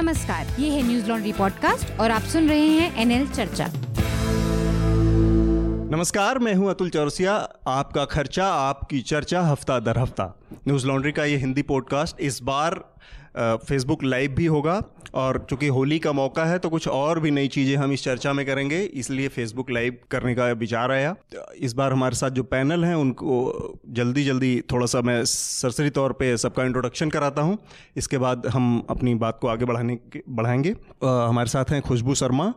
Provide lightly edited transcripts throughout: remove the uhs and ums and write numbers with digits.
नमस्कार, ये है न्यूज लॉन्ड्री पॉडकास्ट और आप सुन रहे हैं एनएल चर्चा। नमस्कार, मैं हूं अतुल चौरसिया। आपका खर्चा आपकी चर्चा, हफ्ता दर हफ्ता न्यूज लॉन्ड्री का ये हिंदी पॉडकास्ट इस बार फेसबुक लाइव भी होगा और चूंकि होली का मौका है तो कुछ और भी नई चीज़ें हम इस चर्चा में करेंगे, इसलिए फेसबुक लाइव करने का विचार आया। इस बार हमारे साथ जो पैनल हैं उनको जल्दी थोड़ा सा मैं सरसरी तौर पे सबका इंट्रोडक्शन कराता हूं, इसके बाद हम अपनी बात को आगे बढ़ाएंगे। हमारे साथ हैं खुशबू शर्मा।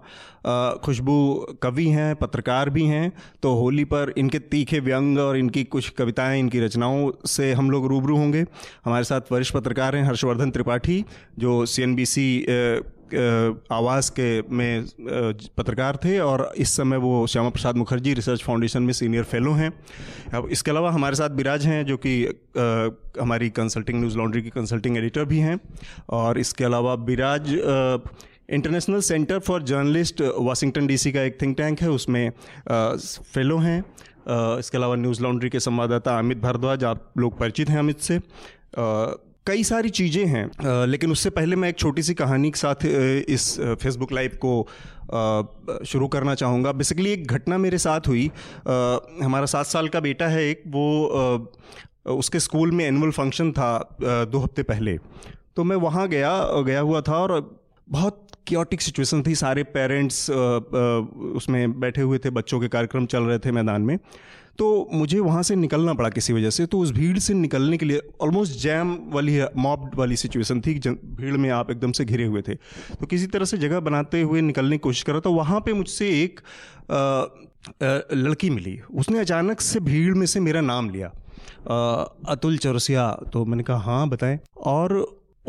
खुशबू कवि हैं, पत्रकार भी हैं, तो होली पर इनके तीखे व्यंग और इनकी कुछ कविताएँ, इनकी रचनाओं से हम लोग रूबरू होंगे। हमारे साथ वरिष्ठ पत्रकार हैं हर्षवर्धन त्रिपाठी, जो CNBC आवाज़ के में पत्रकार थे और इस समय वो श्यामा प्रसाद मुखर्जी रिसर्च फाउंडेशन में सीनियर फेलो हैं। अब इसके अलावा हमारे साथ विराज हैं, जो कि हमारी कंसल्टिंग न्यूज़ लॉन्ड्री की कंसल्टिंग एडिटर भी हैं, और इसके अलावा Viraj international centre for journalist Washington DC का एक थिंक टैंक है, उसमें फेलो हैं। इसके अलावा न्यूज़ लॉन्ड्री के संवाददाता अमित भारद्वाज, आप लोग परिचित हैं अमित से। कई सारी चीज़ें हैं, लेकिन उससे पहले मैं एक छोटी सी कहानी के साथ इस फेसबुक लाइव को शुरू करना चाहूँगा। बेसिकली एक घटना मेरे साथ हुई। हमारा 7 साल का बेटा है एक, वो उसके स्कूल में एनुअल फंक्शन था 2 हफ्ते पहले, तो मैं वहाँ गया हुआ था और बहुत क्योटिक सिचुएशन थी। सारे पेरेंट्स उसमें बैठे हुए थे, बच्चों के कार्यक्रम चल रहे थे मैदान में, तो मुझे वहाँ से निकलना पड़ा किसी वजह से। तो उस भीड़ से निकलने के लिए ऑलमोस्ट जैम वाली मॉब्ड वाली सिचुएशन थी, भीड़ में आप एकदम से घिरे हुए थे, तो किसी तरह से जगह बनाते हुए निकलने की कोशिश कर रहा था। वहाँ पे मुझसे एक लड़की मिली, उसने अचानक से भीड़ में से मेरा नाम लिया, अतुल चौरसिया। तो मैंने कहा हाँ बताएं, और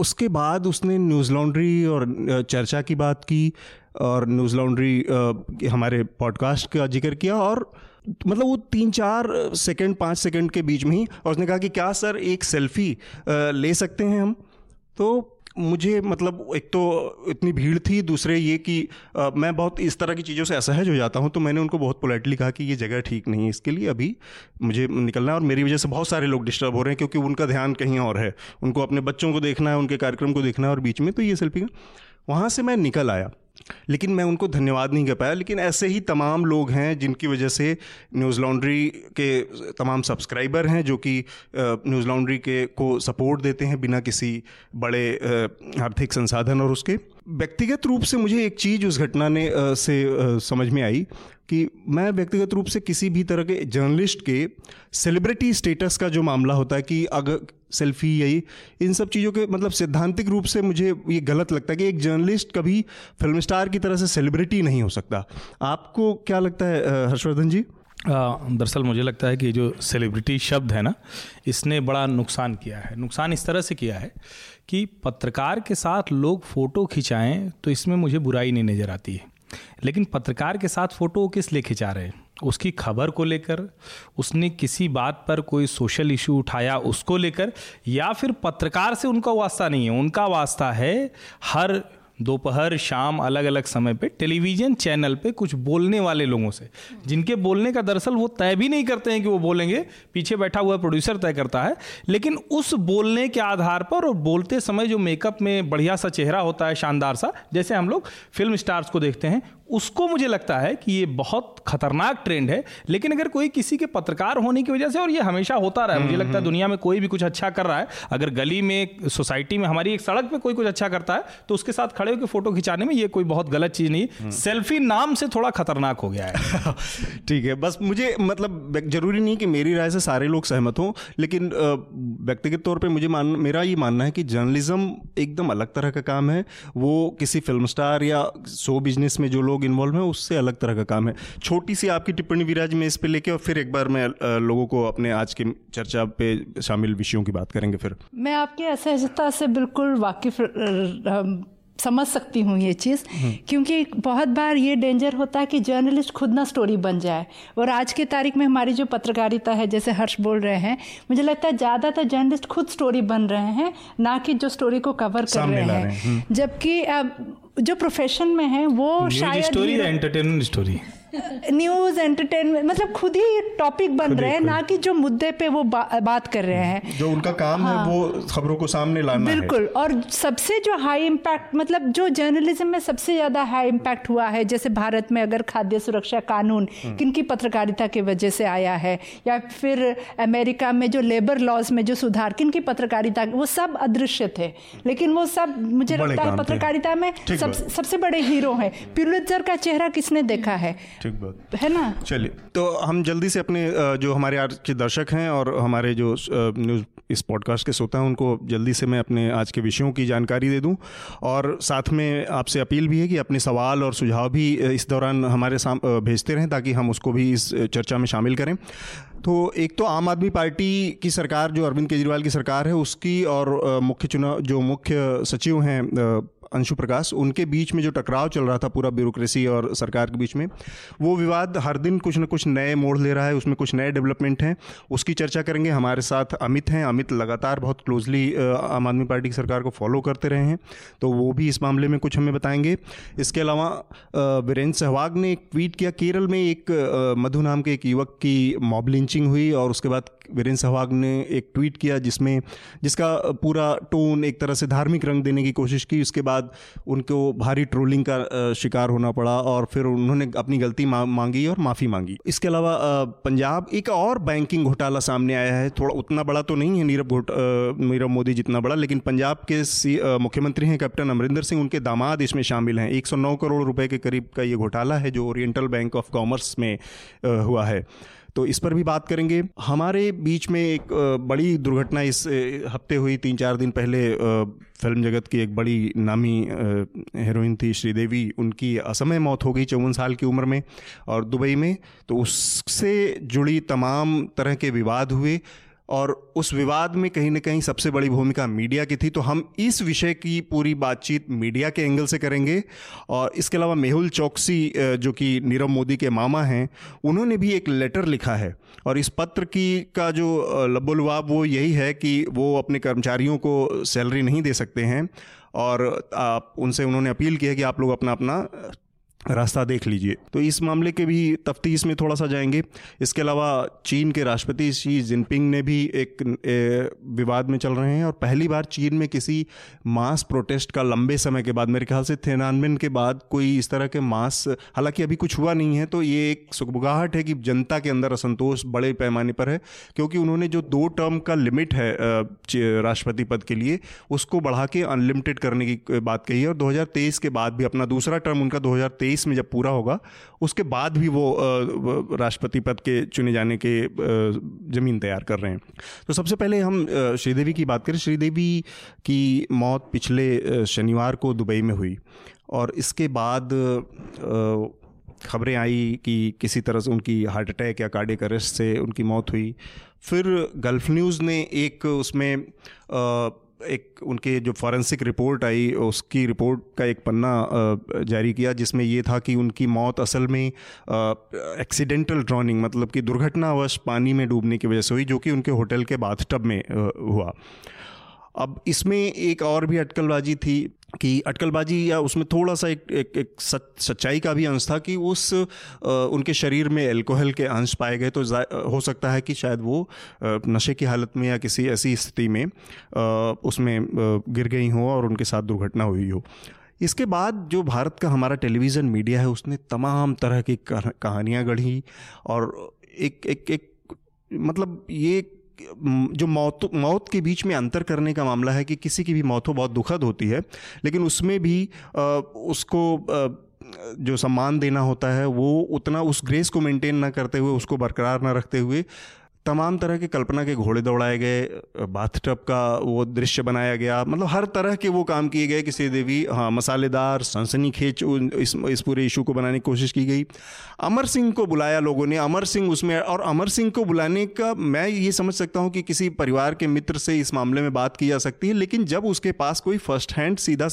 उसके बाद उसने न्यूज़ लॉन्ड्री और चर्चा की बात की और न्यूज़ लॉन्ड्री हमारे पॉडकास्ट का जिक्र किया, और मतलब वो 3-4 सेकंड 5 सेकंड के बीच में ही, और उसने कहा कि क्या सर एक सेल्फ़ी ले सकते हैं हम। तो मुझे मतलब एक तो इतनी भीड़ थी, दूसरे ये कि मैं बहुत इस तरह की चीज़ों से असहज हो जाता हूँ, तो मैंने उनको बहुत पोलाइटली कहा कि ये जगह ठीक नहीं है, इसके लिए अभी मुझे निकलना है और मेरी वजह से बहुत सारे लोग डिस्टर्ब हो रहे हैं क्योंकि उनका ध्यान कहीं और है, उनको अपने बच्चों को देखना है, उनके कार्यक्रम को देखना है, और बीच में तो ये सेल्फी का। वहाँ से मैं निकल आया, लेकिन मैं उनको धन्यवाद नहीं कर पाया। लेकिन ऐसे ही तमाम लोग हैं जिनकी वजह से न्यूज़ लॉन्ड्री के तमाम सब्सक्राइबर हैं, जो कि न्यूज़ लॉन्ड्री के को सपोर्ट देते हैं बिना किसी बड़े आर्थिक संसाधन और उसके। व्यक्तिगत रूप से मुझे एक चीज़ उस घटना ने से समझ में आई कि मैं व्यक्तिगत रूप से किसी भी तरह के जर्नलिस्ट के सेलिब्रिटी स्टेटस का जो मामला होता है कि अगर सेल्फी यही इन सब चीज़ों के मतलब सैद्धांतिक रूप से मुझे ये गलत लगता है कि एक जर्नलिस्ट कभी फिल्म स्टार की तरह से सेलिब्रिटी नहीं हो सकता। आपको क्या लगता है हर्षवर्धन जी? दरअसल मुझे लगता है कि जो सेलिब्रिटी शब्द है ना, इसने बड़ा नुकसान किया है। नुकसान इस तरह से किया है कि पत्रकार के साथ लोग फ़ोटो खिंचाएं तो इसमें मुझे बुराई नहीं नज़र आती है, लेकिन पत्रकार के साथ फ़ोटो किस लिए खिंचा रहे हैं? उसकी खबर को लेकर, उसने किसी बात पर कोई सोशल इशू उठाया उसको लेकर, या फिर पत्रकार से उनका वास्ता नहीं है। उनका वास्ता है हर दोपहर शाम अलग अलग समय पे टेलीविज़न चैनल पे कुछ बोलने वाले लोगों से, जिनके बोलने का दरअसल वो तय भी नहीं करते हैं कि वो बोलेंगे, पीछे बैठा हुआ प्रोड्यूसर तय करता है। लेकिन उस बोलने के आधार पर और बोलते समय जो मेकअप में बढ़िया सा चेहरा होता है, शानदार सा, जैसे हम लोग फिल्म स्टार्स को देखते हैं, उसको मुझे लगता है कि ये बहुत खतरनाक ट्रेंड है। लेकिन अगर कोई किसी के पत्रकार होने की वजह से, और ये हमेशा होता रहा है, मुझे लगता है दुनिया में कोई भी कुछ अच्छा कर रहा है, अगर गली में, सोसाइटी में, हमारी एक सड़क पे कोई कुछ अच्छा करता है तो उसके साथ खड़े होकर फोटो खिंचाने में ये कोई बहुत गलत चीज़ नहीं है। सेल्फी नाम से थोड़ा खतरनाक हो गया है। ठीक है, बस मुझे मतलब जरूरी नहीं कि मेरी राय से सारे लोग सहमत हों, लेकिन व्यक्तिगत तौर पर मुझे मेरा ये मानना है कि जर्नलिज्म एकदम अलग तरह का काम है। वो किसी फिल्म स्टार या शो बिजनेस में जो इन्वॉल्व है उससे अलग तरह का काम है। छोटी सी आपकी टिप्पणी विराज में इस पे लेके, और फिर एक बार मैं लोगों को अपने आज के चर्चा पे शामिल विषयों की बात करेंगे। फिर मैं आपकी असहजता से बिल्कुल वाकिफ समझ सकती हूँ ये चीज़, क्योंकि बहुत बार ये डेंजर होता है कि जर्नलिस्ट खुद ना स्टोरी बन जाए। और आज की तारीख में हमारी जो पत्रकारिता है, जैसे हर्ष बोल रहे हैं, मुझे लगता है ज़्यादातर जर्नलिस्ट खुद स्टोरी बन रहे हैं, ना कि जो स्टोरी को कवर कर रहे हैं। जबकि जो प्रोफेशन में है वो शायद story, entertainment story news entertainment मतलब खुद ही टॉपिक बन रहे हैं, ना कि जो मुद्दे पे वो बात कर रहे हैं, जो उनका काम है वो खबरों को सामने लाना है। बिल्कुल। और सबसे जो हाई इम्पैक्ट मतलब जो जर्नलिज्म में सबसे ज्यादा हाई इम्पैक्ट हुआ है, जैसे भारत में अगर खाद्य सुरक्षा कानून किनकी पत्रकारिता की वजह से आया है, या फिर अमेरिका में जो लेबर लॉज में जो सुधार किनकी पत्रकारिता, वो सब अदृश्य थे, लेकिन वो सब मुझे लगता है पत्रकारिता में सबसे बड़े हीरो हैं। पुलित्जर का चेहरा किसने देखा है, ठीक बात है ना। चलिए तो हम जल्दी से अपने जो हमारे आज के दर्शक हैं और हमारे जो न्यूज़ इस पॉडकास्ट के श्रोता हैं उनको जल्दी से मैं अपने आज के विषयों की जानकारी दे दूं, और साथ में आपसे अपील भी है कि अपने सवाल और सुझाव भी इस दौरान हमारे सामने भेजते रहें ताकि हम उसको भी इस चर्चा में शामिल करें। तो एक तो आम आदमी पार्टी की सरकार जो अरविंद केजरीवाल की सरकार है उसकी और मुख्य सचिव हैं अंशु प्रकाश, उनके बीच में जो टकराव चल रहा था पूरा ब्यूरोक्रेसी और सरकार के बीच में, वो विवाद हर दिन कुछ ना कुछ नए मोड़ ले रहा है, उसमें कुछ नए डेवलपमेंट हैं, उसकी चर्चा करेंगे। हमारे साथ अमित हैं, अमित लगातार बहुत क्लोजली आम आदमी पार्टी की सरकार को फॉलो करते रहे हैं तो वो भी इस मामले में कुछ हमें बताएंगे। इसके अलावा वीरेंद्र सहवाग ने एक ट्वीट किया, केरल में एक मधु नाम के एक युवक की मॉब लिंचिंग हुई और उसके बाद वीरेंद्र सहवाग ने एक ट्वीट किया जिसमें जिसका पूरा टोन एक तरह से धार्मिक रंग देने की कोशिश की, उसके बाद उनको भारी ट्रोलिंग का शिकार होना पड़ा और फिर उन्होंने अपनी गलती मांगी और माफ़ी मांगी। इसके अलावा पंजाब एक और बैंकिंग घोटाला सामने आया है, थोड़ा उतना बड़ा तो नहीं है नीरव मोदी जितना बड़ा, लेकिन पंजाब के मुख्यमंत्री हैं कैप्टन अमरिंदर सिंह, उनके दामाद इसमें शामिल हैं। 109 करोड़ रुपए के करीब का ये घोटाला है जो ओरिएंटल बैंक ऑफ कॉमर्स में हुआ है, तो इस पर भी बात करेंगे। हमारे बीच में एक बड़ी दुर्घटना इस हफ्ते हुई, 3-4 दिन पहले फिल्म जगत की एक बड़ी नामी हीरोइन थी श्रीदेवी, उनकी असमय मौत हो गई 54 साल की उम्र में और दुबई में, तो उससे जुड़ी तमाम तरह के विवाद हुए और उस विवाद में कहीं ना कहीं सबसे बड़ी भूमिका मीडिया की थी, तो हम इस विषय की पूरी बातचीत मीडिया के एंगल से करेंगे। और इसके अलावा मेहुल चौकसी जो कि नीरव मोदी के मामा हैं, उन्होंने भी एक लेटर लिखा है और इस पत्र की का जो लबोलवाब वो यही है कि वो अपने कर्मचारियों को सैलरी नहीं दे सकते हैं और उन्होंने अपील की है कि आप लोग अपना अपना रास्ता देख लीजिए, तो इस मामले के भी तफ्तीश में थोड़ा सा जाएंगे। इसके अलावा चीन के राष्ट्रपति शी जिनपिंग ने भी एक विवाद में चल रहे हैं और पहली बार चीन में किसी मास प्रोटेस्ट का लंबे समय के बाद, मेरे ख्याल से 93 के बाद कोई इस तरह के मास, हालांकि अभी कुछ हुआ नहीं है, तो ये एक सुगबुगाहट है कि जनता के अंदर असंतोष बड़े पैमाने पर है, क्योंकि उन्होंने जो 2 टर्म का लिमिट है राष्ट्रपति पद के लिए उसको बढ़ा के अनलिमिटेड करने की बात कही है और 2023 के बाद भी अपना दूसरा टर्म उनका 2023 में जब पूरा होगा उसके बाद भी वो राष्ट्रपति पद के चुने जाने के ज़मीन तैयार कर रहे हैं। तो सबसे पहले हम श्रीदेवी की बात करें। श्रीदेवी की मौत पिछले शनिवार को दुबई में हुई और इसके बाद खबरें आई कि किसी तरह से उनकी हार्ट अटैक या कार्डियक अरेस्ट से उनकी मौत हुई। फिर गल्फ़ न्यूज़ ने एक उसमें एक उनके जो फॉरेंसिक रिपोर्ट आई उसकी रिपोर्ट का एक पन्ना जारी किया जिसमें ये था कि उनकी मौत असल में एक्सीडेंटल ड्रॉनिंग मतलब कि दुर्घटनावश पानी में डूबने की वजह से हुई, जो कि उनके होटल के बाथटब में हुआ। अब इसमें एक और भी अटकलबाजी थी कि अटकलबाजी या उसमें थोड़ा सा एक सच्चाई का भी अंश था कि उनके शरीर में अल्कोहल के अंश पाए गए, तो हो सकता है कि शायद वो नशे की हालत में या किसी ऐसी स्थिति में उसमें गिर गई हो और उनके साथ दुर्घटना हुई हो। इसके बाद जो भारत का हमारा टेलीविज़न मीडिया है उसने तमाम तरह की कहानियाँ गढ़ी और एक मतलब ये जो मौत के बीच में अंतर करने का मामला है कि किसी की भी मौत हो बहुत दुखद होती है, लेकिन उसमें भी उसको जो सम्मान देना होता है वो उतना उस ग्रेस को मेंटेन ना करते हुए, उसको बरकरार ना रखते हुए तमाम तरह के कल्पना के घोड़े दौड़ाए गए, बाथटब का वो दृश्य बनाया गया, मतलब हर तरह के वो काम किए गए कि श्रीदेवी मसालेदार सनसनीखेज इस पूरे इशू को बनाने की कोशिश की गई। अमर सिंह को बुलाया लोगों ने, अमर सिंह उसमें, और अमर सिंह को बुलाने का मैं ये समझ सकता हूँ कि किसी परिवार के मित्र से इस मामले में बात की जा सकती है, लेकिन जब उसके पास कोई फर्स्ट हैंड सीधा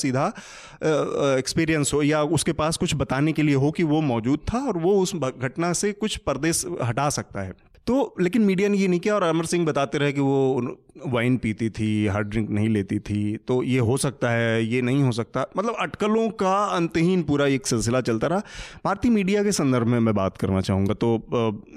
एक्सपीरियंस हो या उसके पास कुछ बताने के लिए हो कि वो मौजूद था और वो उस घटना से कुछ पर्दे हटा सकता है, तो लेकिन मीडिया ने ये नहीं किया और अमर सिंह बताते रहे कि वो वाइन पीती थी, हार्ड ड्रिंक नहीं लेती थी, तो ये हो सकता है, ये नहीं हो सकता, मतलब अटकलों का अंतहीन पूरा एक सिलसिला चलता रहा। भारतीय मीडिया के संदर्भ में मैं बात करना चाहूँगा तो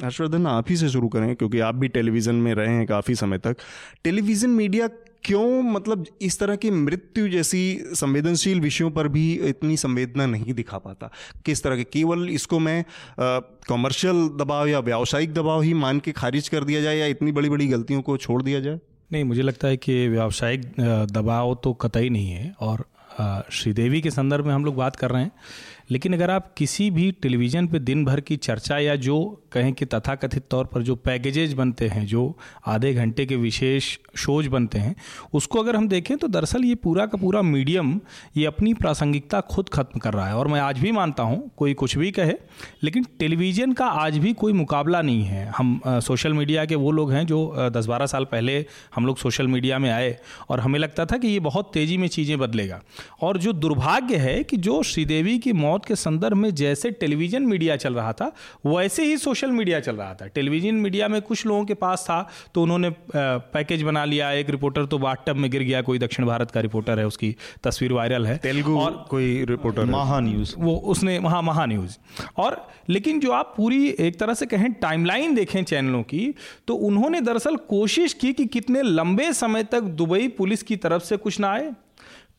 हर्षवर्धन आप ही से शुरू करें, क्योंकि आप भी टेलीविज़न में रहे हैं काफ़ी समय तक। टेलीविज़न मीडिया क्यों, मतलब इस तरह की मृत्यु जैसी संवेदनशील विषयों पर भी इतनी संवेदना नहीं दिखा पाता, किस तरह के केवल इसको मैं कॉमर्शियल दबाव या व्यावसायिक दबाव ही मान के खारिज कर दिया जाए, या इतनी बड़ी बड़ी गलतियों को छोड़ दिया जाए? नहीं, मुझे लगता है कि व्यावसायिक दबाव तो कतई नहीं है। और श्रीदेवी के संदर्भ में हम लोग बात कर रहे हैं, लेकिन अगर आप किसी भी टेलीविज़न पे दिन भर की चर्चा या जो कहें कि तथाकथित तौर पर जो पैकेजेज बनते हैं, जो आधे घंटे के विशेष शोज बनते हैं, उसको अगर हम देखें तो दरअसल ये पूरा का पूरा मीडियम ये अपनी प्रासंगिकता खुद ख़त्म कर रहा है। और मैं आज भी मानता हूँ, कोई कुछ भी कहे, लेकिन टेलीविज़न का आज भी कोई मुकाबला नहीं है। हम सोशल मीडिया के वो लोग हैं जो 10-12 साल पहले हम लोग सोशल मीडिया में आए और हमें लगता था कि ये बहुत तेज़ी में चीज़ें बदलेगा। और जो दुर्भाग्य है कि जो श्रीदेवी की मौत के संदर्भ में जैसे टेलीविज़न मीडिया चल रहा था, वैसे ही सोशल मीडिया चल रहा था। टेलीविज़न मीडिया में कुछ लोगों के पास था तो उन्होंने पैकेज बना लिया, एक रिपोर्टर तो बाथटब में गिर गया, कोई दक्षिण भारत का रिपोर्टर है, उसकी तस्वीर वायरल है, तेलुगु और कोई रिपोर्टर महान्यूज़, वो उसने महान्यूज़। और लेकिन जो आप पूरी एक तरह से कहें टाइमलाइन देखें चैनलों की, तो उन्होंने दरअसल कोशिश की कि कितने लंबे समय तक दुबई पुलिस की तरफ से कुछ ना आए,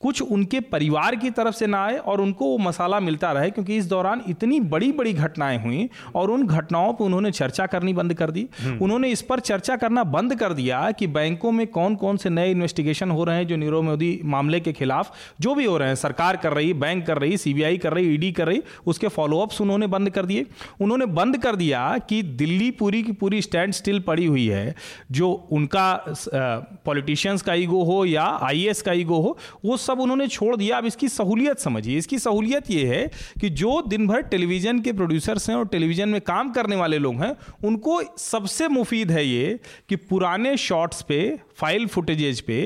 कुछ उनके परिवार की तरफ से ना आए और उनको वो मसाला मिलता रहे, क्योंकि इस दौरान इतनी बड़ी बड़ी घटनाएं हुई और उन घटनाओं पर उन्होंने चर्चा करनी बंद कर दी। उन्होंने इस पर चर्चा करना बंद कर दिया कि बैंकों में कौन कौन से नए इन्वेस्टिगेशन हो रहे हैं, जो नीरव मोदी मामले के खिलाफ जो भी हो रहे हैं, सरकार कर रही, बैंक कर रही, सीबीआई कर रही, ईडी कर रही, उसके फॉलोअप्स उन्होंने बंद कर दिए। उन्होंने बंद कर दिया कि दिल्ली पूरी की पूरी स्टैंड स्टिल पड़ी हुई है, जो उनका पॉलिटिशियंस का ईगो हो या आईएएस का ईगो हो, वो सब उन्होंने छोड़ दिया। अब इसकी सहूलियत समझिए, इसकी सहूलियत ये है कि जो दिन भर टेलीविज़न के प्रोड्यूसर्स हैं और टेलीविज़न में काम करने वाले लोग हैं, उनको सबसे मुफीद है ये कि पुराने शॉट्स पे, फाइल फुटेजेज पे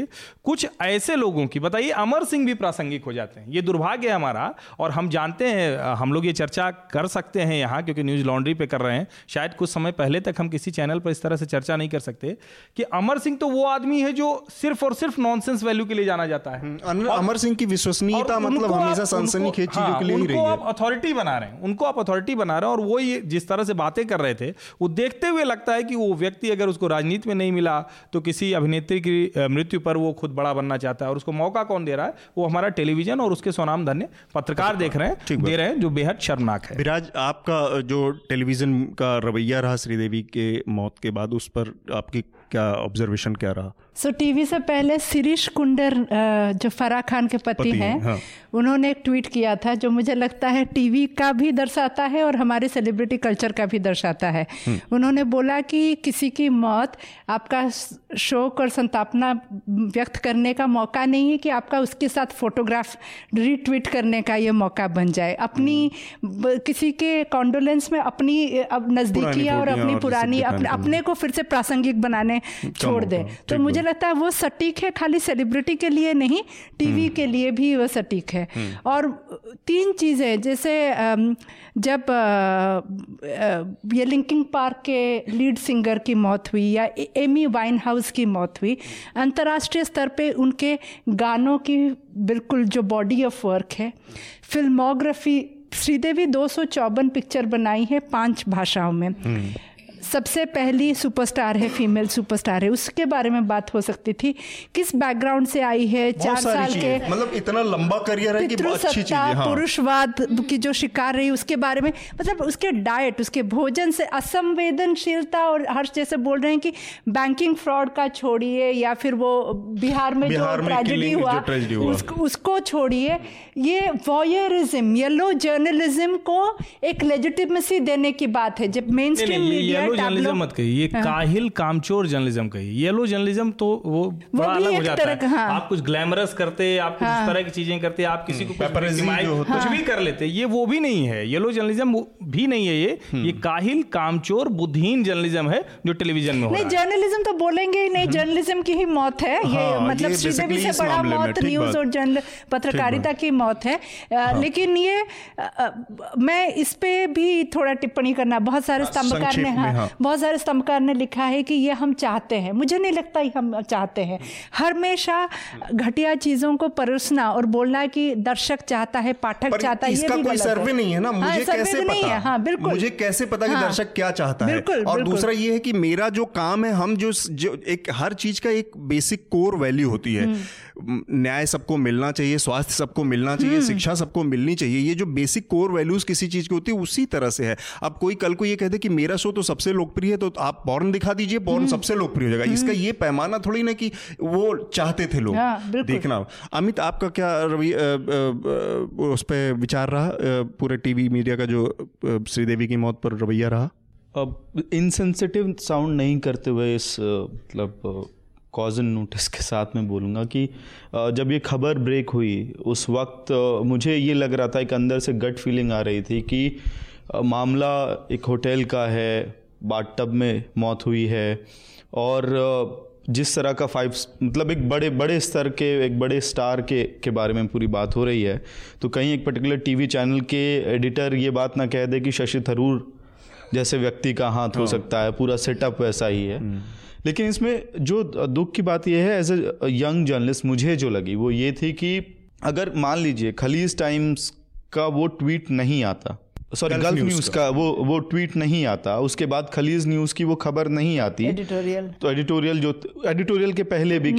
कुछ ऐसे लोगों की, बताइए अमर सिंह भी प्रासंगिक हो जाते हैं। ये दुर्भाग्य है हमारा। और हम जानते हैं, हम लोग ये चर्चा कर सकते हैं यहाँ, क्योंकि न्यूज़ लॉन्ड्री पे कर रहे हैं, शायद कुछ समय पहले तक हम किसी चैनल पर इस तरह से चर्चा नहीं कर सकते कि अमर सिंह तो वो आदमी है जो सिर्फ और सिर्फ नॉनसेंस वैल्यू के लिए जाना जाता है। अमर सिंह की विश्वसनीयता मतलब हमेशा सनसनीखेज चीजों के लिए ही रही है। उनको आप अथॉरिटी बना रहे हैं, और वो ये जिस तरह से बातें कर रहे थे, वो देखते हुए लगता है कि वो व्यक्ति अगर उसको राजनीति में नहीं मिला तो किसी अभिनेत्री की मृत्यु पर वो खुद बड़ा बनना चाहता है। और उसको मौका कौन दे रहा है? वो हमारा टेलीविजन और उसके स्वनाम धन्य पत्रकार दे रहे हैं, जो बेहद शर्मनाक है। विराज, आपका जो टेलीविजन का रवैया रहा श्रीदेवी के मौत के बाद, उस पर आपकी क्या ऑब्जर्वेशन क्या रहा? सो टीवी से पहले सिराज कुंडर, जो फराह खान के पति हैं, हाँ, उन्होंने एक ट्वीट किया था जो मुझे लगता है टीवी का भी दर्शाता है और हमारे सेलिब्रिटी कल्चर का भी दर्शाता है। उन्होंने बोला कि किसी की मौत आपका शोक और संतापना व्यक्त करने का मौका नहीं है कि आपका उसके साथ फोटोग्राफ रीट्वीट करने का ये मौका बन जाए। अपनी किसी के कॉन्डोलेंस में अपनी नज़दीकी और अपनी पुरानी अपने को फिर से प्रासंगिक बनाने छोड़ दें। तो मुझे लगता है वो सटीक है, खाली सेलिब्रिटी के लिए नहीं, टीवी के लिए भी वो सटीक है। और तीन चीज़ें, जैसे जब ये लिंकिंग पार्क के लीड सिंगर की मौत हुई या एमी वाइन हाउस की मौत हुई, अंतर्राष्ट्रीय स्तर पे उनके गानों की बिल्कुल जो बॉडी ऑफ वर्क है, फिल्मोग्राफी, श्रीदेवी 254 पिक्चर बनाई है 5 भाषाओं में, सबसे पहली सुपरस्टार है, फीमेल सुपरस्टार है। उसके बारे में बात हो सकती थी, किस बैकग्राउंड से आई है, 4 साल के, मतलब इतना लंबा करियर है कि बहुत अच्छी चीज है। पुरुषवाद की जो शिकार रही उसके बारे में, मतलब उसके डाइट, उसके भोजन से असंवेदनशीलता। और हर्ष जैसे बोल रहे हैं कि बैंकिंग फ्रॉड का छोड़िए, या फिर वो बिहार में जो ट्रेजेडी हुआ उसको छोड़िए, ये वॉयरिज्म, येलो जर्नलिज्म को एक लेजिटिमेसी देने की बात है। जब मेन स्ट्रीम मीडिया जर्नलिज्म मत कहिए, ये काहिल कामचोर जर्नलिज्म कहिए। येलो जर्नलिज्म तो वो बड़ा अलग हो जाता है। हाँ। आप कुछ ग्लैमरस करते, आप कुछ इस तरह की चीजें करते, आप किसी को कुछ भी कर लेते, ये वो भी नहीं है, येलो जर्नलिज्म भी नहीं है। ये काहिल कामचोर बुद्धिहीन जर्नलिज्म है जो टेलीविजन में हो रहा है। जर्नलिज्म तो बोलेंगे ही नहीं, जर्नलिज्म की ही मौत है ये, मतलब श्रीदेवी से बड़ा मौत न्यूज और जर्नलिज्म पत्रकारिता की मौत है। लेकिन ये मैं इस पे भी थोड़ा टिप्पणी करना, बहुत सारे स्तंभकार ने बहुत सारे स्तंभकार ने लिखा है कि ये हम चाहते हैं, मुझे नहीं लगता ही हम चाहते हैं। हमेशा घटिया चीज़ों को परोसना और बोलना कि दर्शक चाहता है, पाठक चाहता है, इसका ये भी कोई सर्वे नहीं है ना, मुझे कैसे पता है, बिल्कुल मुझे कैसे पता कि दर्शक क्या चाहता है। और दूसरा ये है कि मेरा जो काम है, हम जो एक हर चीज का एक बेसिक कोर वैल्यू होती है, न्याय सबको मिलना चाहिए, स्वास्थ्य सबको मिलना चाहिए, शिक्षा सबको मिलनी चाहिए, ये जो बेसिक कोर वैल्यूज किसी चीज की होती है उसी तरह से है। अब कोई कल को ये कहते कि मेरा शो तो सबसे लोकप्रिय है तो आप पॉर्न दिखा दीजिए, पॉर्न सबसे लोकप्रिय हो जाएगा, इसका ये पैमाना थोड़ी ना कि वो चाहते थे लोग देखना। अमित, आपका क्या रवि उस पर विचार रहा, पूरे टीवी मीडिया का जो श्रीदेवी की मौत पर रवैया रहा? अब इनसेंसिटिव साउंड नहीं करते हुए इस मतलब कॉज एंड नोटिस के साथ मैं बोलूँगा कि जब ये खबर ब्रेक हुई उस वक्त मुझे ये लग रहा था, एक अंदर से गट फीलिंग आ रही थी कि मामला एक होटल का है, बाथटब में मौत हुई है, और जिस तरह का फाइव मतलब एक बड़े बड़े स्तर के एक बड़े स्टार के बारे में पूरी बात हो रही है, तो कहीं एक पर्टिकुलर टीवी चैनल के एडिटर ये बात ना कह दे कि शशि थरूर जैसे व्यक्ति का हाथ हो सकता है, पूरा सेटअप वैसा ही है। लेकिन इसमें जो दुख की बात यह है, एज ए यंग जर्नलिस्ट मुझे जो लगी वो ये थी कि अगर मान लीजिए खलीज टाइम्स का वो ट्वीट नहीं आता, सॉरी गल्फ न्यूज़ का वो ट्वीट नहीं आता, उसके बाद खलीज न्यूज़ की वो खबर नहीं आती, एडिटोरियल तो एडिटोरियल जो एडिटोरियल के पहले भी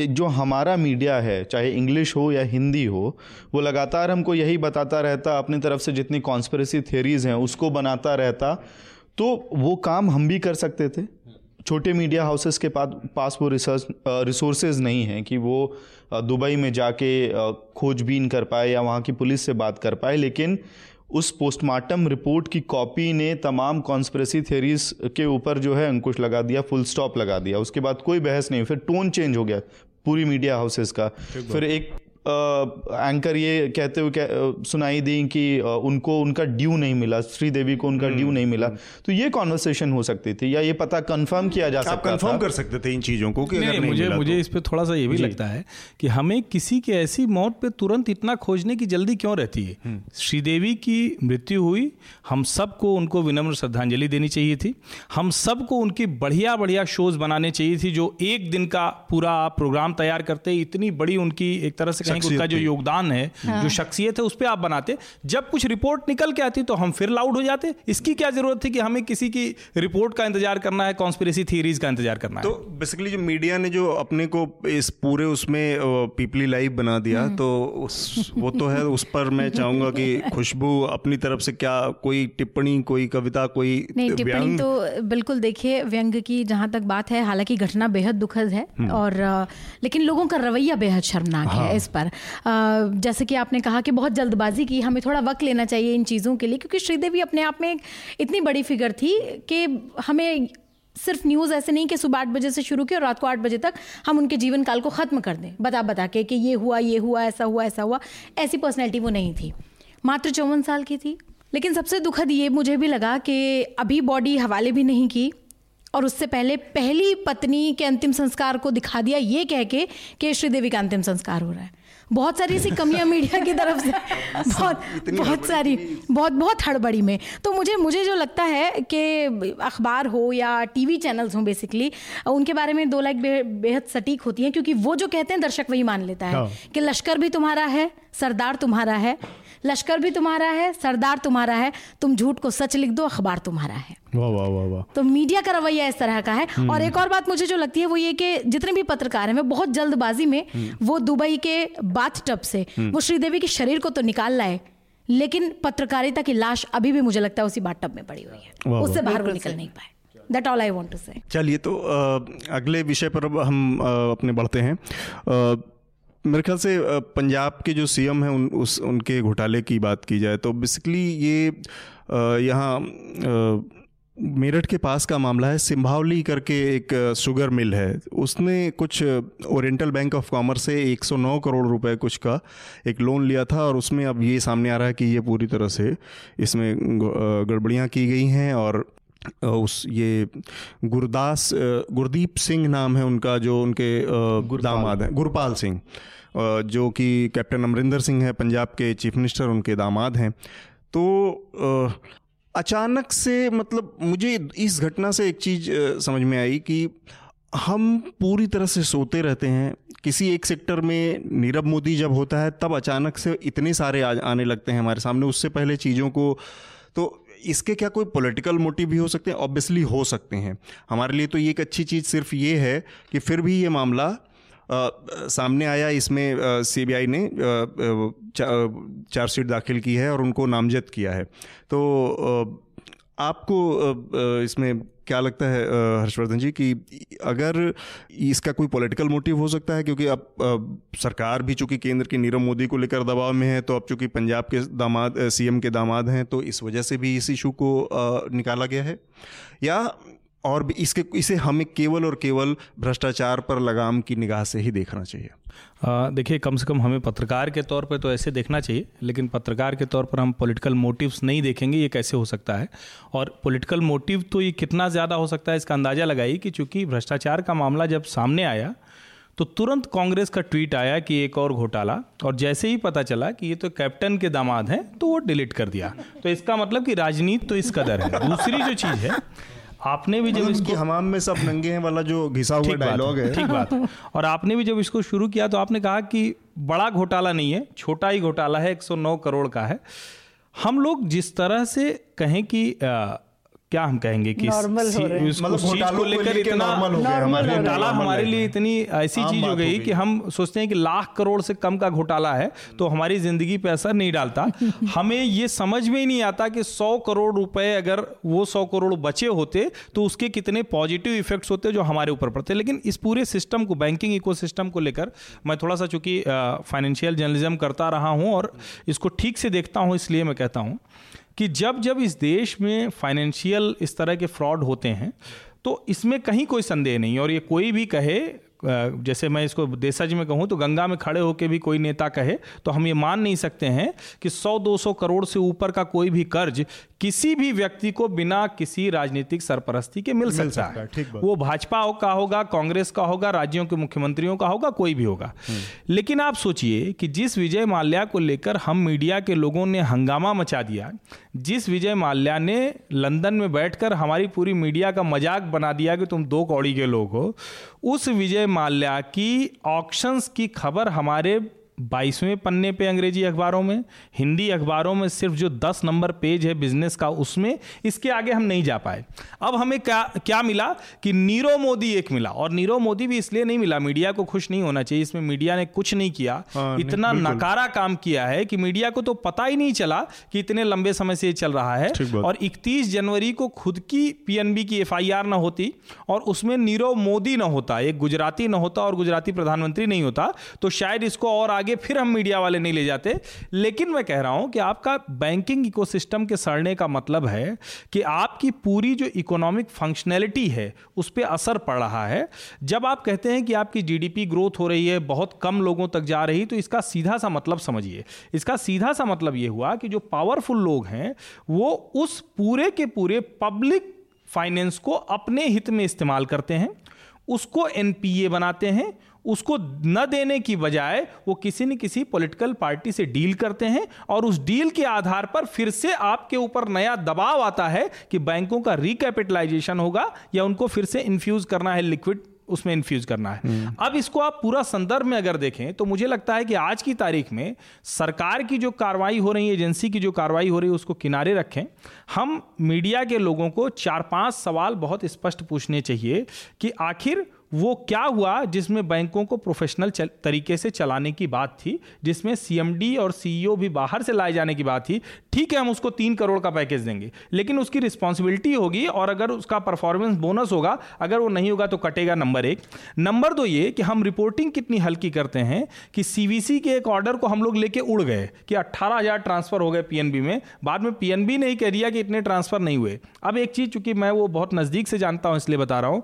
जो हमारा मीडिया है, चाहे इंग्लिश हो या हिंदी हो, वो लगातार हमको यही बताता रहता, अपनी तरफ से जितनी कॉन्स्पिरेसी थियरीज हैं उसको बनाता रहता, तो वो काम हम भी कर सकते थे। छोटे मीडिया हाउसेस के पास वो रिसोर्सेज नहीं हैं कि वो दुबई में जाके खोजबीन कर पाए या वहाँ की पुलिस से बात कर पाए, लेकिन उस पोस्टमार्टम रिपोर्ट की कॉपी ने तमाम कॉन्स्पिरेसी थ्योरीज के ऊपर जो है अंकुश लगा दिया, फुल स्टॉप लगा दिया, उसके बाद कोई बहस नहीं, फिर टोन चेंज हो गया पूरी मीडिया हाउसेस का। फिर एक एंकर ये कहते हुए सुनाई दी कि उनको उनका ड्यू नहीं मिला, श्रीदेवी को उनका ड्यू नहीं मिला, तो ये कॉन्वर्सेशन हो सकती थी या ये पता कंफर्म किया जा सकता था, आप कंफर्म कर सकते थे इन चीज़ों को कि अगर नहीं मिला। मुझे इस पे थोड़ा सा ये भी लगता है कि हमें किसी के ऐसी मौत पे तुरंत इतना खोजने की जल्दी क्यों रहती है। श्रीदेवी की मृत्यु हुई, हम सबको उनको विनम्र श्रद्धांजलि देनी चाहिए थी, हम सबको उनकी बढ़िया बढ़िया शोज बनाने चाहिए थी जो एक दिन का पूरा प्रोग्राम तैयार करते, इतनी बड़ी उनकी एक तरह से उनका जो योगदान है, जो शख्सियत है, उस पे आप बनाते। जब कुछ रिपोर्ट निकल के आती तो हम फिर लाउड हो जाते, इसकी क्या जरूरत थी कि हमें किसी की रिपोर्ट का इंतजार करना है, कॉन्स्पिरेसी थ्योरीज का इंतजार करना है। तो बेसिकली जो मीडिया ने जो अपने को इस पूरे उसमें पीपली लाइव बना दिया, तो वो तो है, उस पर मैं चाहूंगा कि खुशबू अपनी तरफ से क्या कोई टिप्पणी, कोई कविता, कोई टिप्पणी? तो बिल्कुल देखिए, व्यंग की जहां तक बात है, हालांकि घटना बेहद दुखद है और लेकिन लोगों का रवैया बेहद शर्मनाक है इस पर। जैसे कि आपने कहा कि बहुत जल्दबाजी की, हमें थोड़ा वक्त लेना चाहिए इन चीज़ों के लिए, क्योंकि श्रीदेवी अपने आप में इतनी बड़ी फिगर थी कि हमें सिर्फ न्यूज़ ऐसे नहीं कि सुबह 8 बजे से शुरू की और रात को 8 बजे तक हम उनके जीवन काल को ख़त्म कर दें बता के कि ये हुआ ऐसा हुआ। ऐसी पर्सनैलिटी वो नहीं थी, मात्र 54 साल की थी। लेकिन सबसे दुखद ये मुझे भी लगा कि अभी बॉडी हवाले भी नहीं की और उससे पहले पहली पत्नी के अंतिम संस्कार को दिखा दिया ये कह के कि श्रीदेवी का अंतिम संस्कार हो रहा है। बहुत सारी ऐसी कमियां मीडिया की तरफ से बहुत हड़बड़ी में। तो मुझे जो लगता है कि अखबार हो या टीवी चैनल्स हो, बेसिकली उनके बारे में दो लाइक बेहद सटीक होती हैं, क्योंकि वो जो कहते हैं दर्शक वही मान लेता है कि लश्कर भी तुम्हारा है, सरदार तुम्हारा है, लश्कर भी तुम्हारा है, सरदार तुम्हारा है, तुम झूठ को सच लिख दो, अखबार तुम्हारा है। वाह वाह वाह वाह। तो मीडिया का रवैया इस तरह का है। और एक और बात मुझे जो लगती है वो ये कि जितने भी पत्रकार हैं, वे बहुत जल्दबाजी में वो दुबई के बाथटब से वो श्रीदेवी के शरीर को तो निकाल लाए, लेकिन पत्रकारिता की लाश अभी भी मुझे लगता है उसी बाथटब में पड़ी हुई है, उससे बाहर वो निकल नहीं पाए। That all I want to say। चलिए, तो अगले विषय पर हम अपने बढ़ते हैं। मेरे ख्याल से पंजाब के जो सीएम हैं उनके घोटाले की बात की जाए तो बेसिकली ये यहाँ मेरठ के पास का मामला है। सिंभावली करके एक शुगर मिल है, उसने कुछ ओरिएंटल बैंक ऑफ कॉमर्स से 109 करोड़ रुपए कुछ का एक लोन लिया था और उसमें अब ये सामने आ रहा है कि ये पूरी तरह से इसमें गड़बड़ियाँ की गई हैं। और उस ये गुरदीप सिंह नाम है उनका, जो उनके दामाद हैं, गुरपाल सिंह, जो कि कैप्टन अमरिंदर सिंह है, पंजाब के चीफ मिनिस्टर, उनके दामाद हैं। तो अचानक से मतलब मुझे इस घटना से एक चीज़ समझ में आई कि हम पूरी तरह से सोते रहते हैं। किसी एक सेक्टर में नीरव मोदी जब होता है तब अचानक से इतने सारे आने लगते हैं हमारे सामने, उससे पहले चीज़ों को। तो इसके क्या कोई पॉलिटिकल मोटिव भी हो सकते हैं? ऑब्वियसली हो सकते हैं। हमारे लिए तो ये एक अच्छी चीज़ सिर्फ ये है कि फिर भी ये मामला सामने आया। इसमें सीबीआई ने चार्जशीट दाखिल की है और उनको नामजद किया है। तो आपको इसमें क्या लगता है हर्षवर्धन जी कि अगर इसका कोई पॉलिटिकल मोटिव हो सकता है? क्योंकि अब सरकार भी चूँकि केंद्र के नीरव मोदी को लेकर दबाव में है, तो अब चूँकि पंजाब के दामाद सीएम के दामाद हैं, तो इस वजह से भी इस इशू को निकाला गया है, या और भी इसके इसे हमें केवल और केवल भ्रष्टाचार पर लगाम की निगाह से ही देखना चाहिए? देखिए, कम से कम हमें पत्रकार के तौर पर तो ऐसे देखना चाहिए, लेकिन पत्रकार के तौर पर हम पॉलिटिकल मोटिव्स नहीं देखेंगे, ये कैसे हो सकता है? और पॉलिटिकल मोटिव तो ये कितना ज़्यादा हो सकता है, इसका अंदाज़ा लगाइए कि चूँकि भ्रष्टाचार का मामला जब सामने आया तो तुरंत कांग्रेस का ट्वीट आया कि एक और घोटाला, और जैसे ही पता चला कि ये तो कैप्टन के दामाद हैं तो वो डिलीट कर दिया। तो इसका मतलब कि राजनीति तो इस कदर है। दूसरी जो चीज़ है, आपने भी जब इसको हमाम में सब नंगे हैं वाला जो घिसा हुआ डायलॉग है, ठीक बात है, और आपने भी जब इसको शुरू किया तो आपने कहा कि बड़ा घोटाला नहीं है, छोटा ही घोटाला है, 109 करोड़ का है। हम लोग जिस तरह से कहें कि क्या हम कहेंगे कि मतलब चीज को लेकर इतना घोटाला हमारे लिए इतनी ऐसी चीज हो गई कि हम सोचते हैं कि 1,00,000 करोड़ से कम का घोटाला है तो हमारी जिंदगी पे असर नहीं डालता। हमें ये समझ में ही नहीं आता कि 100 करोड़ रुपए अगर वो 100 करोड़ बचे होते तो उसके कितने पॉजिटिव इफेक्ट्स होते जो हमारे ऊपर पड़ते। लेकिन इस पूरे सिस्टम को, बैंकिंग इकोसिस्टम को लेकर, मैं थोड़ा सा चूंकि फाइनेंशियल जर्नलिज्म करता रहा हूं और इसको ठीक से देखता हूं, इसलिए मैं कहता हूं कि जब जब इस देश में फाइनेंशियल इस तरह के फ्रॉड होते हैं तो इसमें कहीं कोई संदेह नहीं। और ये कोई भी कहे, जैसे मैं इसको देशज में कहूँ तो गंगा में खड़े होकर भी कोई नेता कहे तो हम ये मान नहीं सकते हैं कि 100-200 करोड़ से ऊपर का कोई भी कर्ज किसी भी व्यक्ति को बिना किसी राजनीतिक सरपरस्ती के मिल सकता है। वो भाजपा का होगा, कांग्रेस का होगा, राज्यों के मुख्यमंत्रियों का होगा, कोई भी होगा। लेकिन आप सोचिए कि जिस विजय माल्या को लेकर हम मीडिया के लोगों ने हंगामा मचा दिया, जिस विजय माल्या ने लंदन में बैठकर हमारी पूरी मीडिया का मजाक बना दिया कि तुम दो कौड़ी के लोग हो, उस विजय माल्या की ऑक्शंस की खबर हमारे 22वें पन्ने पे अंग्रेजी अखबारों में, हिंदी अखबारों में सिर्फ जो 10 नंबर पेज है बिजनेस का उसमें, इसके आगे हम नहीं जा पाए। अब हमें क्या मिला कि नीरव मोदी एक मिला, और नीरव मोदी भी इसलिए नहीं मिला, मीडिया को खुश नहीं होना चाहिए, इसमें मीडिया ने कुछ नहीं किया। इतना नकारा काम किया है कि मीडिया को तो पता ही नहीं चला कि इतने लंबे समय से ये चल रहा है। और 31 जनवरी को खुद की पीएनबी की एफआईआर न होती और उसमें नीरव मोदी न होता, एक गुजराती न होता और गुजराती प्रधानमंत्री नहीं होता, तो शायद इसको और आगे फिर हम मीडिया वाले नहीं ले जाते। लेकिन मैं कह रहा हूं कि आपका बैंकिंग इकोसिस्टम के सड़ने का मतलब है कि आपकी पूरी जो इकोनॉमिक फंक्शनैलिटी है उस पे असर पड़ रहा है। जब आप कहते हैं कि आपकी जीडीपी ग्रोथ हो रही है, बहुत कम लोगों तक जा रही, तो इसका सीधा सा मतलब समझिए, इसका सीधा सा मतलब यह हुआ कि जो पावरफुल लोग हैं वो उस पूरे के पूरे पब्लिक फाइनेंस को अपने हित में इस्तेमाल करते हैं, उसको एनपीए बनाते हैं, उसको न देने की बजाय वो किसी न किसी पॉलिटिकल पार्टी से डील करते हैं, और उस डील के आधार पर फिर से आपके ऊपर नया दबाव आता है कि बैंकों का रिकैपिटलाइजेशन होगा या उनको फिर से इन्फ्यूज करना है, लिक्विड उसमें इन्फ्यूज करना है। अब इसको आप पूरा संदर्भ में अगर देखें तो मुझे लगता है कि आज की तारीख में सरकार की जो कार्रवाई हो रही है, एजेंसी की जो कार्रवाई हो रही है, उसको किनारे रखें। हम मीडिया के लोगों को 4-5 सवाल बहुत स्पष्ट पूछने चाहिए कि आखिर वो क्या हुआ जिसमें बैंकों को प्रोफेशनल तरीके से चलाने की बात थी, जिसमें सीएमडी और सीईओ भी बाहर से लाए जाने की बात थी। ठीक है, हम उसको 3 करोड़ का पैकेज देंगे, लेकिन उसकी रिस्पॉन्सिबिलिटी होगी और अगर उसका परफॉर्मेंस बोनस होगा, अगर वो नहीं होगा तो कटेगा। नंबर 1। नंबर 2 ये कि हम रिपोर्टिंग कितनी हल्की करते हैं कि सीवीसी के एक ऑर्डर को हम लोग लेके उड़ गए कि 18,000 ट्रांसफर हो गए पीएनबी में, बाद में पीएनबी ने ही कह दिया कि इतने ट्रांसफर नहीं हुए। अब एक चीज, चूंकि मैं वो बहुत नजदीक से जानता हूं इसलिए बता रहा हूं,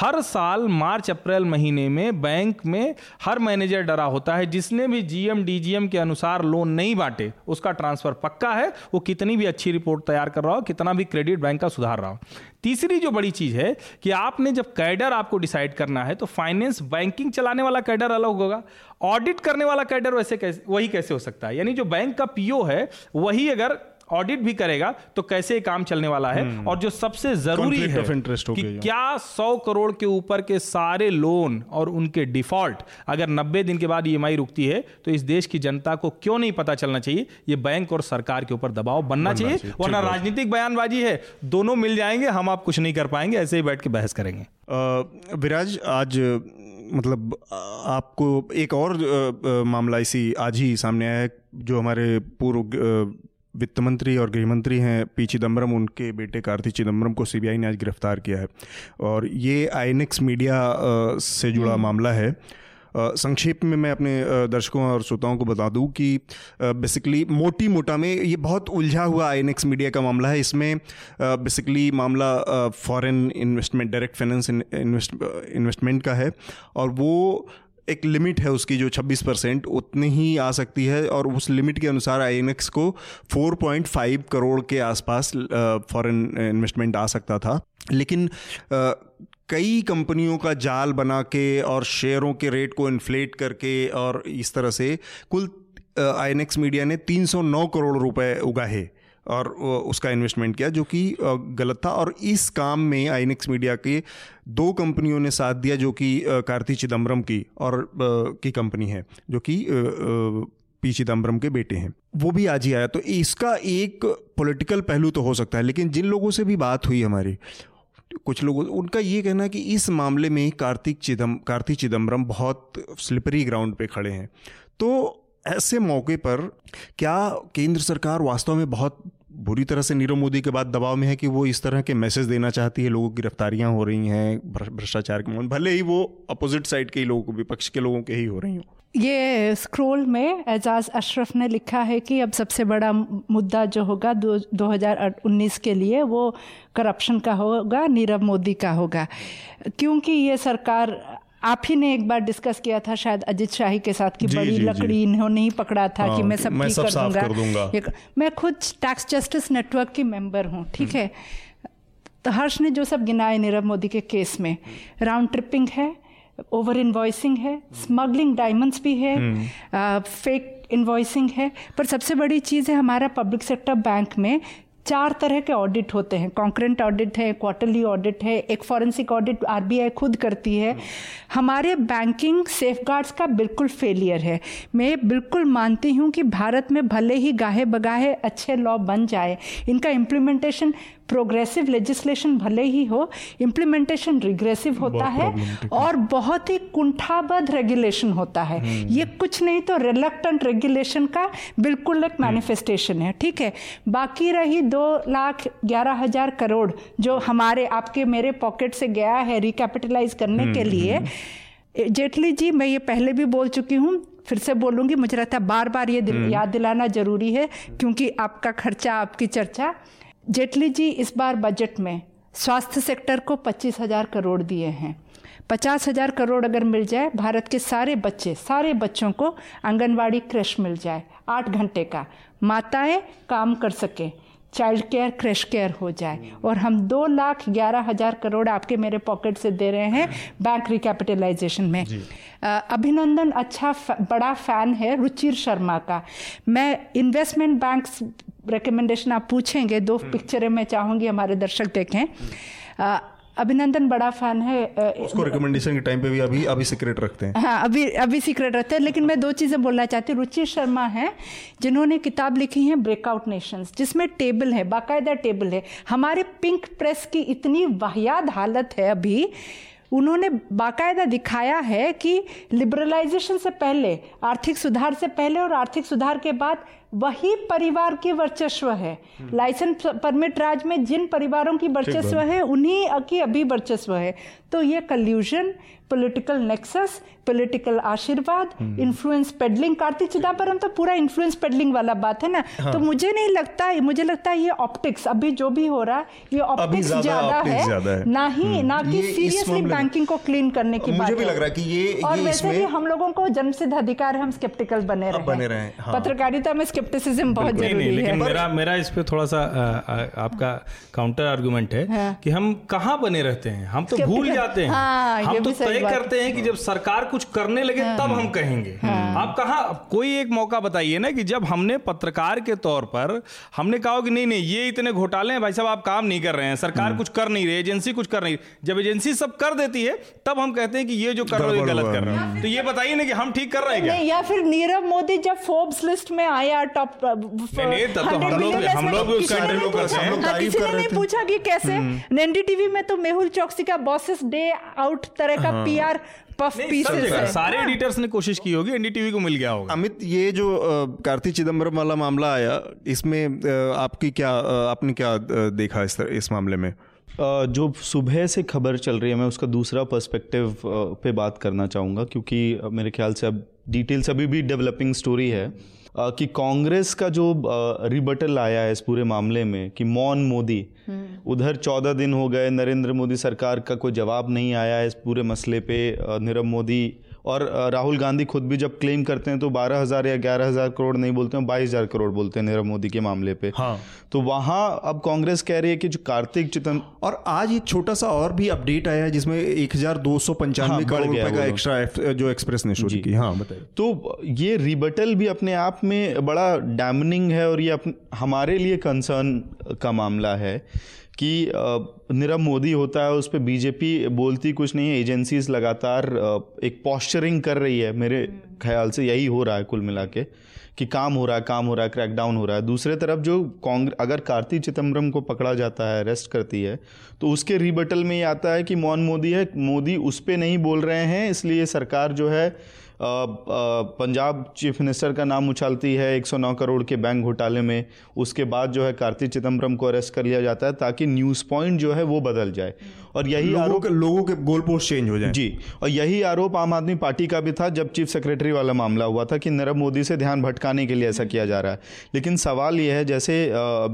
हर साल मार्च अप्रैल महीने में बैंक में हर मैनेजर डरा होता है, जिसने भी जीएम डीजीएम के अनुसार लोन नहीं बांटे उसका ट्रांसफर पक्का है, वो कितनी भी अच्छी रिपोर्ट तैयार कर रहा हो, कितना भी क्रेडिट बैंक का सुधार रहा हो। तीसरी जो बड़ी चीज है कि आपने जब कैडर आपको डिसाइड करना है तो फाइनेंस बैंकिंग चलाने वाला कैडर अलग होगा, ऑडिट करने वाला कैडर वैसे कैसे वही कैसे हो सकता है? यानी जो बैंक का पीओ है वही अगर ऑडिट भी करेगा तो कैसे काम चलने वाला है। और जो सबसे जरूरी है कि क्या 100 करोड़ के ऊपर के सारे लोन और उनके डिफॉल्ट अगर 90 दिन के बाद ईएमआई रुकती है तो इस देश की जनता को क्यों नहीं पता चलना चाहिए। ये बैंक और सरकार के ऊपर दबाव बनना चाहिए, वरना राजनीतिक बयानबाजी है, दोनों मिल जाएंगे, हम आप कुछ नहीं कर पाएंगे, ऐसे ही बैठ के बहस करेंगे। विराज, आज मतलब आपको एक और मामला इसी आज ही सामने आया है, जो हमारे पूर्व वित्त मंत्री और गृह मंत्री हैं पी चिदम्बरम, उनके बेटे कार्तिक चिदम्बरम को सीबीआई ने आज गिरफ्तार किया है और ये आईएनएक्स मीडिया से जुड़ा मामला है। संक्षेप में मैं अपने दर्शकों और श्रोताओं को बता दूं कि बेसिकली मोटी मोटा में ये बहुत उलझा हुआ आईएनएक्स मीडिया का मामला है। इसमें बेसिकली मामला foreign investment, direct finance investment का है और वो एक लिमिट है उसकी जो 26% उतनी ही आ सकती है और उस लिमिट के अनुसार आईएनएक्स को 4.5 करोड़ के आसपास फॉरेन इन्वेस्टमेंट आ सकता था। लेकिन कई कंपनियों का जाल बना के और शेयरों के रेट को इन्फ्लेट करके और इस तरह से कुल आईएनएक्स मीडिया ने 309 करोड़ रुपए उगाहे और उसका इन्वेस्टमेंट किया, जो कि गलत था। और इस काम में आईएनएक्स मीडिया के 2 कंपनियों ने साथ दिया, जो कि कार्ति चिदम्बरम की और की कंपनी है, जो कि पी चिदम्बरम के बेटे हैं, वो भी आज ही आया। तो इसका एक पॉलिटिकल पहलू तो हो सकता है, लेकिन जिन लोगों से भी बात हुई हमारी, कुछ लोगों उनका ये कहना है कि इस मामले में कार्ति चिदम्बरम बहुत स्लिपरी ग्राउंड पे खड़े हैं। तो ऐसे मौके पर क्या केंद्र सरकार वास्तव में बहुत बुरी तरह से नीरव मोदी के बाद दबाव में है कि वो इस तरह के मैसेज देना चाहती है? लोगों की गिरफ्तारियां हो रही हैं भ्रष्टाचार के मामले, भले ही वो अपोजिट साइड के ही लोगों को, विपक्ष के लोगों के ही हो रही हो। ये स्क्रॉल में एजाज अशरफ ने लिखा है कि अब सबसे बड़ा मुद्दा जो होगा 2019 के लिए वो करप्शन का होगा, नीरव मोदी का होगा, क्योंकि ये सरकार, आप ही ने एक बार डिस्कस किया था शायद अजित शाही के साथ कि बड़ी लकड़ी इन्होंने ही पकड़ा था कि मैं सब ठीक कर दूंगा। मैं खुद टैक्स जस्टिस नेटवर्क की मेंबर हूँ, ठीक है। तो हर्ष ने जो सब गिनाए नीरव मोदी के केस में, राउंड ट्रिपिंग है, ओवर इन्वॉइसिंग है, स्मगलिंग डायमंड्स भी है, फेक इन्वॉइसिंग है, पर सबसे बड़ी चीज़ है हमारा पब्लिक सेक्टर बैंक में 4 तरह के ऑडिट होते हैं। कॉन्करेंट ऑडिट है, क्वार्टरली ऑडिट है, एक फॉरेंसिक ऑडिट आरबीआई खुद करती है। हमारे बैंकिंग सेफगार्ड्स का बिल्कुल फेलियर है। मैं बिल्कुल मानती हूँ कि भारत में भले ही गाहे बगाहे अच्छे लॉ बन जाए, इनका इम्प्लीमेंटेशन प्रोग्रेसिव लेजिस्लेशन भले ही हो, इम्प्लीमेंटेशन रिग्रेसिव होता है और बहुत ही कुंठाबद्ध रेगुलेशन होता है। ये कुछ नहीं तो रिलक्टेंट रेगुलेशन का बिल्कुल एक मैनिफेस्टेशन है, ठीक है। बाकी रही 2,11,000 करोड़ जो हमारे आपके मेरे पॉकेट से गया है रिकैपिटलाइज करने के लिए। जेटली जी, मैं ये पहले भी बोल चुकी हूँ, फिर से बोलूँगी, मुझे लगता है बार बार ये याद दिलाना जरूरी है क्योंकि आपका खर्चा आपकी चर्चा। जेटली जी इस बार बजट में स्वास्थ्य सेक्टर को 25,000 करोड़ दिए हैं। 50,000 करोड़ अगर मिल जाए, भारत के सारे बच्चों को आंगनवाड़ी क्रश मिल जाए, 8 घंटे का, माताएं काम कर सकें, चाइल्ड केयर क्रश केयर हो जाए, और हम 2,11,000 करोड़ आपके मेरे पॉकेट से दे रहे हैं बैंक रिकैपिटलाइजेशन में। अभिनंदन अच्छा बड़ा फैन है रुचिर शर्मा का। मैं इन्वेस्टमेंट बैंक्स रिकमेंडेशन आप पूछेंगे, 2 पिक्चरें मैं चाहूँगी हमारे दर्शक देखें। अभिनंदन बड़ा फैन है, उसको रिकमेंडेशन के टाइम पे भी अभी सीक्रेट रखते हैं। हाँ, अभी सीक्रेट रहते हैं, लेकिन मैं 2 चीज़ें बोलना चाहती हूँ। रुचिर शर्मा हैं जिन्होंने किताब लिखी है ब्रेकआउट नेशंस, जिसमें टेबल है, बाकायदा टेबल है। हमारे पिंक प्रेस की इतनी वाहियात हालत है अभी, उन्होंने बाकायदा दिखाया है कि लिबरलाइजेशन से पहले, आर्थिक सुधार से पहले और आर्थिक सुधार के बाद वही परिवार की वर्चस्व है। लाइसेंस परमिट राज में जिन परिवारों की वर्चस्व है उन्हीं की अभी वर्चस्व है। तो ये कल्यूजन, पॉलिटिकल नेक्सस, पॉलिटिकल आशीर्वाद, इन्फ्लुएंस पेडलिंग, कार्तिक चिदम्बरम तो पूरा इन्फ्लुएंस पेडलिंग वाला बात है ना। हाँ। तो मुझे लगता है ये ऑप्टिक्स, अभी जो भी हो रहा है ये ऑप्टिक्स ज्यादा है, ना कि सीरियसली बैंकिंग को क्लीन करने की बात है। और वैसे भी हम लोगों को जन्मसिद्ध अधिकार है, हम स्केप्टिकल बने रहे हैं। पत्रकारिता में स्केप्टिसिज्म बहुत जरूरी है। लेकिन मेरा इस पे थोड़ा सा आपका काउंटर आर्गुमेंट है कि हम कहाँ बने रहते हैं, हम तो भूल जाते हैं, हम तो तय करते हैं कि जब सरकार कुछ करने लगे तब हम कहेंगे। आप कहाँ, कोई एक मौका बताइए ना कि जब हमने पत्रकार के तौर पर हमने कहा कि नहीं नहीं ये इतने घोटाले हैं भाई साहब, आप काम नहीं कर रहे हैं, सरकार कुछ कर नहीं रही, एजेंसी कुछ कर नहीं रही, जब एजेंसी सब कर देती है तब हम कहते हैं कि ये जो कर रहे हो ये गलत कर रहे हैं। तो ये बताइए ना कि हम ठीक कर रहे हैं क्या? या फिर नीरव मोदी जब फोर्ब्स लिस्ट में आया टॉप, नहीं पूछा कि कैसे, एनडीटीवी में तो मेहुल चौकसी का बॉसेस डे आउट तरह का पीआर सारे एडिटर्स ने कोशिश की होगी, एनडीटीवी को मिल गया होगा। अमित, ये जो कार्तिक चिदंबरम वाला मामला आया, इसमें आपकी क्या, आपने क्या देखा इस मामले में? जो सुबह से खबर चल रही है, मैं उसका दूसरा पर्सपेक्टिव पे बात करना चाहूँगा, क्योंकि मेरे ख्याल से अब डिटेल्स अभी भी डेवलपिंग स्टोरी है कि कांग्रेस का जो रिबटल आया है इस पूरे मामले में कि मौन मोदी, उधर 14 दिन हो गए, नरेंद्र मोदी सरकार का कोई जवाब नहीं आया है इस पूरे मसले पे। नीरव मोदी और राहुल गांधी खुद भी जब क्लेम करते हैं तो 12,000 या 11,000 करोड़ नहीं बोलते हैं, 22,000 करोड़ बोलते हैं नीरव मोदी के मामले पे। हाँ। तो वहाँ अब कांग्रेस कह रही है कि जो कार्तिक चिदंबरम, और आज एक छोटा सा और भी अपडेट आया है जिसमें 1,295 करोड़ रुपए का एक्स्ट्रा जो एक्सप्रेस ने शुरू की। हाँ, बताइए। तो ये रिबटल भी अपने आप में बड़ा डैमनिंग है और ये हमारे लिए कंसर्न का मामला है कि नीरव मोदी होता है, उस पर बीजेपी बोलती कुछ नहीं है, एजेंसीज लगातार एक पॉस्चरिंग कर रही है। मेरे ख्याल से यही हो रहा है कुल मिला के कि काम हो रहा है, क्रैकडाउन हो रहा है। दूसरे तरफ जो अगर कार्तिक चिदंबरम को पकड़ा जाता है, अरेस्ट करती है, तो उसके रिबटल में ये आता है कि मौन मोदी है, मोदी उस पर नहीं बोल रहे हैं, इसलिए सरकार जो है पंजाब चीफ मिनिस्टर का नाम उछालती है 109 करोड़ के बैंक घोटाले में। उसके बाद जो है कार्तिक चिदंबरम को अरेस्ट कर लिया जाता है ताकि न्यूज़ पॉइंट जो है वो बदल जाए, और यही आरोप लोगों के गोल पोस्ट चेंज हो जाए। जी, और यही आरोप आम आदमी पार्टी का भी था जब चीफ सेक्रेटरी वाला मामला हुआ था कि नीरव मोदी से ध्यान भटकाने के लिए ऐसा किया जा रहा है। लेकिन सवाल ये है, जैसे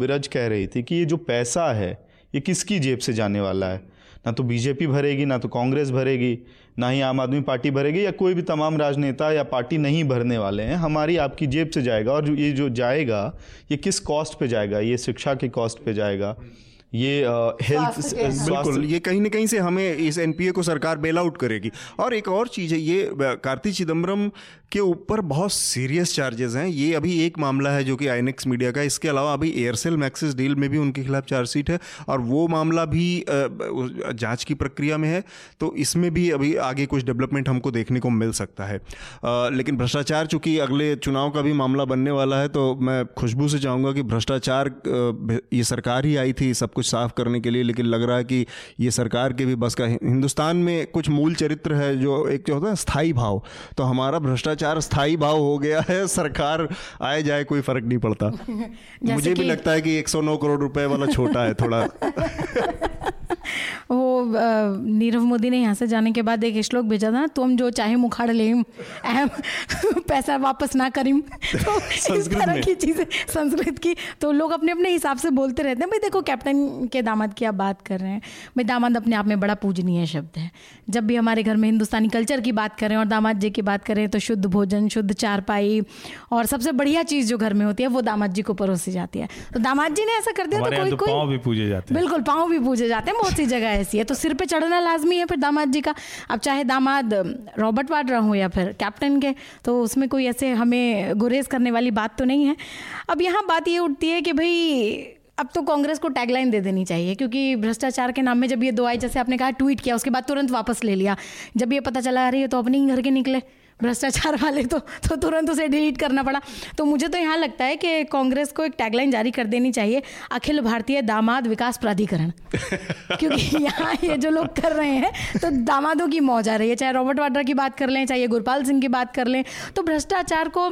विरज कह रही थी, कि ये जो पैसा है ये किसकी जेब से जाने वाला है? ना तो बीजेपी भरेगी, ना तो कांग्रेस भरेगी, ना ही आम आदमी पार्टी भरेगी, या कोई भी तमाम राजनेता या पार्टी नहीं भरने वाले हैं। हमारी आपकी जेब से जाएगा, और ये जो जाएगा ये किस कॉस्ट पे जाएगा? ये शिक्षा के कॉस्ट पे जाएगा, ये हेल्थ, बिल्कुल, ये कहीं ना कहीं से हमें इस एनपीए को सरकार बेल आउट करेगी। और एक और चीज़ है, ये कार्तिक चिदंबरम के ऊपर बहुत सीरियस चार्जेस हैं। ये अभी एक मामला है जो कि आईएनएक्स मीडिया का, इसके अलावा अभी एयरसेल मैक्सिस डील में भी उनके खिलाफ चार्जशीट है, और वो मामला भी जांच की प्रक्रिया में है। तो इसमें भी अभी आगे कुछ डेवलपमेंट हमको देखने को मिल सकता है। लेकिन भ्रष्टाचार, चूँकि अगले चुनाव का भी मामला बनने वाला है, तो मैं खुशबू से चाहूँगा कि भ्रष्टाचार, ये सरकार ही आई थी सब कुछ साफ करने के लिए, लेकिन लग रहा है कि ये सरकार के भी बस का। हिंदुस्तान में कुछ मूल चरित्र है, जो एक जो होता है स्थायी भाव, तो हमारा भ्रष्टाचार स्थायी भाव हो गया है, सरकार आए जाए कोई फर्क नहीं पड़ता। मुझे भी लगता है कि 109 करोड़ रुपए वाला छोटा है थोड़ा। वो नीरव मोदी ने यहाँ से जाने के बाद एक श्लोक भेजा था, तुम जो चाहे मुखाड़ लेम, पैसा वापस ना करीम। तो इस तरह की चीज़ें संस्कृत की, तो लोग अपने अपने हिसाब से बोलते रहते हैं। भाई देखो, कैप्टन के दामाद की आप बात कर रहे हैं, भाई दामाद अपने आप में बड़ा पूजनीय शब्द है। जब भी हमारे घर में हिंदुस्तानी कल्चर की बात करें और दामाद जी की बात करें, तो शुद्ध भोजन, शुद्ध चारपाई, और सबसे बढ़िया चीज़ जो घर में होती है वो दामाद जी को परोसी जाती है। तो दामाद जी ने ऐसा कर दिया, तो कोई पाँव भी पूजे जाते हैं, बिल्कुल पाँव भी पूजे जाते हैं, बहुत सी जगह ऐसी है। तो सिर पे चढ़ना लाजमी है फिर दामाद जी का। अब चाहे दामाद रॉबर्ट वाड्रा हो या फिर कैप्टन के, तो उसमें कोई ऐसे हमें गुरेज करने वाली बात तो नहीं है। अब यहाँ बात ये उठती है कि भाई अब तो कांग्रेस को टैगलाइन दे देनी चाहिए, क्योंकि भ्रष्टाचार के नाम में जब ये दो आई, जैसे आपने कहा, ट्वीट किया, उसके बाद तुरंत वापस ले लिया। जब ये पता चला, रही है तो अपने ही घर के निकले भ्रष्टाचार वाले, तो तुरंत उसे डिलीट करना पड़ा। तो मुझे तो यहाँ लगता है कि कांग्रेस को एक टैगलाइन जारी कर देनी चाहिए, अखिल भारतीय दामाद विकास प्राधिकरण। क्योंकि यहाँ ये जो लोग कर रहे हैं, तो दामादों की मौज आ रही है, चाहे रॉबर्ट वाड्रा की बात कर लें, चाहे गुरपाल सिंह की बात कर लें। तो भ्रष्टाचार को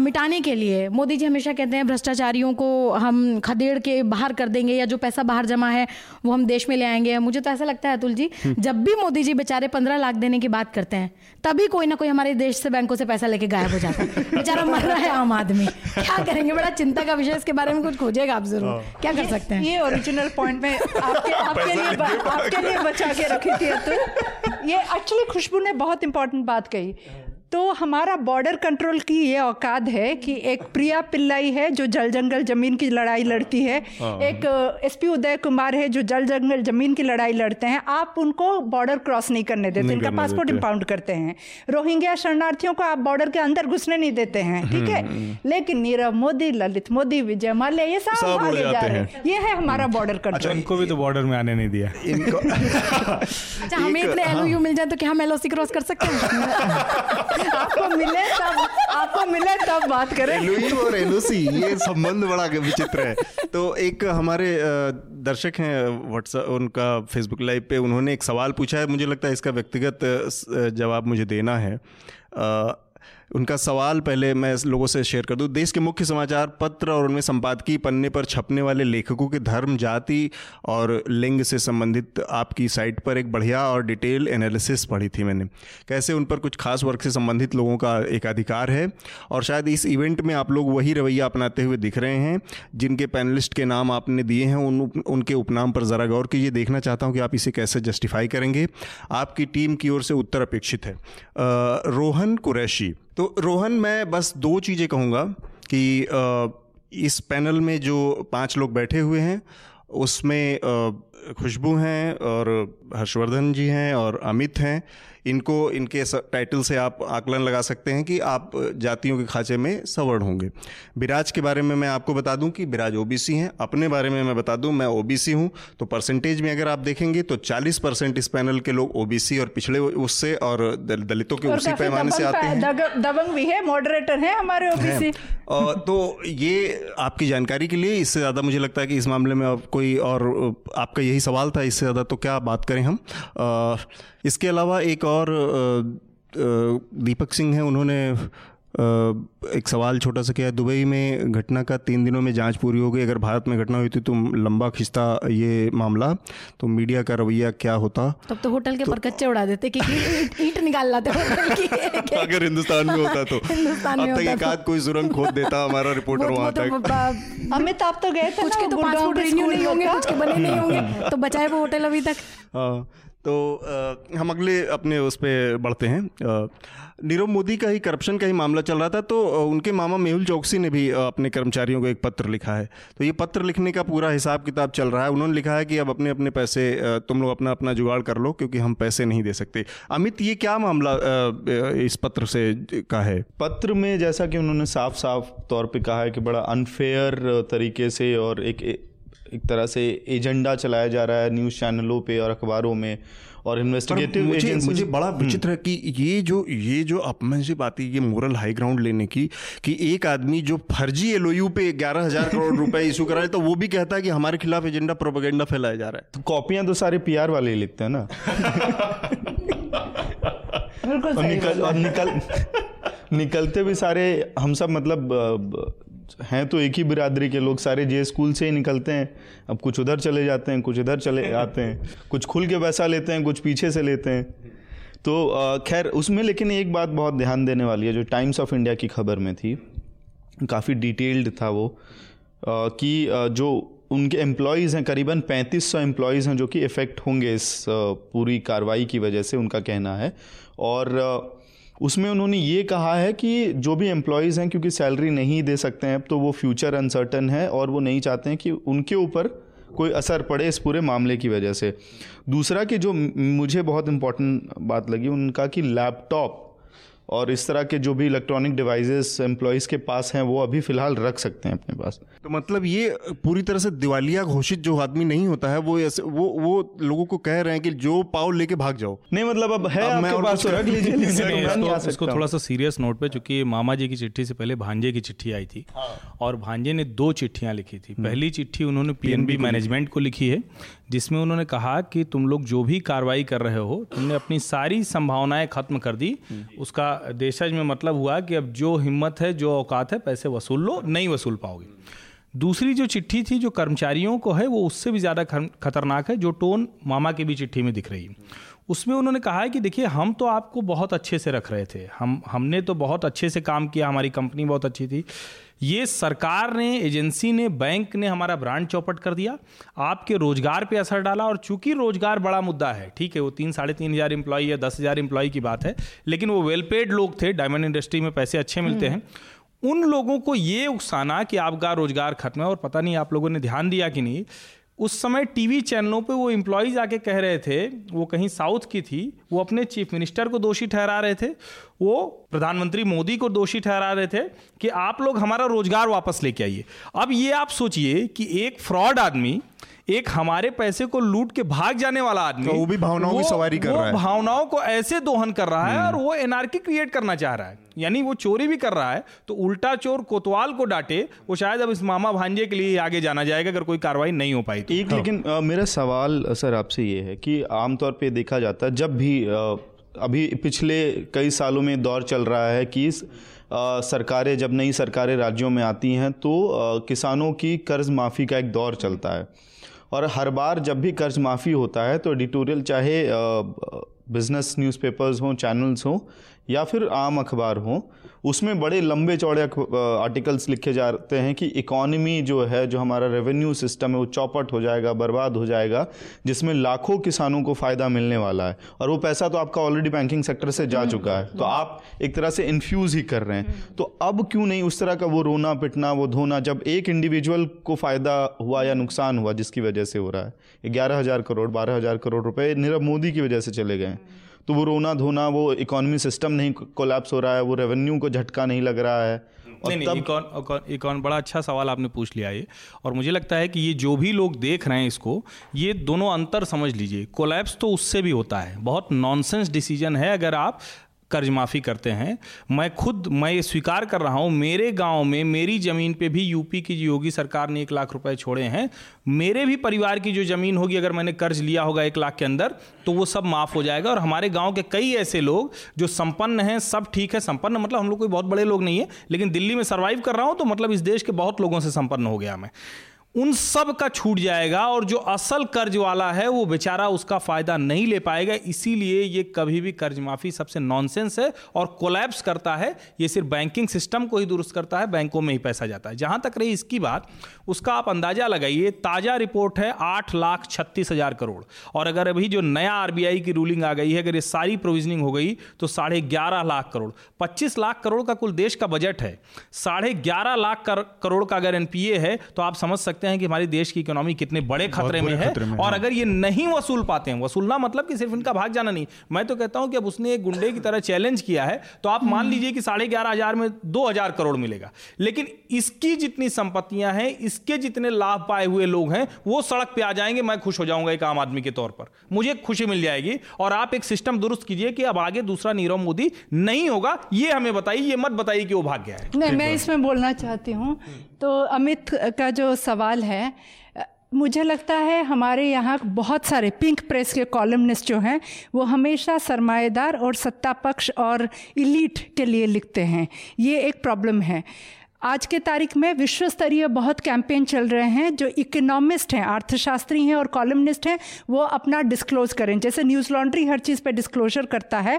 मिटाने के लिए मोदी जी हमेशा कहते हैं भ्रष्टाचारियों को हम खदेड़ के बाहर कर देंगे, या जो पैसा बाहर जमा है वो हम देश में ले आएंगे। मुझे तो ऐसा लगता है अतुल जी, जब भी मोदी जी बेचारे 15 लाख देने की बात करते हैं, तभी कोई ना कोई हमारे देश से बैंकों से पैसा लेके गायब हो जाता है। बेचारा मर रहा है आम आदमी, क्या करेंगे? बड़ा चिंता का विषय, इसके बारे में कुछ खोजेगा आप जरूर, क्या कर सकते हैं? ये ओरिजिनल पॉइंट में आपके लिए बचा के रखी थी। तो ये एक्चुअली खुशबू ने बहुत इंपॉर्टेंट बात कही। तो हमारा बॉर्डर कंट्रोल की ये औकात है कि एक प्रिया पिल्लाई है जो जल जंगल जमीन की लड़ाई लड़ती है, एक एसपी उदय कुमार है जो जल जंगल जमीन की लड़ाई लड़ते हैं। आप उनको बॉर्डर क्रॉस नहीं करने देते, इनका पासपोर्ट इम्पाउंड करते हैं। रोहिंग्या शरणार्थियों को आप बॉर्डर के अंदर घुसने नहीं देते हैं, ठीक है। लेकिन नीरव मोदी, ललित मोदी, विजय माल्या, ये सब भागे जा रहे हैं। ये है हमारा बॉर्डर कंट्रोल। इनको भी तो बॉर्डर में आने नहीं दिया। अच्छा, हमें इतने एलओयू मिल जाए तो क्या हम एलओसी क्रॉस कर सकते हैं? आपको मिले तब बात करें। एलओयू और एलओसी, ये संबंध बड़ा विचित्र है। तो एक हमारे दर्शक हैं, व्हाट्सएप, उनका फेसबुक लाइव पे उन्होंने एक सवाल पूछा है, मुझे लगता है इसका व्यक्तिगत जवाब मुझे देना है। उनका सवाल पहले मैं लोगों से शेयर कर दूं। देश के मुख्य समाचार पत्र और उनमें संपादकीय पन्ने पर छपने वाले लेखकों के धर्म, जाति और लिंग से संबंधित आपकी साइट पर एक बढ़िया और डिटेल एनालिसिस पढ़ी थी मैंने, कैसे उन पर कुछ खास वर्ग से संबंधित लोगों का एक अधिकार है, और शायद इस इवेंट में आप लोग वही रवैया अपनाते हुए दिख रहे हैं। जिनके पैनलिस्ट के नाम आपने दिए हैं उनके उपनाम पर ज़रा गौर कीजिए। देखना चाहता हूँ कि आप इसे कैसे जस्टिफाई करेंगे। आपकी टीम की ओर से उत्तर अपेक्षित है। रोहन कुरैशी। तो रोहन, मैं बस दो चीज़ें कहूँगा कि इस पैनल में जो 5 लोग बैठे हुए हैं उसमें खुशबू हैं और हर्षवर्धन जी हैं और अमित हैं। इनको इनके टाइटल से आप आकलन लगा सकते हैं कि आप जातियों के खांचे में सवर्ण होंगे। विराज के बारे में मैं आपको बता दूं कि विराज ओबीसी हैं। अपने बारे में मैं बता दूं, मैं ओबीसी हूं। तो परसेंटेज में अगर आप देखेंगे तो 40% इस पैनल के लोग ओबीसी और पिछड़े उससे और दलितों के उसी पैमाने से आते हैं। दबंग भी है, मॉडरेटर है हमारे ओबीसी। तो ये आपकी जानकारी के लिए, इससे ज़्यादा मुझे लगता है कि इस मामले में आप कोई और आपका यही सवाल था, इससे ज़्यादा तो क्या बात करें हम। इसके अलावा एक और दीपक सिंह हैं, उन्होंने एक सवाल छोटा सा किया है। दुबई में घटना का 3 दिनों में जांच पूरी हो गई, अगर भारत में घटना हुई थी तो लंबा खिंचता ये मामला, तो मीडिया का रवैया क्या होता? तब तो होटल के परकच्चे उड़ा देते कि ईंट निकाल लाते होटल की। अगर हिंदुस्तान में होता तो अब तक एक आध कोई सुरंग खोद देता, हमारा रिपोर्टर वहां तक। अमित, आप तो गए थे, कुछ के तो पासपोर्ट रिन्यू नहीं होंगे, कुछ के बने नहीं होंगे, तो बचाए वो होटल अभी तक। तो हम अगले अपने उस पर बढ़ते हैं। नीरव मोदी का ही करप्शन का ही मामला चल रहा था, तो उनके मामा मेहुल चौकसी ने भी अपने कर्मचारियों को एक पत्र लिखा है। तो ये पत्र लिखने का पूरा हिसाब किताब चल रहा है। उन्होंने लिखा है कि अब अपने अपने पैसे तुम लोग अपना अपना जुगाड़ कर लो, क्योंकि हम पैसे नहीं दे सकते। अमित, ये क्या मामला इस पत्र से का है? पत्र में जैसा कि उन्होंने साफ साफ तौर पर कहा है कि बड़ा अनफेयर तरीके से और एक तरह से एजेंडा चलाया जा रहा है न्यूज़ चैनलों पे और अखबारों में और इन्वेस्टिगेटिव एजेंसी। मुझे बड़ा विचित्र है कि ये जो अपमानजनक आती है, ये मोरल हाई ग्राउंड लेने की, कि एक आदमी जो फर्जी एलओयू पे 11,000 करोड़ रुपए इशू करा है, तो वो भी कहता है कि हमारे खिलाफ एजेंडा प्रोपेगेंडा फैलाया जा रहा है। तो कॉपियां तो सारे पीआर वाले लिखते हैं ना। निकलते भी सारे हम सब मतलब हैं तो एक ही बिरादरी के लोग, सारे जे स्कूल से ही निकलते हैं। अब कुछ उधर चले जाते हैं, कुछ इधर चले आते हैं, कुछ खुल के पैसा लेते हैं, कुछ पीछे से लेते हैं। तो खैर उसमें लेकिन एक बात बहुत ध्यान देने वाली है जो टाइम्स ऑफ इंडिया की खबर में थी, काफ़ी डिटेल्ड था वो, कि जो उनके एम्प्लॉयज़ हैं, करीबन 3500 एम्प्लॉयज़ हैं जो कि इफ़ेक्ट होंगे इस पूरी कार्रवाई की वजह से, उनका कहना है। और उसमें उन्होंने ये कहा है कि जो भी एम्प्लॉयज़ हैं, क्योंकि सैलरी नहीं दे सकते हैं अब, तो वो फ्यूचर अनसर्टन है और वो नहीं चाहते हैं कि उनके ऊपर कोई असर पड़े इस पूरे मामले की वजह से। दूसरा कि जो मुझे बहुत इम्पॉर्टेंट बात लगी उनका, कि लैपटॉप और इस तरह के जो भी इलेक्ट्रॉनिक डिवाइसेस एम्प्लॉइज़ के पास हैं वो अभी फ़िलहाल रख सकते हैं अपने पास। तो मतलब ये पूरी तरह से दिवालिया घोषित जो आदमी नहीं होता है वो ऐसे वो लोगों को कह रहे हैं कि जो पाओ लेके भाग जाओ। नहीं मतलब अब है अब आपके पास, रख लीजिए। इसको थोड़ा सा सीरियस नोट पे, चूँकि मामा जी की चिट्ठी से पहले भांजे की चिट्ठी आई थी और भांजे ने 2 चिट्ठियाँ लिखी थी। पहली चिट्ठी उन्होंने पीएनबी मैनेजमेंट को लिखी है, जिसमें उन्होंने कहा कि तुम लोग जो भी कार्रवाई कर रहे हो, तुमने अपनी सारी संभावनाएं खत्म कर दी। उसका देशज में मतलब हुआ कि अब जो हिम्मत है, जो औकात है, पैसे वसूल लो, नहीं वसूल पाओगे। दूसरी जो चिट्ठी थी जो कर्मचारियों को है, वो उससे भी ज़्यादा खतरनाक है, जो टोन मामा की भी चिट्ठी में दिख रही है। उसमें उन्होंने कहा है कि देखिए हम तो आपको बहुत अच्छे से रख रहे थे, हमने तो बहुत अच्छे से काम किया, हमारी कंपनी बहुत अच्छी थी, ये सरकार ने, एजेंसी ने, बैंक ने हमारा ब्रांड चौपट कर दिया, आपके रोजगार पे असर डाला, और चूंकि रोजगार बड़ा मुद्दा है, ठीक है वो 3-3.5 हज़ार एम्प्लॉई या 10,000 एम्प्लॉई की बात है, लेकिन वो वेल पेड लोग थे, डायमंड इंडस्ट्री में पैसे अच्छे मिलते हैं, उन लोगों को ये उकसाना कि आपका रोजगार खत्म है। और पता नहीं आप लोगों ने ध्यान दिया कि नहीं, उस समय टीवी चैनलों पे वो एम्प्लॉयज़ आके कह रहे थे, वो कहीं साउथ की थी, वो अपने चीफ मिनिस्टर को दोषी ठहरा रहे थे, वो प्रधानमंत्री मोदी को दोषी ठहरा रहे थे कि आप लोग हमारा रोजगार वापस लेके आइए। अब ये आप सोचिए कि एक फ्रॉड आदमी, एक हमारे पैसे को लूट के भाग जाने वाला आदमी, तो वो भी भावनाओं की सवारी कर रहा है, भावनाओं को ऐसे दोहन कर रहा है और वो एनार्की क्रिएट करना चाह रहा है, यानी वो चोरी भी कर रहा है तो उल्टा चोर कोतवाल को डांटे, वो शायद अब इस मामा भांजे के लिए आगे जाना जाएगा अगर कोई कार्रवाई नहीं हो पाई तो। एक लेकिन मेरा सवाल सर आपसे ये है कि आमतौर पर देखा जाता है, जब भी अभी पिछले कई सालों में दौर चल रहा है कि सरकारें, जब नई सरकारें राज्यों में आती हैं तो किसानों की कर्ज माफ़ी का एक दौर चलता है, और हर बार जब भी कर्ज माफ़ी होता है तो एडिटोरियल, चाहे बिज़नेस न्यूज़पेपर्स हों, चैनल्स हों या फिर आम अखबार हों, उसमें बड़े लंबे चौड़े आर्टिकल्स लिखे जाते हैं कि इकॉनमी जो है, जो हमारा रेवेन्यू सिस्टम है वो चौपट हो जाएगा, बर्बाद हो जाएगा, जिसमें लाखों किसानों को फ़ायदा मिलने वाला है, और वो पैसा तो आपका ऑलरेडी बैंकिंग सेक्टर से जा चुका है, तो आप एक तरह से इन्फ्यूज़ ही कर रहे हैं। तो अब क्यों नहीं उस तरह का वो रोना पिटना, वो धोना, जब एक इंडिविजुअल को फ़ायदा हुआ या नुकसान हुआ जिसकी वजह से हो रहा है, 11,000 करोड़ 12,000 करोड़ रुपए नीरव मोदी की वजह से चले गए, तो वो रोना धोना, वो इकोनॉमी सिस्टम नहीं कोलैप्स हो रहा है, वो रेवेन्यू को झटका नहीं लग रहा है। और नहीं, बड़ा अच्छा सवाल आपने पूछ लिया ये, और मुझे लगता है कि ये जो भी लोग देख रहे हैं इसको, ये दोनों अंतर समझ लीजिए। कोलैप्स तो उससे भी होता है, बहुत नॉनसेंस डिसीजन है अगर आप कर्ज माफ़ी करते हैं। मैं ये स्वीकार कर रहा हूँ, मेरे गांव में मेरी ज़मीन पे भी यूपी की योगी सरकार ने 1 लाख रुपए छोड़े हैं, मेरे भी परिवार की जो ज़मीन होगी अगर मैंने कर्ज लिया होगा 1 लाख के अंदर तो वो सब माफ़ हो जाएगा। और हमारे गांव के कई ऐसे लोग जो संपन्न हैं, सब ठीक है, संपन्न मतलब हम लोग कोई बहुत बड़े लोग नहीं है, लेकिन दिल्ली में सर्वाइव कर रहा हूँ तो मतलब इस देश के बहुत लोगों से संपन्न हो गया मैं, उन सब का छूट जाएगा, और जो असल कर्ज वाला है वो बेचारा उसका फ़ायदा नहीं ले पाएगा। इसीलिए ये कभी भी कर्ज माफ़ी सबसे नॉनसेंस है और कोलैप्स करता है, ये सिर्फ बैंकिंग सिस्टम को ही दुरुस्त करता है, बैंकों में ही पैसा जाता है। जहाँ तक रही इसकी बात, उसका आप अंदाज़ा लगाइए, ताज़ा रिपोर्ट है 8,36,000 करोड़, और अगर अभी जो नया आरबीआई की रूलिंग आ गई है, अगर ये सारी प्रोविजनिंग हो गई तो 11.5 लाख करोड़, 25 लाख करोड़ का कुल देश का बजट है, 11.5 लाख करोड़ का अगर एनपीए है तो आप समझ हैं कि हमारे देश की इकोनॉमी कितने बड़े खतरे में है। और अगर ये नहीं वसूल पाते हैं, वसूलना मतलब कि सिर्फ इनका भाग जाना नहीं, मैं तो कहता हूं कि अब उसने एक गुंडे की तरह चैलेंज किया है तो आप मान लीजिए कि 11,500 में 2,000 करोड़ मिलेगा, लेकिन इसकी जितनी संपत्तियां हैं, इसके जितने लाभ पाए हुए लोग हैं, वो सड़क पे आ जाएंगे, मैं खुश हो जाऊंगा, एक आम आदमी के तौर पर मुझे खुशी मिल जाएगी। और आप एक सिस्टम दुरुस्त कीजिए कि अब आगे दूसरा नीरव मोदी नहीं होगा, ये हमें बताइए, ये मत बताइए कि वो भाग गया है। नहीं, मैं इसमें बोलना चाहती हूं, तो अमित का जो सवाल है, मुझे लगता है हमारे यहाँ बहुत सारे पिंक प्रेस के कॉलमनिस्ट जो हैं वो हमेशा सरमाएदार और सत्ता पक्ष और इलीट के लिए लिखते हैं, ये एक प्रॉब्लम है। आज के तारीख में विश्व स्तरीय बहुत कैंपेन चल रहे हैं, जो इकोनॉमिस्ट हैं, अर्थशास्त्री हैं और कॉलमनिस्ट हैं, वो अपना डिस्क्लोज़ करें, जैसे न्यूज़ लॉन्ड्री हर चीज़ पे डिस्क्लोज़र करता है।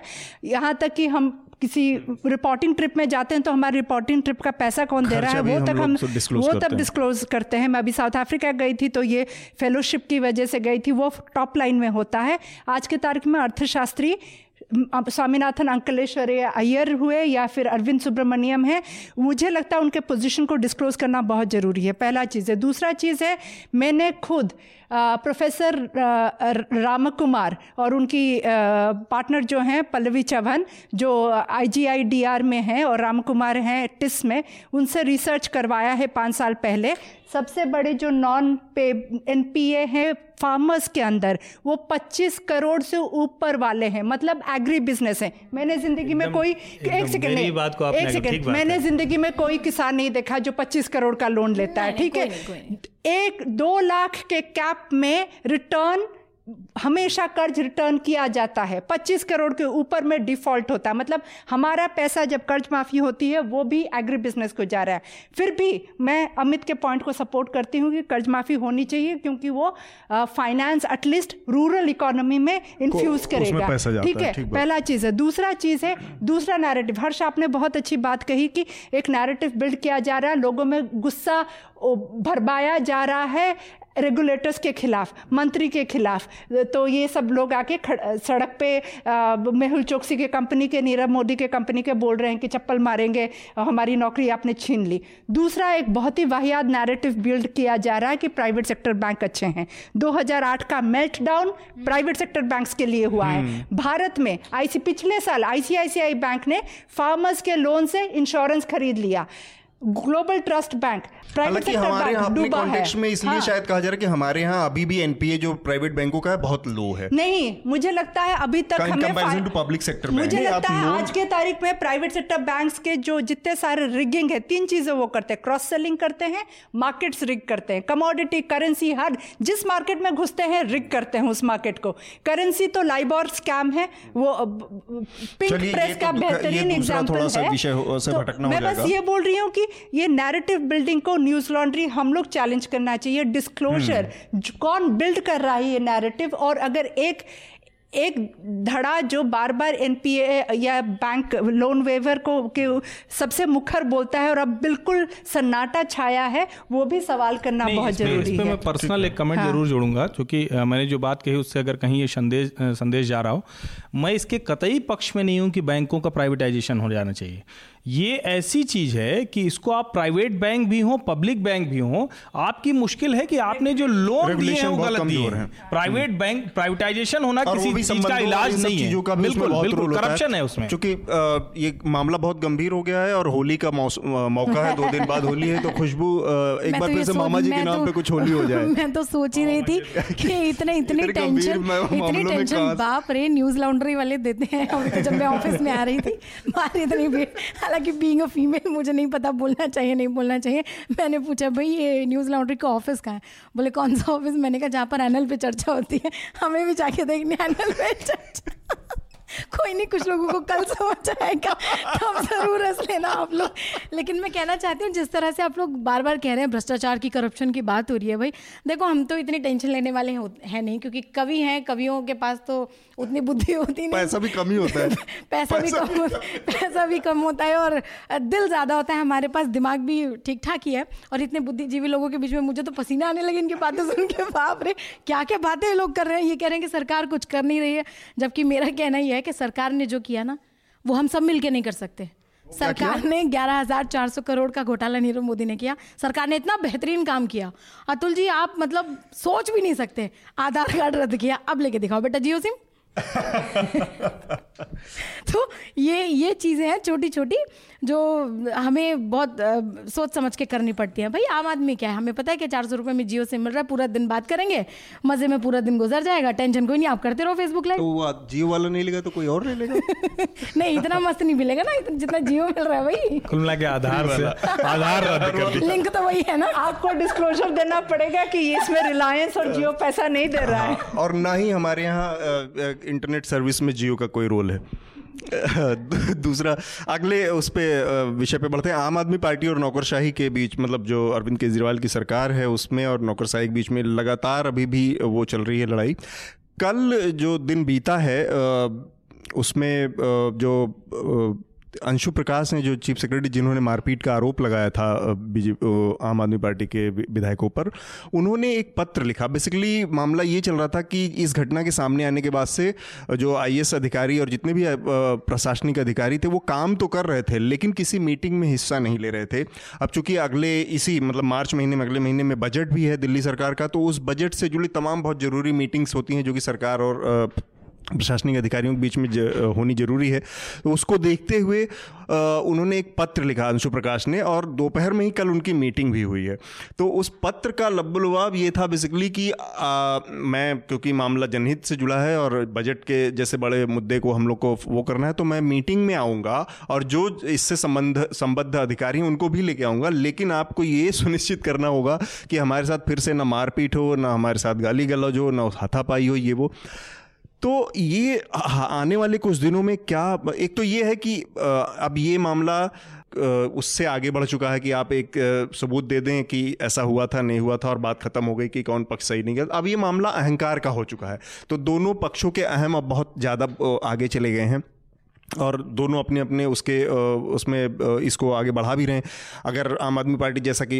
यहाँ तक कि हम किसी रिपोर्टिंग ट्रिप में जाते हैं तो हमारी रिपोर्टिंग ट्रिप का पैसा कौन दे रहा है वो तक हम डिस्क्लोज करते हैं। मैं अभी साउथ अफ्रीका गई थी तो ये फेलोशिप की वजह से गई थी, वो टॉप लाइन में होता है। आज के तारीख में अर्थशास्त्री स्वामीनाथन अंकलेश्वरय अय्यर हुए या फिर अरविंद सुब्रमण्यम है, मुझे लगता है उनके पोजीशन को डिस्क्लोज करना बहुत ज़रूरी है, पहला चीज़ है। दूसरा चीज़ है, मैंने खुद प्रोफेसर रामकुमार और उनकी पार्टनर जो हैं पल्लवी चौहान, जो IGIDR में हैं और रामकुमार हैं टिस में, उनसे रिसर्च करवाया है 5 साल पहले। सबसे बड़े जो NPA हैं फार्मर्स के अंदर, वो 25 करोड़ से ऊपर वाले हैं, मतलब एग्री बिजनेस है। मैंने ज़िंदगी में कोई मैंने ज़िंदगी में कोई किसान नहीं देखा जो 25 करोड़ का लोन लेता है, ठीक है। 1-2 लाख के कैप में रिटर्न हमेशा कर्ज रिटर्न किया जाता है, 25 करोड़ के ऊपर में डिफ़ॉल्ट होता है, मतलब हमारा पैसा जब कर्ज माफ़ी होती है वो भी एग्री बिजनेस को जा रहा है। फिर भी मैं अमित के पॉइंट को सपोर्ट करती हूँ कि कर्ज माफ़ी होनी चाहिए, क्योंकि वो फाइनेंस एटलीस्ट रूरल इकोनॉमी में इन्फ्यूज़ करेगा। ठीक है, पहला चीज़ है। दूसरा नैरेटिव, हर्ष आपने बहुत अच्छी बात कही कि एक नैरेटिव बिल्ड किया जा रहा है, लोगों में गुस्सा भरवाया जा रहा है रेगुलेटर्स के खिलाफ, मंत्री के खिलाफ। तो ये सब लोग आके सड़क पे मेहुल चोकसी के कंपनी के, नीरव मोदी के कंपनी के बोल रहे हैं कि चप्पल मारेंगे, हमारी नौकरी आपने छीन ली। दूसरा, एक बहुत ही वाहियात नैरेटिव बिल्ड किया जा रहा है कि प्राइवेट सेक्टर बैंक अच्छे हैं। 2008 का meltdown private sector banks के लिए हुआ है। भारत में पिछले साल ICICI बैंक ने फार्मर्स के लोन से इंश्योरेंस खरीद लिया। Global trust bank, private sector bank डूबा है। कॉन्टेक्स्ट में इसलिए शायद कहा जा रहा है कि हमारे यहाँ अभी भी एनपीए जो प्राइवेट बैंकों का है बहुत लो है। नहीं, मुझे लगता है अभी तक हमें पब्लिक सेक्टर में, मुझे लगता है आज के तारीख में प्राइवेट सेक्टर बैंक्स के जो जितने सारे रिगिंग है, 3 चीजें वो करते हैं, क्रॉस सेलिंग करते हैं, मार्केट्स रिग करते हैं, कमोडिटी, करेंसी, हर जिस मार्केट में घुसते हैं रिग करते हैं उस मार्केट को। करेंसी तो लाइबॉर स्कैम है, वो पिंक प्रेस का बेहतरीन एग्जाम्पल है। मैं बस ये बोल रही हूँ कि ये नैरेटिव बिल्डिंग को न्यूज लॉन्ड्री हम लोग चैलेंज करना चाहिए। डिस्क्लोजर, कौन बिल्ड कर रहा है ये नैरेटिव? और अगर एक धड़ा जो बार बार एनपीए या बैंक लोन वेवर को के सबसे मुखर बोलता है और अब बिल्कुल सन्नाटा छाया है, वो भी सवाल करना बहुत जरूरी है। मैं पर्सनल एक कमेंट जरूर जोड़ूंगा, क्योंकि मैंने जो बात कही उससे अगर कहीं ये संदेश जा रहा हो, मैं इसके कतई पक्ष में नहीं हूँ कि बैंकों का प्राइवेटाइजेशन हो जाना चाहिए। ये ऐसी चीज है कि इसको आप प्राइवेट बैंक भी हो, पब्लिक बैंक भी हो, आपकी मुश्किल है कि आपने जो लोन दिए हैं वो गलत दिए हैं। प्राइवेट बैंक प्राइवेटाइजेशन होना किसी चीज का इलाज नहीं है, बिल्कुल करप्शन है उसमें। क्योंकि ये मामला बहुत गंभीर हो गया है और होली का मौका है, 2 दिन बाद होली है, तो खुशबू एक बार फिर से मामा जी के नाम पे कुछ होली हो जाए। मैं तो सोच ही रही थी कि इतनी टेंशन बाप रे न्यूज लॉन्ड्री वाले देते हैं। जब मैं ऑफिस में आ रही थी इतनी भीड़, हालांकि बीइंग अ फीमेल मुझे नहीं पता बोलना चाहिए नहीं बोलना चाहिए। मैंने पूछा भाई ये न्यूज़ लॉन्ड्री का ऑफिस कहाँ है? बोले कौन सा ऑफिस? मैंने कहा जहाँ पर एनल पे चर्चा होती है। हमें भी जाके देखने एनल पे चर्चा। कोई नहीं, कुछ लोगों को कल समझ आएगा, तब जरूर रस लेना आप लोग। लेकिन मैं कहना चाहती हूँ, जिस तरह से आप लोग बार बार कह रहे हैं भ्रष्टाचार की, करप्शन की बात हो रही है, भाई देखो हम तो इतनी टेंशन लेने वाले हैं नहीं, क्योंकि कवि हैं, कवियों के पास तो उतनी बुद्धि होती नहीं, पैसा भी कम ही होता है पैसा भी कम होता है और दिल ज़्यादा होता है। हमारे पास दिमाग भी ठीक ठाक ही है, और इतने बुद्धिजीवी लोगों के बीच में मुझे तो पसीना आने लगे इनकी बातें सुन के। बाप रे क्या बातें लोग कर रहे हैं। ये कह रहे हैं कि सरकार कुछ कर नहीं रही है, जबकि मेरा कहना ही है कि सरकार ने जो किया ना वो हम सब मिलके नहीं कर सकते। सरकार ने 11,400 करोड़ का घोटाला नीरव मोदी ने किया, सरकार ने इतना बेहतरीन काम किया। अतुल जी आप मतलब सोच भी नहीं सकते। आधार कार्ड रद्द किया, अब लेके दिखाओ बेटा जियो सिम। तो ये चीज़ें हैं छोटी छोटी जो हमें बहुत सोच समझ के करनी पड़ती हैं। भाई आम आदमी क्या है, हमें पता है कि 400 रुपये में जियो सिम मिल रहा है, पूरा दिन बात करेंगे, मज़े में पूरा दिन गुजर जाएगा, टेंशन कोई नहीं। आप करते रहो फेसबुक लाइव, तो वो जियो वाला नहीं लेगा तो कोई और ले लेगा। नहीं, इतना मस्त नहीं मिलेगा ना जितना जियो मिल रहा है। भाई कुल मिला के आधार लिंक तो वही है ना, आपको डिस्क्लोजर देना पड़ेगा कि इसमें रिलायंस और जियो पैसा नहीं दे रहा है, और ना ही हमारे यहाँ इंटरनेट सर्विस में जियो का कोई रोल है। दूसरा, अगले उस पे विषय पे बढ़ते हैं, आम आदमी पार्टी और नौकरशाही के बीच, मतलब जो अरविंद केजरीवाल की सरकार है उसमें और नौकरशाही के बीच में लगातार अभी भी वो चल रही है लड़ाई। कल जो दिन बीता है उसमें जो अंशु प्रकाश ने, जो चीफ सेक्रेटरी जिन्होंने मारपीट का आरोप लगाया था आम आदमी पार्टी के विधायकों पर, उन्होंने एक पत्र लिखा। बेसिकली मामला ये चल रहा था कि इस घटना के सामने आने के बाद से जो IAS अधिकारी और जितने भी प्रशासनिक अधिकारी थे वो काम तो कर रहे थे, लेकिन किसी मीटिंग में हिस्सा नहीं ले रहे थे। अब चूंकि अगले महीने में बजट भी है दिल्ली सरकार का, तो उस बजट से जुड़ी तमाम बहुत ज़रूरी मीटिंग्स होती हैं जो कि सरकार और प्रशासनिक अधिकारियों के बीच में होनी जरूरी है। तो उसको देखते हुए उन्होंने एक पत्र लिखा अंशु प्रकाश ने, और दोपहर में ही कल उनकी मीटिंग भी हुई है। तो उस पत्र का लब्बुलवाब ये था बेसिकली कि मैं, क्योंकि मामला जनहित से जुड़ा है और बजट के जैसे बड़े मुद्दे को हम लोग को वो करना है, तो मैं मीटिंग में आऊँगा और जो इससे संबद्ध अधिकारी हैं उनको भी लेके आऊँगा, लेकिन आपको ये सुनिश्चित करना होगा कि हमारे साथ फिर से ना मारपीट हो, ना हमारे साथ गाली गलौज हो, ना हाथापाई हो, ये वो। तो ये आने वाले कुछ दिनों में क्या, एक तो ये है कि अब ये मामला उससे आगे बढ़ चुका है कि आप एक सबूत दे दें कि ऐसा हुआ था नहीं हुआ था और बात खत्म हो गई कि कौन पक्ष सही नहीं गया। अब ये मामला अहंकार का हो चुका है। तो दोनों पक्षों के अहम अब बहुत ज़्यादा आगे चले गए हैं और दोनों अपने अपने उसके उसमें इसको आगे बढ़ा भी रहे हैं। अगर आम आदमी पार्टी, जैसा कि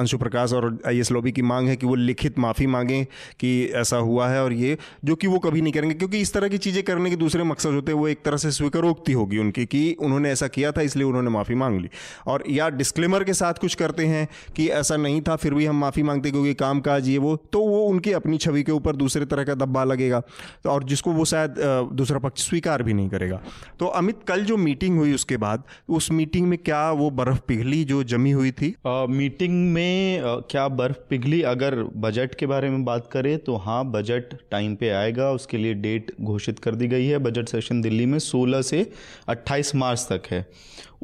अंशु प्रकाश और आईएएस लॉबी की मांग है कि वो लिखित माफ़ी मांगें कि ऐसा हुआ है, और ये जो कि वो कभी नहीं करेंगे क्योंकि इस तरह की चीज़ें करने के दूसरे मकसद होते हैं। वो एक तरह से स्वीकारोक्ति होगी उनकी कि उन्होंने ऐसा किया था इसलिए उन्होंने माफ़ी मांग ली, और या डिस्क्लेमर के साथ कुछ करते हैं कि ऐसा नहीं था फिर भी हम माफ़ी मांगते क्योंकि काम काज ये वो, तो वो उनकी अपनी छवि के ऊपर दूसरे तरह का दबा लगेगा और जिसको वो शायद दूसरा पक्ष स्वीकार भी नहीं करेगा। तो अमित, कल जो मीटिंग हुई उसके बाद उस मीटिंग में क्या वो बर्फ पिघली जो जमी हुई थी? मीटिंग में क्या बर्फ पिघली? अगर बजट के बारे में बात करें तो हाँ, बजट टाइम पे आएगा, उसके लिए डेट घोषित कर दी गई है। बजट सेशन दिल्ली में 16 से 28 मार्च तक है,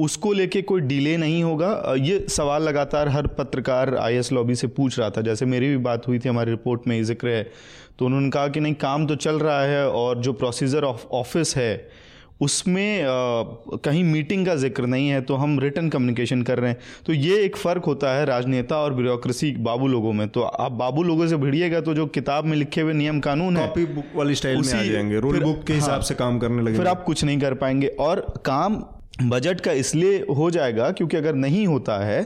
उसको लेके कोई डिले नहीं होगा। ये सवाल लगातार हर पत्रकार आईएएस लॉबी से पूछ रहा था, जैसे मेरी भी बात हुई थी, हमारी रिपोर्ट में जिक्र है। तो उन्होंने कहा कि नहीं, काम तो चल रहा है और जो प्रोसीजर ऑफ ऑफिस है उसमें कहीं मीटिंग का जिक्र नहीं है, तो हम रिटन कम्युनिकेशन कर रहे हैं। तो ये एक फ़र्क होता है राजनेता और ब्यूरोक्रेसी, बाबू लोगों में। तो आप बाबू लोगों से भिड़िएगा तो जो किताब में लिखे हुए नियम कानून है, कॉपी बुक वाली स्टाइल में आ जाएंगे, रूल बुक के हिसाब से काम करने लगेंगे, फिर आप कुछ नहीं कर पाएंगे। और काम बजट का इसलिए हो जाएगा क्योंकि अगर नहीं होता है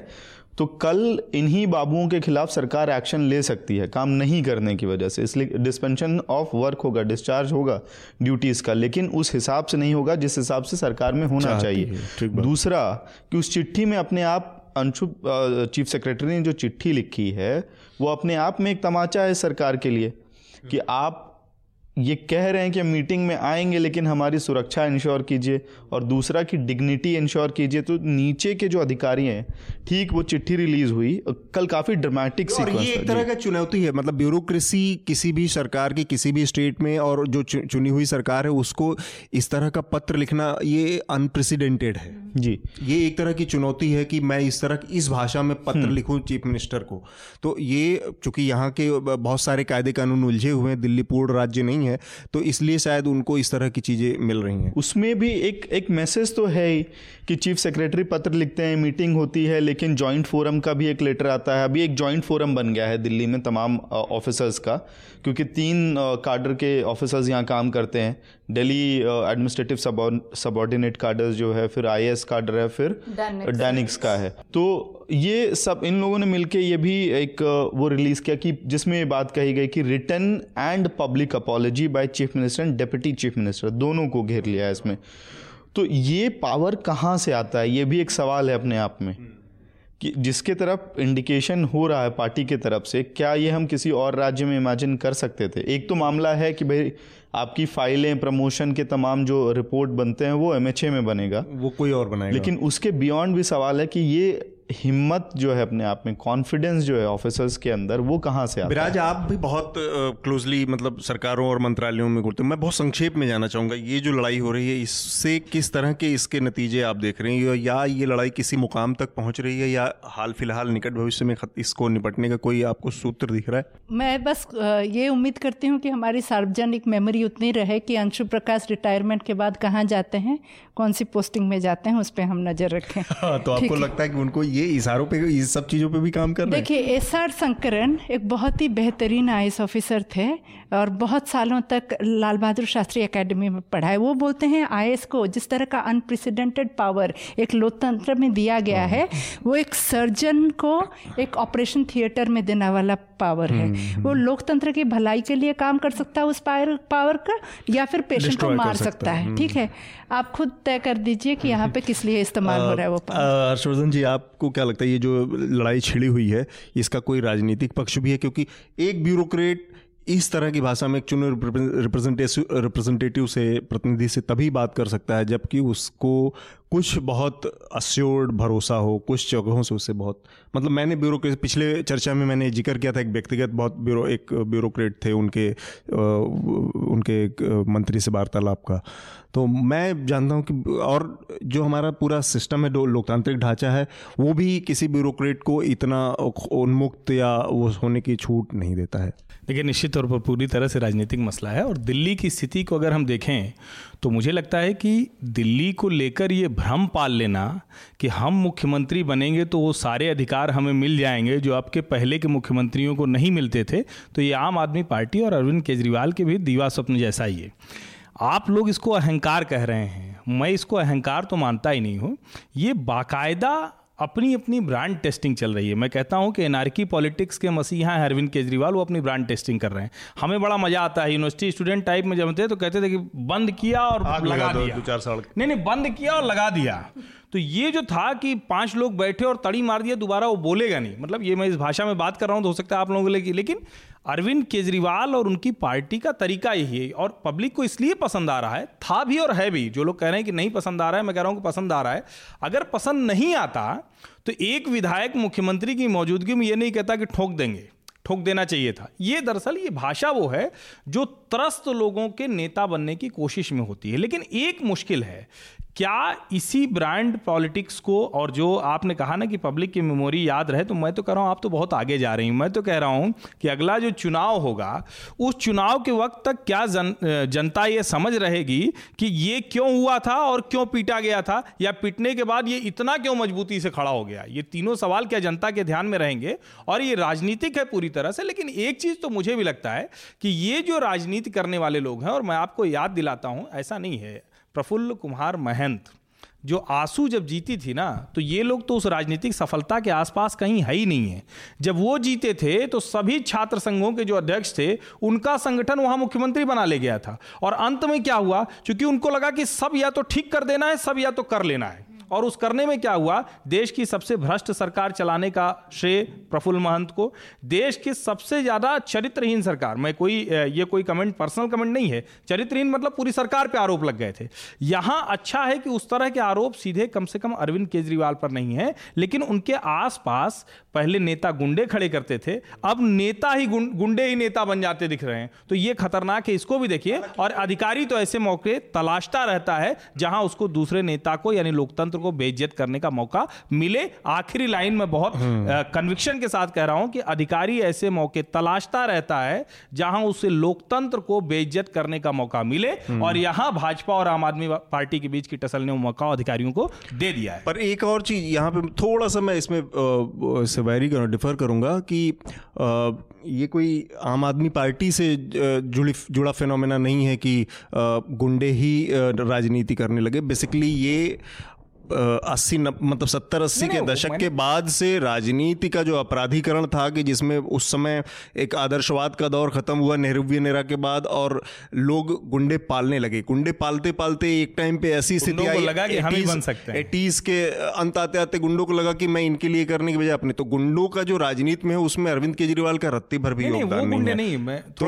तो कल इन्हीं बाबुओं के खिलाफ सरकार एक्शन ले सकती है काम नहीं करने की वजह से। इसलिए डिस्पेंशन ऑफ वर्क होगा, डिस्चार्ज होगा ड्यूटीज़ का, लेकिन उस हिसाब से नहीं होगा जिस हिसाब से सरकार में होना चाहिए। दूसरा कि उस चिट्ठी में अपने आप अंशु चीफ सेक्रेटरी ने जो चिट्ठी लिखी है वो अपने आप में एक तमाचा है सरकार के लिए कि आप ये कह रहे हैं कि मीटिंग में आएंगे लेकिन हमारी सुरक्षा इंश्योर कीजिए, और दूसरा कि डिग्निटी इंश्योर कीजिए। तो नीचे के जो अधिकारी हैं, ठीक वो चिट्ठी रिलीज हुई कल, काफ़ी ड्रामेटिक सीक्वेंस है। ये एक तरह का चुनौती है, मतलब ब्यूरोक्रेसी किसी भी सरकार की किसी भी स्टेट में, और जो चुनी हुई सरकार है उसको इस तरह का पत्र लिखना ये अनप्रेसिडेंटेड है जी। ये एक तरह की चुनौती है कि मैं इस तरह की इस भाषा में पत्र लिखूं चीफ मिनिस्टर को। तो ये चूँकि यहाँ के बहुत सारे कायदे कानून उलझे हुए हैं, दिल्ली पूर्ण राज्य नहीं है, तो इसलिए शायद उनको इस तरह की चीजें मिल रही हैं। उसमें भी एक मैसेज तो है ही कि चीफ सेक्रेटरी पत्र लिखते हैं, मीटिंग होती है, लेकिन जॉइंट फोरम का भी एक लेटर आता है। अभी एक जॉइंट फोरम बन गया है दिल्ली में तमाम ऑफिसर्स का, क्योंकि 3 काडर के ऑफिसर्स यहाँ काम करते हैं, दिल्ली एडमिनिस्ट्रेटिव सबऑर्डिनेट काडर्स जो है, फिर आईएएस काडर है, फिर डैनिक्स का है। तो ये सब इन लोगों ने मिलके ये भी एक वो रिलीज किया कि जिसमें ये बात कही गई कि written and public apology by chief minister and deputy chief minister, दोनों को घेर लिया है इसमें। तो ये पावर कहाँ से आता है, ये भी एक सवाल है अपने आप में कि जिसके तरफ इंडिकेशन हो रहा है पार्टी की तरफ से, क्या ये हम किसी और राज्य में इमेजिन कर सकते थे? एक तो मामला है कि भाई आपकी फाइलें, प्रमोशन के तमाम जो रिपोर्ट बनते हैं वो एमएचए में बनेगा, वो कोई और बनाएगा, लेकिन उसके बियॉन्ड भी सवाल है कि ये हिम्मत जो है अपने आप में, कॉन्फिडेंस जो है ऑफिसर्स के अंदर, वो कहाँ से आता है? विराज, आप भी बहुत क्लोजली मतलब सरकारों और मंत्रालयों में घूमते हैं। मैं बहुत संक्षेप में जाना चाहूँगा, ये जो लड़ाई हो रही है इससे किस तरह के इसके नतीजे आप देख रहे हैं, या ये लड़ाई किसी मुकाम तक पहुँच रही है, या हाल फिलहाल निकट भविष्य में इसको निपटने का कोई आपको सूत्र दिख रहा है? मैं बस ये उम्मीद करती हूँ कि हमारी सार्वजनिक मेमोरी उतनी रहे कि अंशु प्रकाश रिटायरमेंट के बाद कहाँ जाते हैं, कौन सी पोस्टिंग में जाते हैं, उस पर हम नज़र रखें। तो आपको लगता है कि उनको ये इशारों पे, ये सब चीज़ों पे भी काम कर रहे हैं? देखिए, एसआर शंकरन एक बहुत ही बेहतरीन आईएएस ऑफिसर थे और बहुत सालों तक लाल बहादुर शास्त्री एकेडमी में पढ़ाए। वो बोलते हैं आईएएस को जिस तरह का अनप्रेसिडेंटेड पावर एक लोकतंत्र में दिया गया है, वो एक सर्जन को एक ऑपरेशन थिएटर में देने वाला पावर है। वो लोकतंत्र की भलाई के लिए काम कर सकता है उस पावर का, या फिर पेशेंट को मार सकता है। ठीक है, आप खुद तय कर दीजिए कि यहाँ पे किस लिए इस्तेमाल हो रहा है वो पावर। हर्षवर्धन जी, आपको क्या लगता है ये जो लड़ाई छिड़ी हुई है इसका कोई राजनीतिक पक्ष भी है? क्योंकि एक ब्यूरोक्रेट इस तरह की भाषा में एक चुनित रिप्रेजेंटेटिव से, प्रतिनिधि से तभी बात कर सकता है जबकि उसको कुछ बहुत अस्योर्ड भरोसा हो, कुछ जगहों से उससे बहुत, मतलब मैंने ब्यूरोक्रेट, पिछले चर्चा में मैंने जिक्र किया था एक व्यक्तिगत बहुत ब्यूरोक्रेट थे, उनके मंत्री से वार्तालाप का, तो मैं जानता हूँ कि, और जो हमारा पूरा सिस्टम है, लोकतांत्रिक ढांचा है, वो भी किसी ब्यूरोक्रेट को इतना उन्मुक्त या वो होने की छूट नहीं देता है। देखिए, निश्चित तौर पर पूरी तरह से राजनीतिक मसला है, और दिल्ली की स्थिति को अगर हम देखें तो मुझे लगता है कि दिल्ली को लेकर ये भ्रम पाल लेना कि हम मुख्यमंत्री बनेंगे तो वो सारे अधिकार हमें मिल जाएंगे जो आपके पहले के मुख्यमंत्रियों को नहीं मिलते थे, तो ये आम आदमी पार्टी और अरविंद केजरीवाल के भी दीवा स्वप्न जैसा ही है। आप लोग इसको अहंकार कह रहे हैं, मैं इसको अहंकार तो मानता ही नहीं हूँ। ये बाकायदा अपनी अपनी ब्रांड टेस्टिंग चल रही है। मैं कहता हूं कि एनार्की पॉलिटिक्स के मसीहा हैं अरविंद केजरीवाल, वो अपनी ब्रांड टेस्टिंग कर रहे हैं। हमें बड़ा मजा आता है, यूनिवर्सिटी स्टूडेंट टाइप में जब थे तो कहते थे कि बंद किया और लगा दिया, नहीं बंद किया और लगा दिया। तो ये जो था कि 5 लोग बैठे और तड़ी मार दिया, दोबारा वो बोलेगा नहीं, मतलब ये मैं इस भाषा में बात कर रहा हूं तो हो सकता है आप लोगों के लिए, लेकिन अरविंद केजरीवाल और उनकी पार्टी का तरीका यही है और पब्लिक को इसलिए पसंद आ रहा है, था भी और है भी। जो लोग कह रहे हैं कि नहीं पसंद आ रहा है, मैं कह रहा हूं कि पसंद आ रहा है। अगर पसंद नहीं आता तो एक विधायक मुख्यमंत्री की मौजूदगी में ये नहीं कहता कि ठोक देंगे, ठोक देना चाहिए था। ये दरअसल ये भाषा वो है जो त्रस्त लोगों के नेता बनने की कोशिश में होती है। लेकिन एक मुश्किल है, क्या इसी ब्रांड पॉलिटिक्स को, और जो आपने कहा ना कि पब्लिक की मेमोरी याद रहे, तो मैं तो कह रहा हूँ आप तो बहुत आगे जा रही हैं। मैं तो कह रहा हूँ कि अगला जो चुनाव होगा उस चुनाव के वक्त तक क्या जनता ये समझ रहेगी कि ये क्यों हुआ था और क्यों पीटा गया था, या पीटने के बाद ये इतना क्यों मजबूती से खड़ा हो गया। ये तीनों सवाल क्या जनता के ध्यान में रहेंगे, और ये राजनीतिक है पूरी तरह से। लेकिन एक चीज़ तो मुझे भी लगता है कि ये जो राजनीति करने वाले लोग हैं, और मैं आपको याद दिलाता हूँ, ऐसा नहीं है, प्रफुल्ल कुमार महंत जो आंसू जब जीती थी ना, तो ये लोग तो उस राजनीतिक सफलता के आसपास कहीं है ही नहीं है। जब वो जीते थे तो सभी छात्र संघों के जो अध्यक्ष थे, उनका संगठन वहां मुख्यमंत्री बना ले गया था, और अंत में क्या हुआ, क्योंकि उनको लगा कि सब या तो ठीक कर देना है, सब या तो कर लेना है, और उस करने में क्या हुआ, देश की सबसे भ्रष्ट सरकार चलाने का श्रेय प्रफुल्ल महंत को, देश की सबसे ज़्यादा चरित्रहीन सरकार, मैं कोई ये कोई कमेंट, पर्सनल कमेंट नहीं है, चरित्रहीन मतलब पूरी सरकार पे आरोप लग गए थे। यहाँ अच्छा है कि उस तरह के आरोप सीधे कम से कम अरविंद केजरीवाल पर नहीं है, लेकिन उनके आसपास पहले नेता गुंडे खड़े करते थे, अब नेता ही गुंडे ही नेता बन जाते दिख रहे हैं, तो ये खतरनाक है, इसको भी देखिए। और अधिकारी तो ऐसे मौके तलाशता रहता है जहां उसको दूसरे नेता को यानी लोकतंत्र को बेइज्जत करने का मौका मिले। आखिरी लाइन में बहुत कन्विक्शन के साथ कह रहा हूं कि अधिकारी ऐसे मौके तलाशता रहता है जहां उसे लोकतंत्र को बेइज्जत करने का मौका मिले, और यहां भाजपा और आम आदमी पार्टी के बीच की टसल ने मौका अधिकारियों को दे दिया है। पर एक और चीज यहां पे थोड़ा सा मैं इसमें डिफर करूंगा कि ये कोई आम आदमी पार्टी से जुड़ा फिनोमेना नहीं है कि गुंडे ही राजनीति करने लगे। बेसिकली ये 70-80 के दशक के बाद से राजनीति का जो अपराधीकरण था, कि जिसमें उस समय एक आदर्शवाद का दौर खत्म हुआ नेहरूवीय नेरा के बाद, और लोग गुंडे पालने लगे। गुंडे पालते पालते एक टाइम पे ऐसी स्थिति आई, लगा कि हम ही बन सकते हैं। 80s के अंत आते आते गुंडों को लगा कि मैं इनके लिए करने के बजाय अपने, तो गुंडों का जो राजनीति में है उसमें अरविंद केजरीवाल का रत्ती भर भी योगदान नहीं है। तो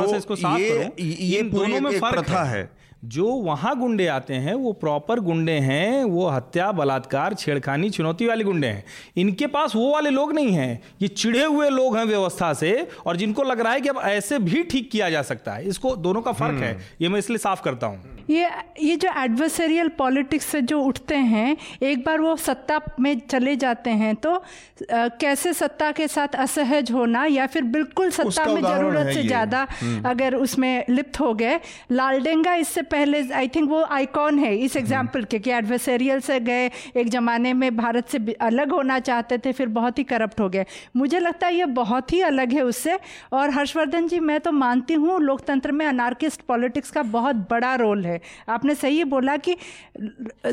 ये पूरी एक प्रथा है, जो वहाँ गुंडे आते हैं वो प्रॉपर गुंडे हैं, वो हत्या, बलात्कार, छेड़खानी, चुनौती वाले गुंडे हैं। इनके पास वो वाले लोग नहीं हैं, ये चिढ़े हुए लोग हैं व्यवस्था से, और जिनको लग रहा है कि अब ऐसे भी ठीक किया जा सकता है। इसको दोनों का फर्क है, ये मैं इसलिए साफ करता हूँ। ये जो एडवर्सरियल पॉलिटिक्स से जो उठते हैं, एक बार वो सत्ता में चले जाते हैं तो कैसे सत्ता के साथ असहज होना, या फिर बिल्कुल सत्ता में जरूरत से ज़्यादा अगर उसमें लिप्त हो गए। लालडेंगा इससे पहले आई थिंक वो आइकॉन है इस एग्जाम्पल के, कि एडवर्सरियल से गए, एक ज़माने में भारत से अलग होना चाहते थे, फिर बहुत ही करप्ट हो गए। मुझे लगता है ये बहुत ही अलग है उससे। और हर्षवर्धन जी, मैं तो मानती हूँ लोकतंत्र में अनार्किस्ट पॉलिटिक्स का बहुत बड़ा रोल है। आपने सही बोला कि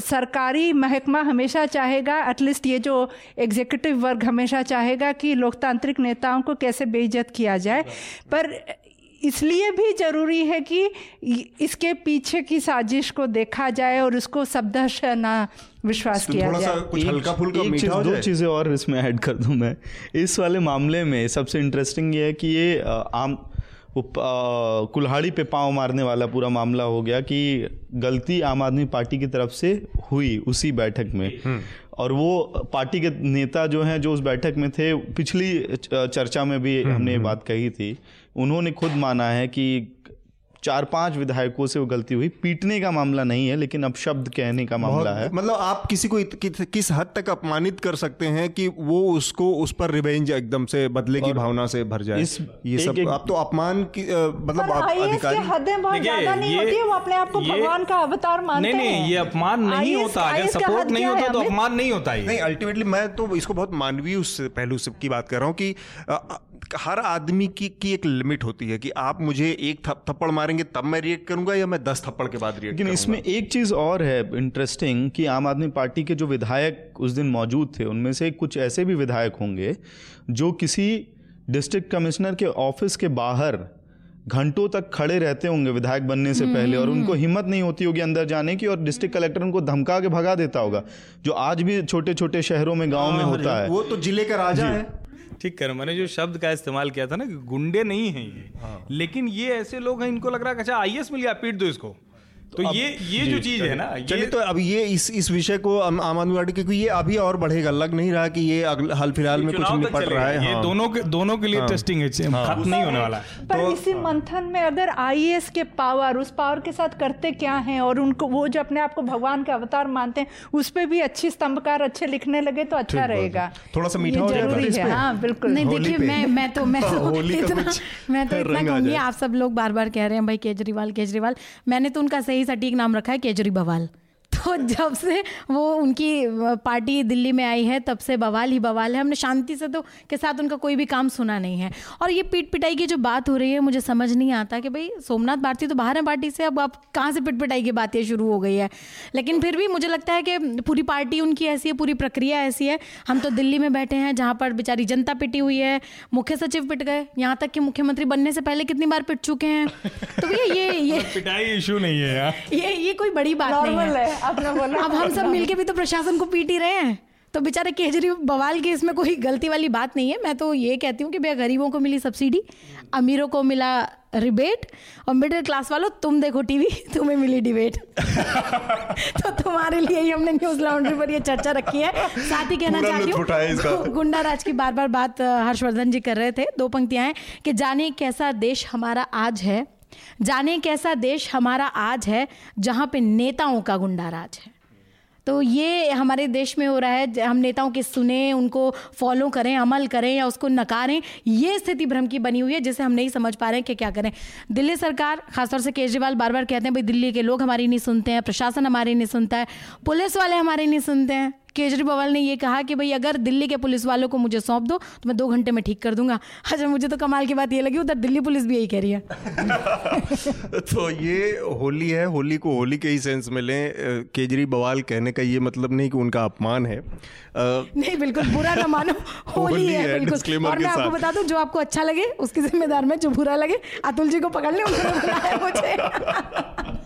सरकारी महकमा हमेशा चाहेगा, एटलीस्ट ये जो एग्जीक्यूटिव वर्ग हमेशा चाहेगा कि लोकतांत्रिक नेताओं को कैसे बेइज्जत किया जाए। पर इसलिए भी ज़रूरी है कि इसके पीछे की साजिश को देखा जाए और उसको शब्दश ना विश्वास किया जाए। कुछ हल्का फुल्का मीठा हो जाए। 2 चीज़ें और इसमें ऐड कर दूं मैं। इस वाले मामले में सबसे इंटरेस्टिंग ये है कि ये आम वो कुल्हाड़ी पे पांव मारने वाला पूरा मामला हो गया कि गलती आम आदमी पार्टी की तरफ से हुई उसी बैठक में, और वो पार्टी के नेता जो हैं जो उस बैठक में थे, पिछली चर्चा में भी हमने ये बात कही थी, उन्होंने खुद माना है कि 4-5 विधायकों से वो गलती हुई, पीटने का मामला नहीं है लेकिन अपशब्द कहने का मामला है। मतलब आप किसी को किस हद तक अपमानित कर सकते हैं कि वो उसको उस पर रिवेंज एकदम से बदले की भावना से भर जाए। ये सब आप तो अपमान की मतलब आप अधिकारी हदें बहुत ज्यादा नहीं होती है, वो अपने आप को भगवान का अवतार मानते हैं। नहीं, ये अपमान नहीं होता, अगर सपोर्ट नहीं होता तो अपमान नहीं होता है। नहीं, अल्टीमेटली मैं तो इसको बहुत मानवीय उस पहलू की बात कर रहा हूँ कि हर आदमी की एक लिमिट होती है कि आप मुझे एक थप्पड़ मारेंगे तब मैं रिएक्ट करूंगा या मैं 10 थप्पड़ के बाद रिएक्ट करूंगा। इसमें एक चीज और है इंटरेस्टिंग कि आम आदमी पार्टी के जो विधायक उस दिन मौजूद थे उनमें से कुछ ऐसे भी विधायक होंगे जो किसी डिस्ट्रिक्ट कमिश्नर के ऑफिस के बाहर घंटों तक खड़े रहते होंगे विधायक बनने से पहले, और उनको हिम्मत नहीं होती होगी अंदर जाने की, और डिस्ट्रिक्ट कलेक्टर उनको धमका के भगा देता होगा, जो आज भी छोटे छोटे शहरों में गाँव में होता है। वो तो जिले का राजा है। ठीक कर, मैंने जो शब्द का इस्तेमाल किया था ना कि गुंडे नहीं हैं ये, हाँ। लेकिन ये ऐसे लोग हैं, इनको लग रहा है अच्छा आईएएस मिल गया पीट दो इसको, तो ये जो चीज है ना, चलिए तो अब ये इस विषय को आम आदमी पार्टी, क्योंकि ये अभी और बढ़ेगा, लग नहीं रहा कि ये हाल फिलहाल में कुछ निपट रहा है। ये दोनों के लिए टेस्टिंग है, खत्म नहीं होने वाला। पर इसी मंथन में अगर आईएएस के पावर, उस पावर के साथ करते क्या है, और उनको वो जो अपने आप को भगवान का अवतार मानते हैं उस पर भी अच्छी स्तंभकार अच्छे लिखने लगे तो अच्छा रहेगा, थोड़ा सा मीठा हो जाएगा। हाँ बिल्कुल। नहीं देखिए, मैं तो इतना कहूँगी, आप सब लोग बार बार कह रहे हैं भाई केजरीवाल, मैंने तो उनका सटीक नाम रखा है केजरी बवाल। तो जब से वो उनकी पार्टी दिल्ली में आई है तब से बवाल ही बवाल है, हमने शांति से तो के साथ उनका कोई भी काम सुना नहीं है। और ये पीट पिटाई की जो बात हो रही है, मुझे समझ नहीं आता कि भाई सोमनाथ भारती तो बाहर है पार्टी से, अब आप कहाँ से पीट पिटाई की बातें शुरू हो गई है। लेकिन फिर भी मुझे लगता है कि पूरी पार्टी उनकी ऐसी है, पूरी प्रक्रिया ऐसी है। हम तो दिल्ली में बैठे हैं जहाँ पर बेचारी जनता पिटी हुई है, मुख्य सचिव पिट गए, यहाँ तक कि मुख्यमंत्री बनने से पहले कितनी बार पिट चुके हैं। तो भैया ये पिटाई इशू नहीं है यार, ये कोई बड़ी बात नहीं है। अब हम सब मिलके भी तो प्रशासन को पीट ही रहे हैं, तो बेचारे केजरीवाल की इसमें कोई गलती वाली बात नहीं है। मैं तो ये कहती हूँ कि भैया गरीबों को मिली सब्सिडी, अमीरों को मिला रिबेट, और मिडिल क्लास वालों तुम देखो टीवी, तुम्हें मिली डिबेट। तो तुम्हारे लिए ही हमने न्यूज लॉन्ड्री पर ये चर्चा रखी है। साथ ही कहना चाहती हूँ, गुंडा राज की बार बार बात हर्षवर्धन जी कर रहे थे, 2 पंक्तियां हैं कि जाने कैसा देश हमारा आज है, जाने कैसा देश हमारा आज है जहाँ पे नेताओं का गुंडा राज है। तो ये हमारे देश में हो रहा है, हम नेताओं के सुने, उनको फॉलो करें, अमल करें या उसको नकारें, ये स्थिति भ्रम की बनी हुई है जिसे हम नहीं समझ पा रहे हैं कि क्या करें। दिल्ली सरकार, खासतौर से केजरीवाल बार बार कहते हैं भाई दिल्ली के लोग हमारी नहीं सुनते हैं, प्रशासन हमारी नहीं सुनता है, पुलिस वाले हमारी नहीं सुनते हैं। केजरीवाल ने ये कहा कि भाई अगर दिल्ली के पुलिस वालों को मुझे सौंप दो तो मैं 2 घंटे में ठीक कर दूंगा। अच्छा, मुझे तो कमाल की बात ये लगी, उधर दिल्ली पुलिस भी यही कह रही है। तो ये होली है, होली को होली के ही सेंस में लें। केजरीवाल कहने का ये मतलब नहीं कि उनका अपमान है, नहीं बिल्कुल बुरा ना मानो, होली है बिल्कुल। और मैं आपको बता दूं, जो आपको अच्छा लगे उसकी जिम्मेदार में, जो बुरा लगे अतुल जी को पकड़ लें, उन्होंने बुलाया मुझे।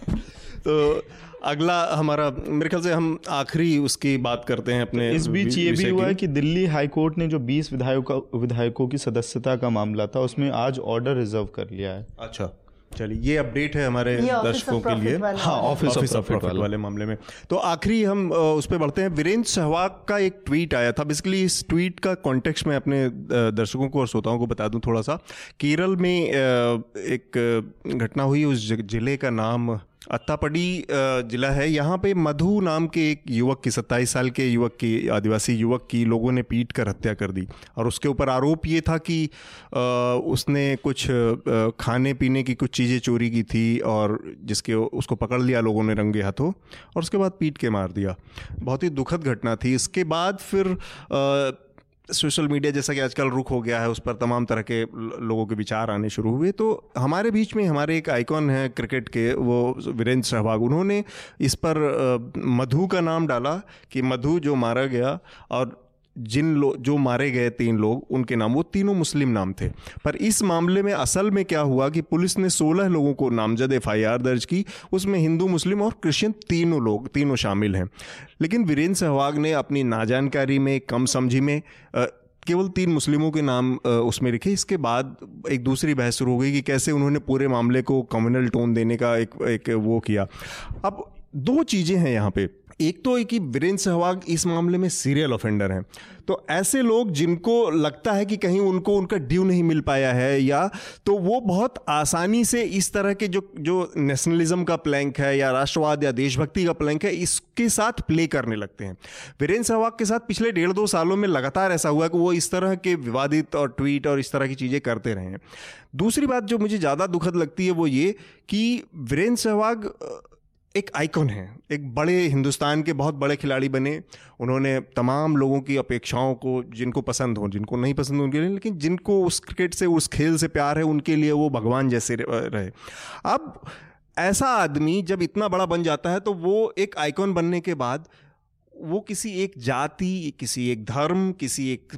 तो अगला हमारा, मेरे ख्याल से हम आखिरी उसकी बात करते हैं अपने। इस बीच ये भी हुआ है कि दिल्ली हाई कोर्ट ने जो 20 विधायकों की सदस्यता का मामला था उसमें आज ऑर्डर रिजर्व कर लिया है। अच्छा चलिए, ये अपडेट है हमारे दर्शकों के लिए। हाँ, ऑफिस ऑफ प्रॉफिट वाले मामले में तो आखिरी हम उस पर बढ़ते हैं। वीरेंद्र सहवाग का एक ट्वीट आया था। बेसिकली इस ट्वीट का कॉन्टेक्स्ट मैं अपने दर्शकों को और श्रोताओं को बता दूं थोड़ा सा। केरल में एक घटना हुई, उस जिले का नाम अत्तापड़ी जिला है। यहाँ पे मधु नाम के एक युवक की, 27 साल के युवक की, आदिवासी युवक की लोगों ने पीट कर हत्या कर दी। और उसके ऊपर आरोप ये था कि उसने कुछ खाने पीने की कुछ चीज़ें चोरी की थी, और जिसके उसको पकड़ लिया लोगों ने रंगे हाथों और उसके बाद पीट के मार दिया। बहुत ही दुखद घटना थी। इसके बाद फिर सोशल मीडिया जैसा कि आजकल रुख हो गया है, उस पर तमाम तरह के लोगों के विचार आने शुरू हुए। तो हमारे बीच में हमारे एक आइकॉन हैं क्रिकेट के, वो वीरेंद्र सहवाग, उन्होंने इस पर मधु का नाम डाला कि मधु जो मारा गया, और जो मारे गए 3 लोग, उनके नाम, वो तीनों मुस्लिम नाम थे। पर इस मामले में असल में क्या हुआ कि पुलिस ने 16 लोगों को नामजद एफआईआर दर्ज की, उसमें हिंदू, मुस्लिम और क्रिश्चियन तीनों शामिल हैं। लेकिन वीरेंद्र सहवाग ने अपनी नाजानकारी में, कम समझी में केवल 3 मुस्लिमों के नाम उसमें लिखे। इसके बाद एक दूसरी बहस शुरू हो गई कि कैसे उन्होंने पूरे मामले को कम्युनल टोन देने का एक वो किया। अब 2 चीज़ें हैं यहाँ पे, एक तो कि वीरेंद्र सहवाग इस मामले में सीरियल ऑफेंडर हैं, तो ऐसे लोग जिनको लगता है कि कहीं उनको उनका ड्यू नहीं मिल पाया है या तो वो बहुत आसानी से इस तरह के जो नेशनलिज्म का प्लैंक है या राष्ट्रवाद या देशभक्ति का प्लैंक है इसके साथ प्ले करने लगते हैं। वीरेंद्र सहवाग के साथ पिछले 1.5-2 सालों में लगातार ऐसा हुआ कि वो इस तरह के विवादित और ट्वीट और इस तरह की चीज़ें करते रहे हैं। दूसरी बात जो मुझे ज़्यादा दुखद लगती है वो ये कि वीरेंद्र सहवाग एक आइकॉन है, एक बड़े हिंदुस्तान के बहुत बड़े खिलाड़ी बने, उन्होंने तमाम लोगों की अपेक्षाओं को, जिनको पसंद हो जिनको नहीं पसंद हो उनके लिए, लेकिन जिनको उस क्रिकेट से उस खेल से प्यार है उनके लिए वो भगवान जैसे रहे। अब ऐसा आदमी जब इतना बड़ा बन जाता है तो वो एक आइकॉन बनने के बाद वो किसी एक जाति, किसी एक धर्म, किसी एक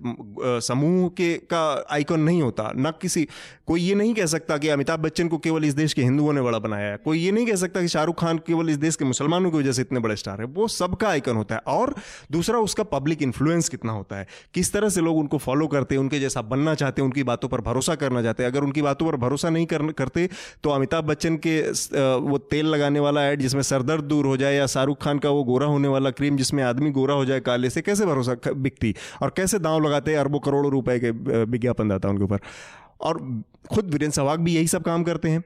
समूह के का आइकॉन नहीं होता। ना किसी कोई ये नहीं कह सकता कि अमिताभ बच्चन को केवल इस देश के हिंदुओं ने बड़ा बनाया है, कोई ये नहीं कह सकता कि शाहरुख खान केवल इस देश के मुसलमानों की वजह से इतने बड़े स्टार है। वो सबका आइकन होता है। और दूसरा उसका पब्लिक इन्फ्लुएंस कितना होता है, किस तरह से लोग उनको फॉलो करते हैं, उनके जैसा बनना चाहते हैं, उनकी बातों पर भरोसा करना चाहते हैं। अगर उनकी बातों पर भरोसा नहीं करते तो अमिताभ बच्चन के वो तेल लगाने वाला ऐड जिसमें सरदर्द दूर हो जाए या शाहरुख खान का वो गोरा होने वाला क्रीम जिसमें आदमी गोरा हो जाए काले से कैसे भरोसा बिकती और कैसे दांव लगाते अरबों करोड़ों रुपए के विज्ञापन दाता उनके ऊपर। और खुद वीरेंद्र सहवाग भी यही सब काम करते हैं।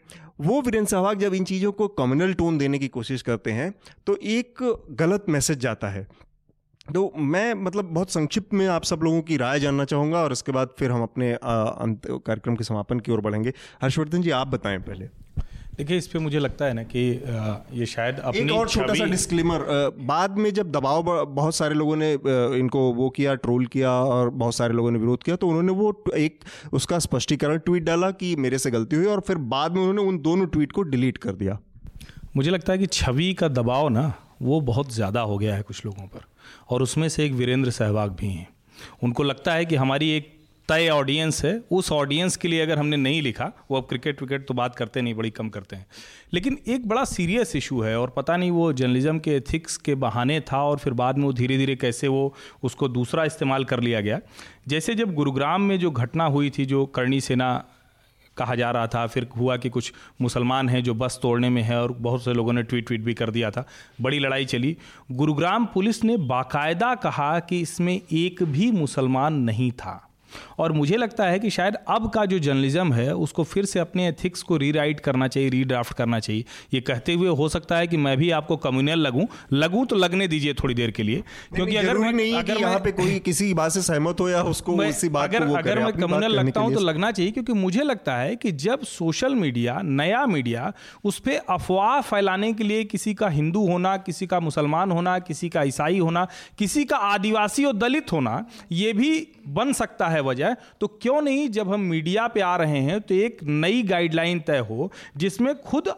वो वीरेंद्र सहवाग जब इन चीज़ों को कम्युनल टोन देने की कोशिश करते हैं तो एक गलत मैसेज जाता है। तो मैं बहुत संक्षिप्त में आप सब लोगों की राय जानना चाहूँगा और उसके बाद फिर हम अपने कार्यक्रम के समापन की ओर बढ़ेंगे। हर्षवर्धन जी आप बताएं पहले। देखिए इस पे मुझे लगता है ना कि ये शायद अपनी एक और छोटा सा डिस्क्लेमर, बाद में जब दबाव बहुत सारे लोगों ने इनको वो किया, ट्रोल किया और बहुत सारे लोगों ने विरोध किया तो उन्होंने वो एक उसका स्पष्टीकरण ट्वीट डाला कि मेरे से गलती हुई, और फिर बाद में उन्होंने उन दोनों ट्वीट को डिलीट कर दिया। मुझे लगता है कि छवि का दबाव ना वो बहुत ज़्यादा हो गया है कुछ लोगों पर, और उसमें से एक वीरेंद्र सहवाग भी हैं। उनको लगता है कि हमारी एक तय ऑडियंस है, उस ऑडियंस के लिए अगर हमने नहीं लिखा, वो अब क्रिकेट विकेट तो बात करते नहीं, बड़ी कम करते हैं, लेकिन एक बड़ा सीरियस इशू है और पता नहीं वो जर्नलिज्म के एथिक्स के बहाने था और फिर बाद में वो धीरे धीरे कैसे वो उसको दूसरा इस्तेमाल कर लिया गया। जैसे जब गुरुग्राम में जो घटना हुई थी, जो करणी सेना कहा जा रहा था, फिर हुआ कि कुछ मुसलमान हैं जो बस तोड़ने में है और बहुत से लोगों ने ट्वीट भी कर दिया था, बड़ी लड़ाई चली। गुरुग्राम पुलिस ने बाकायदा कहा कि इसमें एक भी मुसलमान नहीं था। और मुझे लगता है कि शायद अब का जो जर्नलिज्म है उसको फिर से अपने एथिक्स को रीराइट करना चाहिए, रीड्राफ्ट करना चाहिए, ये कहते हुए हो सकता है कि मैं भी आपको कम्युनल लगूं तो लगने दीजिए थोड़ी देर के लिए, क्योंकि अगर यहाँ पे कोई किसी बात से सहमत हो या उसको उसी बात को वो करे, अगर मैं कम्युनल लगता हूँ तो लगना चाहिए। क्योंकि मुझे लगता है कि जब सोशल मीडिया, नया मीडिया उस पर अफवाह फैलाने के लिए किसी का हिंदू होना, किसी का मुसलमान होना, किसी का ईसाई होना, किसी का आदिवासी और दलित होना, ये भी बन सकता है वजह, तो क्यों नहीं जब हम मीडिया पे आ रहे हैं तो एक नई गाइडलाइन तय हो जिसमें खुद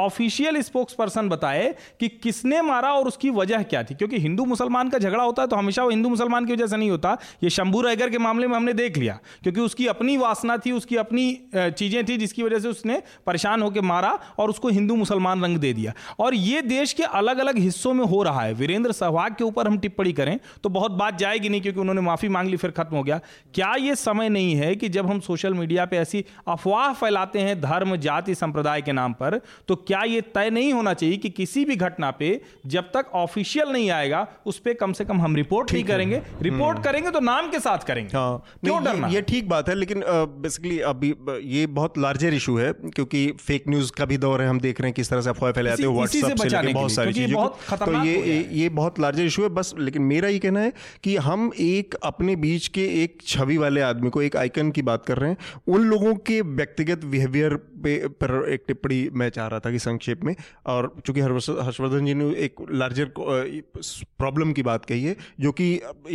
ऑफिशियल स्पोक्स पर्सन बताए कि किसने मारा और उसकी वजह क्या थी। क्योंकि हिंदू मुसलमान का झगड़ा होता है तो हमेशा वो हिंदू मुसलमान की वजह से नहीं होता। ये शंभू रायगर के मामले में हमने देख लिया, क्योंकि उसकी अपनी वासना थी, उसकी अपनी चीज़ें थी जिसकी वजह से उसने परेशान होकर मारा और उसको हिंदू मुसलमान रंग दे दिया। और ये देश के अलग अलग हिस्सों में हो रहा है। वीरेंद्र सहवाग के ऊपर हम टिप्पणी करें तो बहुत बात जाएगी नहीं, क्योंकि उन्होंने माफ़ी मांग ली, फिर खत्म हो गया। क्या ये समय नहीं है कि जब हम सोशल मीडिया पर ऐसी अफवाह फैलाते हैं धर्म, जाति, संप्रदाय के नाम पर, तो क्या ये तय नहीं होना चाहिए कि किसी भी घटना पे जब तक ऑफिशियल नहीं आएगा उस पे कम से कम हम रिपोर्ट नहीं करेंगे, रिपोर्ट करेंगे तो नाम के साथ करेंगे। हाँ, क्यों डरना? ये ठीक बात है, लेकिन बेसिकली अभी ये बहुत लार्जर इशू है क्योंकि फेक न्यूज का भी दौर है, हम देख रहे हैं किस तरह से अफवाह फैलाते हैं व्हाट्सएप से लेकर बहुत सारी चीजों को, तो ये बहुत लार्जर इशू है बस। लेकिन मेरा ये कहना है कि हम एक अपने बीच के एक छवि वाले आदमी को, एक आइकन की बात कर रहे हैं, उन लोगों के व्यक्तिगत बिहेवियर पर एक टिप्पणी मैं चाह रहा था कि संक्षेप में। और चूंकि हर्षवर्धन जी ने एक लार्जर प्रॉब्लम की बात कही है जो कि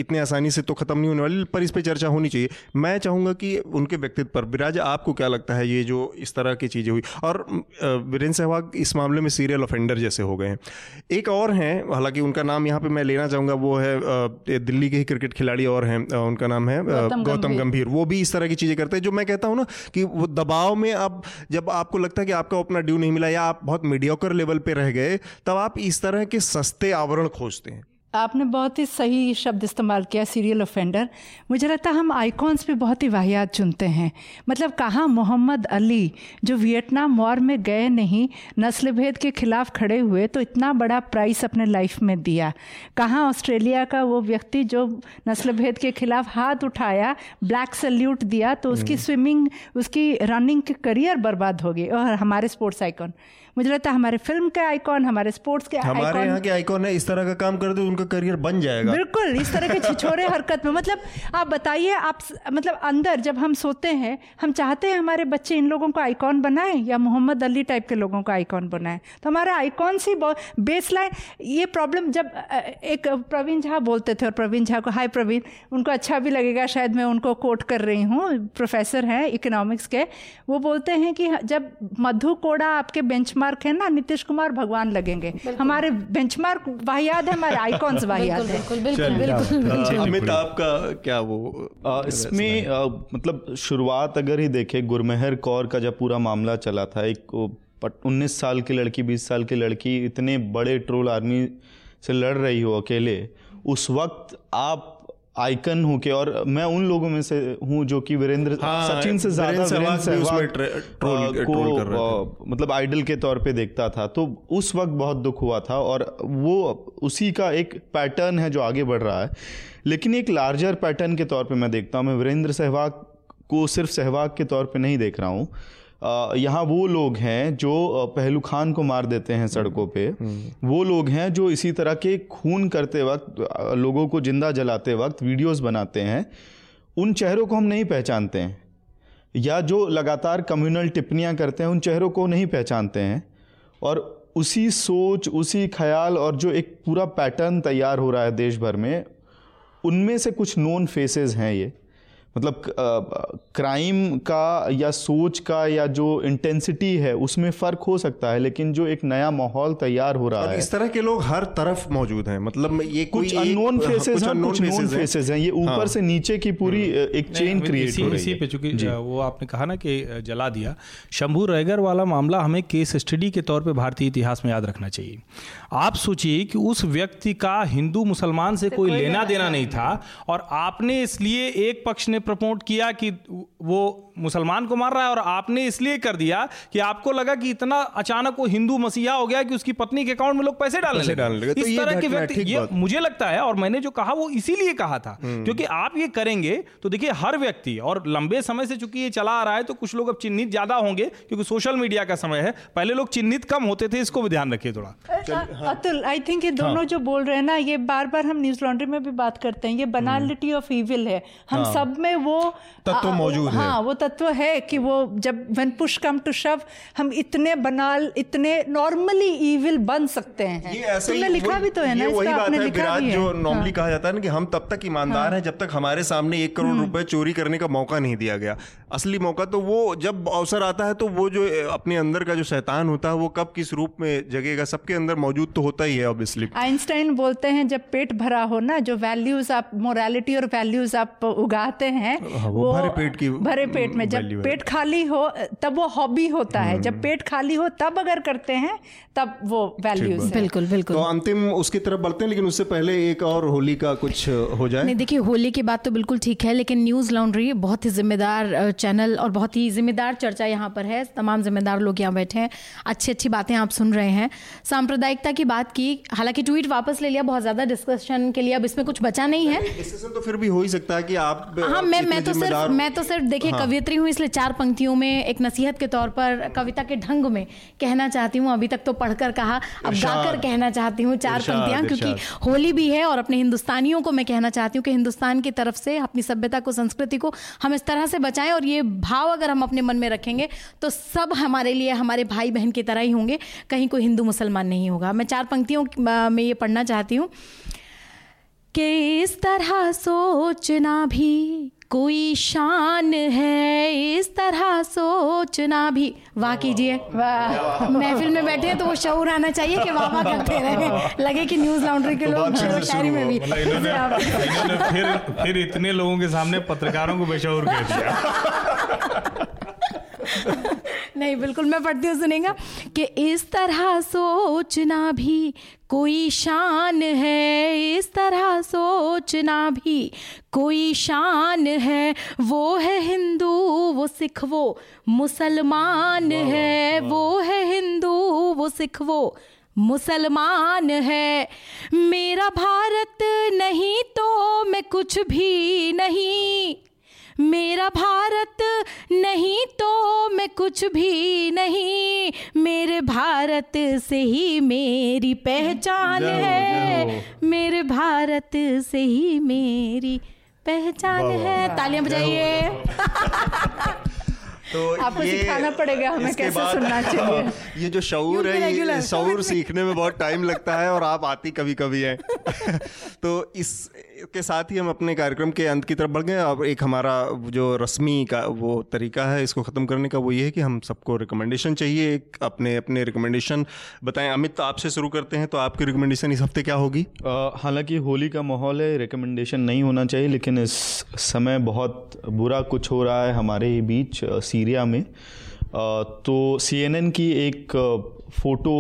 इतने आसानी से तो खत्म नहीं होने वाली, पर इस पे चर्चा होनी चाहिए। मैं चाहूँगा कि उनके व्यक्तित्व पर, विराज आपको क्या लगता है ये जो इस तरह की चीज़ें हुई और वीरेंद्र सहवाग इस मामले में सीरियल ऑफेंडर जैसे हो गए हैं। एक और हैं, हालांकि उनका नाम यहाँ पर मैं लेना चाहूँगा, वो है दिल्ली के ही क्रिकेट खिलाड़ी और हैं, उनका नाम है गौतम गंभीर। वो भी इस तरह की चीज़ें करते हैं जो मैं कहता हूँ ना कि वो दबाव में, आप जब आपको लगता है कि आपका अपना ड्यू नहीं मिला या आप बहुत मीडियोकर लेवल पे रह गए, तब आप इस तरह के सस्ते आवरण खोजते हैं। आपने बहुत ही सही शब्द इस्तेमाल किया, सीरियल ऑफेंडर। मुझे लगता है हम आइकॉन्स पे बहुत ही वाहियात चुनते हैं। मतलब कहाँ मोहम्मद अली जो वियतनाम वॉर में गए नहीं, नस्ल भेद के खिलाफ खड़े हुए तो इतना बड़ा प्राइस अपने लाइफ में दिया। कहाँ ऑस्ट्रेलिया का वो व्यक्ति जो नस्ल भेद के खिलाफ हाथ उठाया, ब्लैक सल्यूट दिया, तो उसकी स्विमिंग, उसकी रनिंग के करियर बर्बाद हो गई। और हमारे स्पोर्ट्स आइकॉन, मुझे लगता है हमारे फिल्म के आइकॉन, हमारे स्पोर्ट्स के आइकॉन, हमारे यहाँ के आइकॉन है, इस तरह का काम कर दो उनका करियर बन जाएगा। बिल्कुल, इस तरह के छिछोरे हरकत में। मतलब आप बताइए, आप मतलब अंदर जब हम सोते हैं हम चाहते हैं हमारे बच्चे इन लोगों को आइकॉन बनाए या मोहम्मद अली टाइप के लोगों को आइकॉन बनाए। तो हमारा आइकॉन से बेसलाइन ये प्रॉब्लम। जब एक प्रवीण झा बोलते थे, और प्रवीण झा को, हाय प्रवीण, उनको अच्छा भी लगेगा शायद, मैं उनको कोट कर रही हूँ, प्रोफेसर हैं इकोनॉमिक्स के। वो बोलते हैं कि जब मधु कोड़ा आपके बेंचमार्क है ना, नीतीश कुमार भगवान लगेंगे। हमारे बेंचमार्क वाहियात है, हमारे आइकॉन्स वाहियात है। बिल्कुल। अमित, आपका क्या वो इसमें मतलब शुरुआत अगर ही देखे, गुरमेहर कौर का जब पूरा मामला चला था, एक 19 साल की लड़की, 20 साल की लड़की इतने बड़े ट्रोल आर्मी से लड़ रही हो अकेले, उस वक्त आप आइकन हूँ के। और मैं उन लोगों में से हूँ जो कि वीरेंद्र, सचिन से ज़्यादा वीरेंद्र सहवाग को मतलब आइडल के तौर पे देखता था। तो उस वक्त बहुत दुख हुआ था, और वो उसी का एक पैटर्न है जो आगे बढ़ रहा है। लेकिन एक लार्जर पैटर्न के तौर पे मैं देखता हूँ, मैं वीरेंद्र सहवाग को सिर्फ सहवाग के तौर पे नहीं देख रहा हूँ। यहाँ वो लोग हैं जो पहलू खान को मार देते हैं सड़कों पे, वो लोग हैं जो इसी तरह के खून करते वक्त, लोगों को जिंदा जलाते वक्त वीडियोस बनाते हैं। उन चेहरों को हम नहीं पहचानते हैं, या जो लगातार कम्युनल टिप्पणियाँ करते हैं उन चेहरों को नहीं पहचानते हैं। और उसी सोच, उसी ख्याल, और जो एक पूरा पैटर्न तैयार हो रहा है देश भर में, उनमें से कुछ नोन फेसेस हैं ये। मतलब क्राइम का या सोच का या जो इंटेंसिटी है उसमें फ़र्क हो सकता है, लेकिन जो एक नया माहौल तैयार हो रहा है, इस तरह के लोग हर तरफ मौजूद हैं। मतलब ये कुछ अननोन फेसेस हैं, कुछ नोन फेसेस हैं। ये ऊपर से नीचे की पूरी एक चेन क्रिएट हो रही है। पे चूंकि वो आपने कहा ना कि जला दिया, शंभू रायगर वाला मामला हमें केस स्टडी के तौर पर भारतीय इतिहास में याद रखना चाहिए। आप सोचिए कि उस व्यक्ति का हिंदू मुसलमान से कोई लेना देना नहीं था, और आपने इसलिए, एक पक्ष ने प्रपोट किया कि वो मुसलमान को मार रहा है, और आपने इसलिए कर दिया कि आपको लगा कि इतना अचानक वो हिंदू मसीहा हो गया कि उसकी पत्नी के अकाउंट में लोग पैसे डालने लगे। इस तरह के व्यक्ति, ये मुझे लगता है, और मैंने जो कहा वो इसीलिए कहा था क्योंकि आप ये करेंगे तो देखिए हर व्यक्ति, और लंबे समय से चूंकि ये चला आ रहा है तो कुछ लोग अब चिन्हित ज्यादा होंगे क्योंकि सोशल मीडिया का समय है, पहले लोग चिन्हित कम होते थे, इसको भी ध्यान रखिए थोड़ा। अतुल, आई थिंक ये दोनों जो बोल रहे हैं ना, ये बार बार हम न्यूज लॉन्ड्री में भी बात करते हैं, ये बनालिटी ऑफ इविल है। हम सब में वो तत्व मौजूद है। हाँ, वो तत्व है कि वो जब व्हेन पुश कम टू शव, हम इतने बनाल, इतने नॉर्मली इविल बन सकते हैं। तुमने लिखा भी तो है ना, वही बात है विराज, जो नॉर्मली कहा जाता है ना कि हम तब तक ईमानदार हैं जब तक हमारे सामने 1 करोड़ रुपए चोरी करने का मौका नहीं दिया गया। असली मौका तो वो जब अवसर आता है, तो वो जो अपने अंदर का जो शैतान होता है वो कब किस रूप में जगेगा, सबके अंदर मौजूद तो होता ही है ऑब्वियसली। आइंस्टाइन बोलते हैं जब पेट भरा हो ना, जो वैल्यूज आप, मोरालिटी और वैल्यूज आप उगाते हैं, वो भरे पेट में। जब पेट खाली हो तब वो हॉबी होता है, जब पेट खाली हो तब अगर करते हैं तब वो वैल्यूज है। बिल्कुल बिल्कुल। तो अंतिम उसकी तरफ बढ़ते हैं, लेकिन उससे पहले एक और होली का कुछ हो जाए। नहीं देखिए, होली की बात तो बिल्कुल ठीक है, लेकिन न्यूज़ लॉन्ड्री बहुत ही जिम्मेदार चैनल और बहुत ही जिम्मेदार चर्चा यहाँ पर है। तमाम जिम्मेदार लोग यहाँ बैठे हैं, अच्छी अच्छी बातें आप सुन रहे हैं। सांप्रदायिकता की बात की, हालांकि ट्वीट वापस ले लिया बहुत ज़्यादा डिस्कशन के लिए, अब इसमें कुछ बचा नहीं है। तो फिर भी हो ही सकता है कि आप, हाँ, मैं तो सिर्फ देखिए कवियत्री हूँ, इसलिए 4 पंक्तियों में एक नसीहत के तौर पर कविता के ढंग में कहना चाहती हूँ। अभी तक तो पढ़कर कहा, अब गाकर कहना चाहती हूँ 4 पंक्तियाँ, क्योंकि होली भी है। और अपने हिंदुस्तानियों को मैं कहना चाहती हूँ कि हिंदुस्तान की तरफ से अपनी सभ्यता को, संस्कृति को हम इस तरह से बचाएं, और ये भाव अगर हम अपने मन में रखेंगे तो सब हमारे लिए हमारे भाई बहन की तरह ही होंगे, कहीं कोई हिंदू मुसलमान नहीं होगा। मैं 4 पंक्तियों में ये पढ़ना चाहती हूँ कि इस तरह सोचना भी कोई शान है, इस तरह सोचना भी। वाह कीजिए, वाह। महफिल में बैठे हैं तो वो शऊर आना चाहिए कि वाह वाह करते रहे, लगे कि न्यूज़ लॉन्ड्री के लोग शायरी में भी। फिर इतने लोगों के सामने पत्रकारों को बेशऊर कह दिया। नहीं बिल्कुल, मैं पढ़ती हूँ, सुनेगा कि इस तरह सोचना भी कोई शान है इस तरह सोचना भी, कोई शान है वो है हिंदू वो सिख वो मुसलमान है, वो है हिंदू वो सिख वो मुसलमान है। मेरा भारत नहीं तो मैं कुछ भी नहीं, मेरा भारत नहीं तो मैं कुछ भी नहीं, मेरे भारत से ही मेरी पहचान है, मेरे भारत से ही मेरी पहचान है। तालियां बजाइए। तो आपको सिखाना पड़ेगा हमें कैसे सुनना चाहिए। ये जो शऊर है ये शऊर सीखने में बहुत टाइम लगता है और आप आती कभी कभी हैं। तो इसके साथ ही हम अपने कार्यक्रम के अंत की तरफ बढ़ गए। अब एक हमारा जो रस्मी का वो तरीका है इसको ख़त्म करने का वो ये है कि हम सबको रिकमेंडेशन चाहिए। एक अपने अपने रिकमेंडेशन बताएं। अमित, आपसे शुरू करते हैं। तो आपकी रिकमेंडेशन इस हफ्ते क्या होगी? हालांकि होली का माहौल है, रिकमेंडेशन नहीं होना चाहिए, लेकिन इस समय बहुत बुरा कुछ हो रहा है हमारे बीच सीरिया में। तो CNN की एक फ़ोटो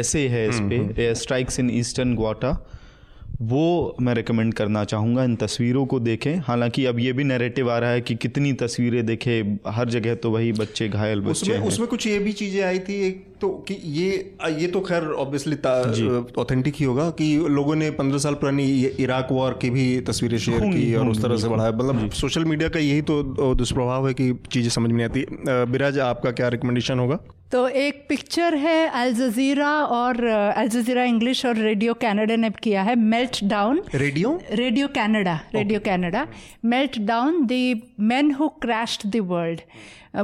ऐसे है इस पे, air strikes in eastern Ghouta, वो मैं रिकमेंड करना चाहूँगा। इन तस्वीरों को देखें। हालांकि अब ये भी नैरेटिव आ रहा है कि कितनी तस्वीरें देखें, हर जगह तो वही बच्चे घायल बच्चे हैं। उसमें कुछ ये भी चीज़ें आई थी एक तो कि ये तो खैर ऑब्वियसली ऑथेंटिक ही होगा कि लोगों ने 15 साल पुरानी इराक वॉर की भी तस्वीरें शेयर की और उस तरह से बढ़ाया। मतलब सोशल मीडिया का यही तो दुष्प्रभाव है कि चीज़ें समझ में नहीं आती। विराज, आपका क्या रिकमेंडेशन होगा? तो एक पिक्चर है अल जज़ीरा इंग्लिश और रेडियो कनाडा ने किया है, meltdown radio Canada meltdown the man who crashed the world.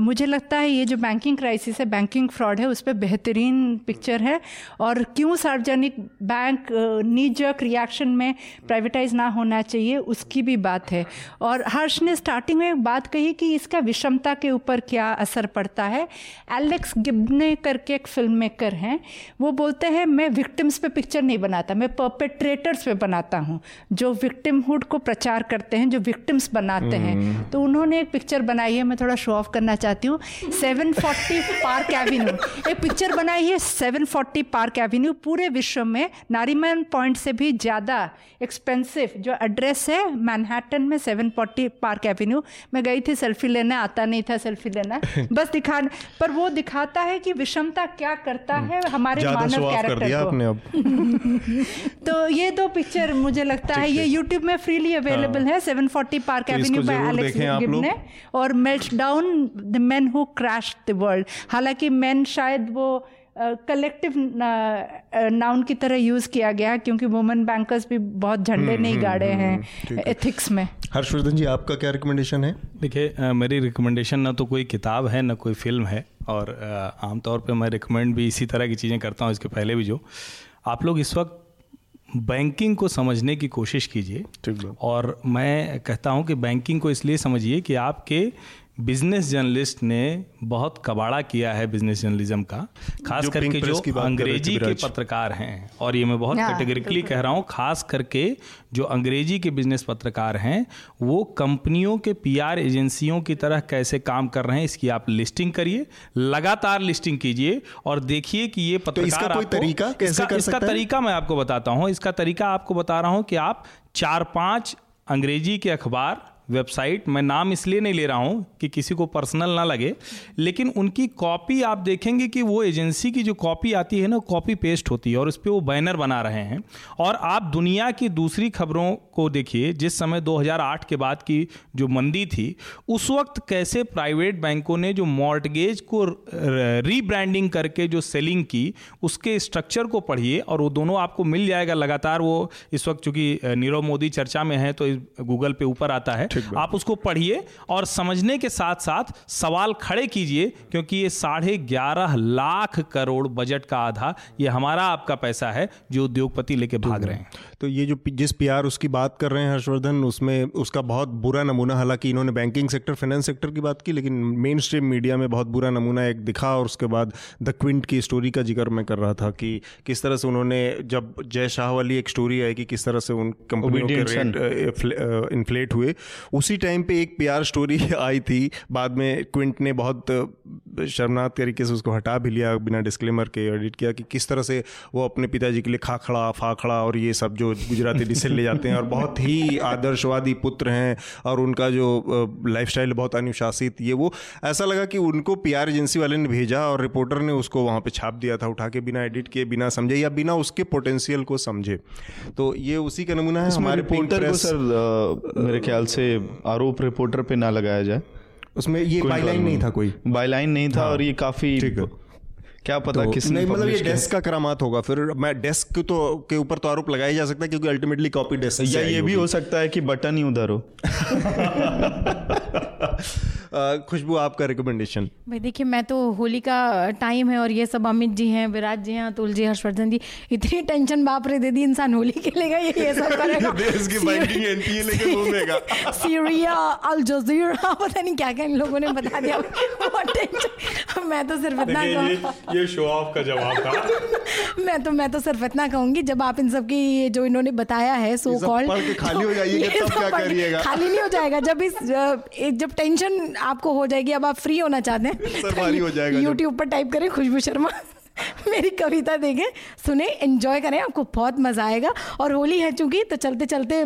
मुझे लगता है ये जो बैंकिंग क्राइसिस है, बैंकिंग फ्रॉड है, उस पर बेहतरीन पिक्चर है। और क्यों सार्वजनिक बैंक नीजर्क रिएक्शन में प्राइवेटाइज ना होना चाहिए, उसकी भी बात है। और हर्ष ने स्टार्टिंग में बात कही कि इसका विषमता के ऊपर क्या असर पड़ता है। एलेक्स गिब्ने करके एक फिल्म मेकर हैं, वो बोलते हैं मैं विक्टिम्स पे पिक्चर नहीं बनाता, मैं पर्पेट्रेटर्स पे बनाता हूँ, जो विक्टिमहुड को प्रचार करते हैं, जो विक्टिम्स बनाते हैं। तो उन्होंने एक पिक्चर बनाई है, मैं थोड़ा शो ऑफ करना चाहती हूँ, 740 पार्क एवेन्यू। एक पिक्चर बनाई है 740 पार्क एवेन्यू, पूरे विश्व में नारीमन पॉइंट से भी ज़्यादा एक्सपेंसिव जो एड्रेस है मैनहट्टन में, 740 पार्क एवेन्यू। मैं गई थी सेल्फी लेने, आता नहीं था सेल्फी लेना, बस दिखाना। पर वो दिखाता है कि विषमता क्या करता है हमारे मानव कैरेक्टर को। तो ये दो पिक्चर मुझे लगता है ये यूट्यूब में फ्रीली अवेलेबल है, 740 Park Avenue by Alex Gibney और meltdown The Men Who Crashed the World। हालांकि men शायद वो कलेक्टिव नाउन की तरह यूज़ किया गया, क्योंकि वुमेन बैंकर्स भी बहुत झंडे नहीं गाड़े हैं एथिक्स में। हर्षवर्धन जी, आपका क्या रिकमेंडेशन है? देखिए, मेरी रिकमेंडेशन ना तो कोई किताब है ना कोई फिल्म है, और आमतौर पे मैं रिकमेंड भी इसी तरह की चीज़ें करता हूँ। इसके पहले भी जो आप लोग इस वक्त बैंकिंग को समझने की कोशिश कीजिए, और मैं कहता हूँ कि बैंकिंग को इसलिए समझिए कि आपके बिजनेस जर्नलिस्ट ने बहुत कबाड़ा किया है बिजनेस जर्नलिज्म का, खास करके जो अंग्रेजी के पत्रकार हैं। और ये मैं बहुत कैटेगरिकली कह रहा हूँ, खास करके जो अंग्रेजी के बिजनेस पत्रकार हैं वो कंपनियों के पीआर एजेंसियों की तरह कैसे काम कर रहे हैं, इसकी आप लिस्टिंग करिए, लगातार लिस्टिंग कीजिए और देखिए कि ये पत्रकार तो इसका कोई तरीका कैसे कर सकता है। इसका तरीका मैं आपको बताता हूँ। इसका तरीका आपको बता रहा हूँ कि आप 4-5 अंग्रेजी के अखबार, वेबसाइट, मैं नाम इसलिए नहीं ले रहा हूँ कि किसी को पर्सनल ना लगे, लेकिन उनकी कॉपी आप देखेंगे कि वो एजेंसी की जो कॉपी आती है ना, कॉपी पेस्ट होती है और उस पर वो बैनर बना रहे हैं। और आप दुनिया की दूसरी खबरों को देखिए, जिस समय 2008 के बाद की जो मंदी थी, उस वक्त कैसे प्राइवेट बैंकों ने जो मॉर्टगेज को रीब्रांडिंग करके जो सेलिंग की, उसके स्ट्रक्चर को पढ़िए और वो दोनों आपको मिल जाएगा लगातार। वो इस वक्त चूँकि नीरव मोदी चर्चा में है तो गूगल पे ऊपर आता है, आप उसको पढ़िए और समझने के साथ साथ सवाल खड़े कीजिए, क्योंकि ये 11.5 लाख करोड़ बजट का आधा ये हमारा आपका पैसा है जो उद्योगपति लेके भाग रहे हैं। तो ये जो जिस पीआर उसकी बात कर रहे हैं हर्षवर्धन, उसमें उसका बहुत बुरा नमूना, हालांकि इन्होंने बैंकिंग सेक्टर फाइनेंस सेक्टर की बात की, लेकिन मेन स्ट्रीम मीडिया में बहुत बुरा नमूना एक दिखा। और उसके बाद द क्विंट की स्टोरी का जिक्र मैं कर रहा था कि किस तरह से उन्होंने, जब जय शाह वाली एक स्टोरी आई कि किस तरह से उन कंपनियों के रेट इन्फ्लेट हुए, उसी टाइम पे एक पीआर स्टोरी आई थी, बाद में क्विंट ने बहुत शर्मनाक तरीके से उसको हटा भी लिया बिना डिस्क्लेमर के, एडिट किया कि किस तरह से वो अपने पिताजी के लिए खाखड़ा फाखड़ा और ये सब जो गुजराती डिशें ले जाते हैं, और बहुत ही आदर्शवादी पुत्र हैं और उनका जो लाइफस्टाइल बहुत अनुशासित, ये वो ऐसा लगा कि उनको पीआर एजेंसी वाले ने भेजा और रिपोर्टर ने उसको वहाँ पर छाप दिया था उठा के, बिना एडिट किए, बिना समझे या बिना उसके पोटेंशियल को समझे। तो ये उसी का नमूना है हमारे रिपोर्टर को। सर मेरे ख्याल से आरोप रिपोर्टर पे ना लगाया जाए, उसमें ये बाईलाइन नहीं था, कोई बाईलाइन नहीं था। हाँ, और ये काफी क्या पता तो, किसने, मतलब ये डेस्क का करामात होगा। फिर मैं डेस्क तो के ऊपर तो आरोप लगाया जा सकता है क्योंकि अल्टीमेटली कॉपी डेस्क, या ये भी हो सकता है कि बटन ही उधर हो। खुशबू आपका रिकमेंडेशन? भाई देखिए, मैं तो होली का टाइम है और ये सब अमित जी हैं, विराज जी हैं, अतुल जी, हर्षवर्धन जी, इतनी टेंशन बाप रे दे दी, इंसान होली खेलेगा, ये सब करेगा, देश की बाइंडिंग एनपीए लेके घूमेगा, सीरिया, अल जज़ीरा, पता नहीं क्या क्या इन लोगों ने बता दिया, बहुत टेंशन। मैं तो सिर्फ इतना, ये शो ऑफ का जवाब था। मैं तो सिर्फ इतना कहूंगी, जब आप इन सब की ये जो इन्होंने बताया है सो कॉल्ड, खाली हो जाइएगा, तब क्या करिएगा? खाली नहीं हो जाएगा, जब टेंशन आपको हो जाएगी, अब आप फ्री होना चाहते हैं, यूट्यूब पर टाइप करें खुशबू शर्मा, मेरी कविता देखें, सुने, एंजॉय करें, आपको बहुत मजा आएगा। और होली है चूंकि, तो चलते चलते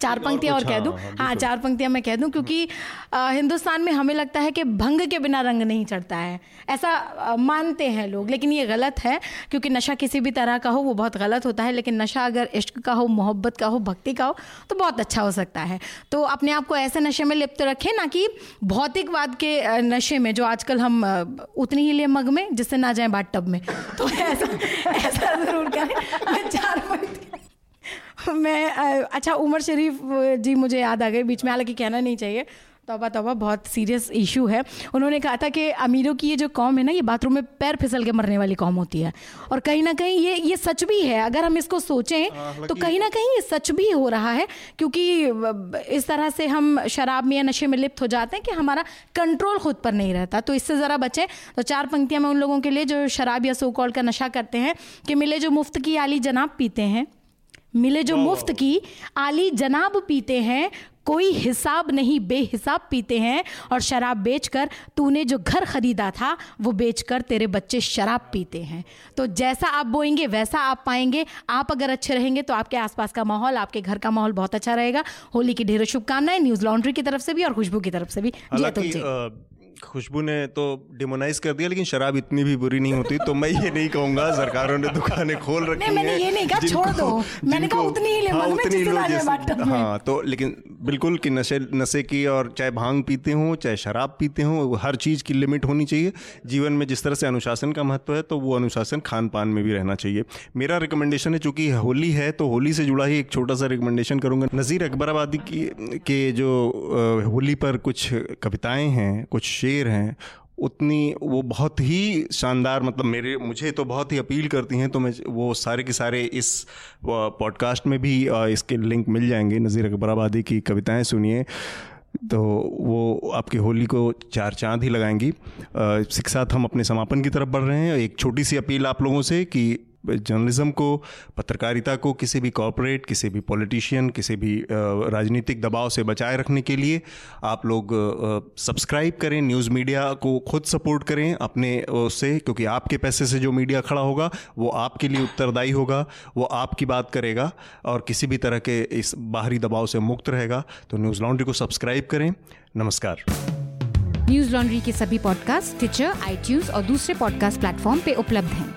चार पंक्तियाँ और कह दूँ। हाँ, चार पंक्तियाँ मैं कह दूँ क्योंकि हिंदुस्तान में हमें लगता है कि भंग के बिना रंग नहीं चढ़ता है, ऐसा मानते हैं लोग, लेकिन ये गलत है क्योंकि नशा किसी भी तरह का हो वो बहुत गलत होता है, लेकिन नशा अगर इश्क का हो, मोहब्बत का हो, भक्ति का हो तो बहुत अच्छा हो सकता है। तो अपने आप को ऐसे नशे में लिप्त रखें, ना कि भौतिकवाद के नशे में, जो आजकल हम उतनी ही लिए मग में, जिससे ना जाएँ बाथटब में। तो ऐसा ज़रूर करें। चार पंक्तियाँ मैं, अच्छा उमर शरीफ जी मुझे याद आ गए बीच में, हालांकि कहना नहीं चाहिए, तौबा तौबा, बहुत सीरियस इशू है। उन्होंने कहा था कि अमीरों की ये जो कौम है ना, ये बाथरूम में पैर फिसल के मरने वाली कौम होती है, और कहीं ना कहीं ये सच भी है। अगर हम इसको सोचें तो कहीं ना कहीं ये सच भी हो रहा है, क्योंकि इस तरह से हम शराब में या नशे में लिप्त हो जाते हैं कि हमारा कंट्रोल खुद पर नहीं रहता, तो इससे ज़रा बचें। तो चार पंक्तियाँ मैं उन लोगों के लिए जो शराब या सो कॉल का नशा करते हैं कि मिले जो मुफ्त की आली जनाब पीते हैं, मिले जो मुफ्त की आली जनाब पीते हैं, कोई हिसाब नहीं बेहिसाब पीते हैं, और शराब बेचकर तूने जो घर खरीदा था वो बेचकर तेरे बच्चे शराब पीते हैं। तो जैसा आप बोएंगे वैसा आप पाएंगे। आप अगर अच्छे रहेंगे तो आपके आसपास का माहौल, आपके घर का माहौल बहुत अच्छा रहेगा। होली की ढेरों शुभकामनाएं, न्यूज़ लॉन्ड्री की तरफ से भी और खुशबू की तरफ से भी। खुशबू ने तो डिमोनाइज कर दिया, लेकिन शराब इतनी भी बुरी नहीं होती, तो मैं ये नहीं कहूंगा सरकारों ने दुकानें खोल रखी हैं। मैंने ये नहीं कहा छोड़ दो, मैंने कहा उतनी ही ले, मतलब हाँ, तो लेकिन बिल्कुल कि नशे की, और चाहे भांग पीते हों, चाहे शराब पीते हों, हर चीज़ की लिमिट होनी चाहिए। जीवन में जिस तरह से अनुशासन का महत्व है, तो वो अनुशासन खान पान में भी रहना चाहिए। मेरा रिकमेंडेशन है, चूँकि होली है तो होली से जुड़ा ही एक छोटा सा रिकमेंडेशन करूँगा। नज़ीर अकबर आबादी के जो होली पर कुछ कविताएँ हैं, कुछ हैं, उतनी वो बहुत ही शानदार, मतलब मुझे तो बहुत ही अपील करती हैं। तो मैं वो सारे के सारे इस पॉडकास्ट में भी इसके लिंक मिल जाएंगे। नज़ीर अकबर आबादी की कविताएं सुनिए तो वो आपकी होली को चार चांद ही लगाएंगी। इसके साथ हम अपने समापन की तरफ बढ़ रहे हैं। एक छोटी सी अपील आप लोगों से कि जर्नलिज्म को, पत्रकारिता को किसी भी कॉर्पोरेट, किसी भी पॉलिटिशियन, किसी भी राजनीतिक दबाव से बचाए रखने के लिए आप लोग सब्सक्राइब करें, न्यूज़ मीडिया को खुद सपोर्ट करें अपने उससे, क्योंकि आपके पैसे से जो मीडिया खड़ा होगा वो आपके लिए उत्तरदायी होगा, वो आपकी बात करेगा और किसी भी तरह के इस बाहरी दबाव से मुक्त रहेगा। तो न्यूज़ लॉन्ड्री को सब्सक्राइब करें। नमस्कार। न्यूज़ लॉन्ड्री के सभी पॉडकास्ट टिचर, आईट्यून्स और दूसरे पॉडकास्ट प्लेटफॉर्म पर उपलब्ध हैं।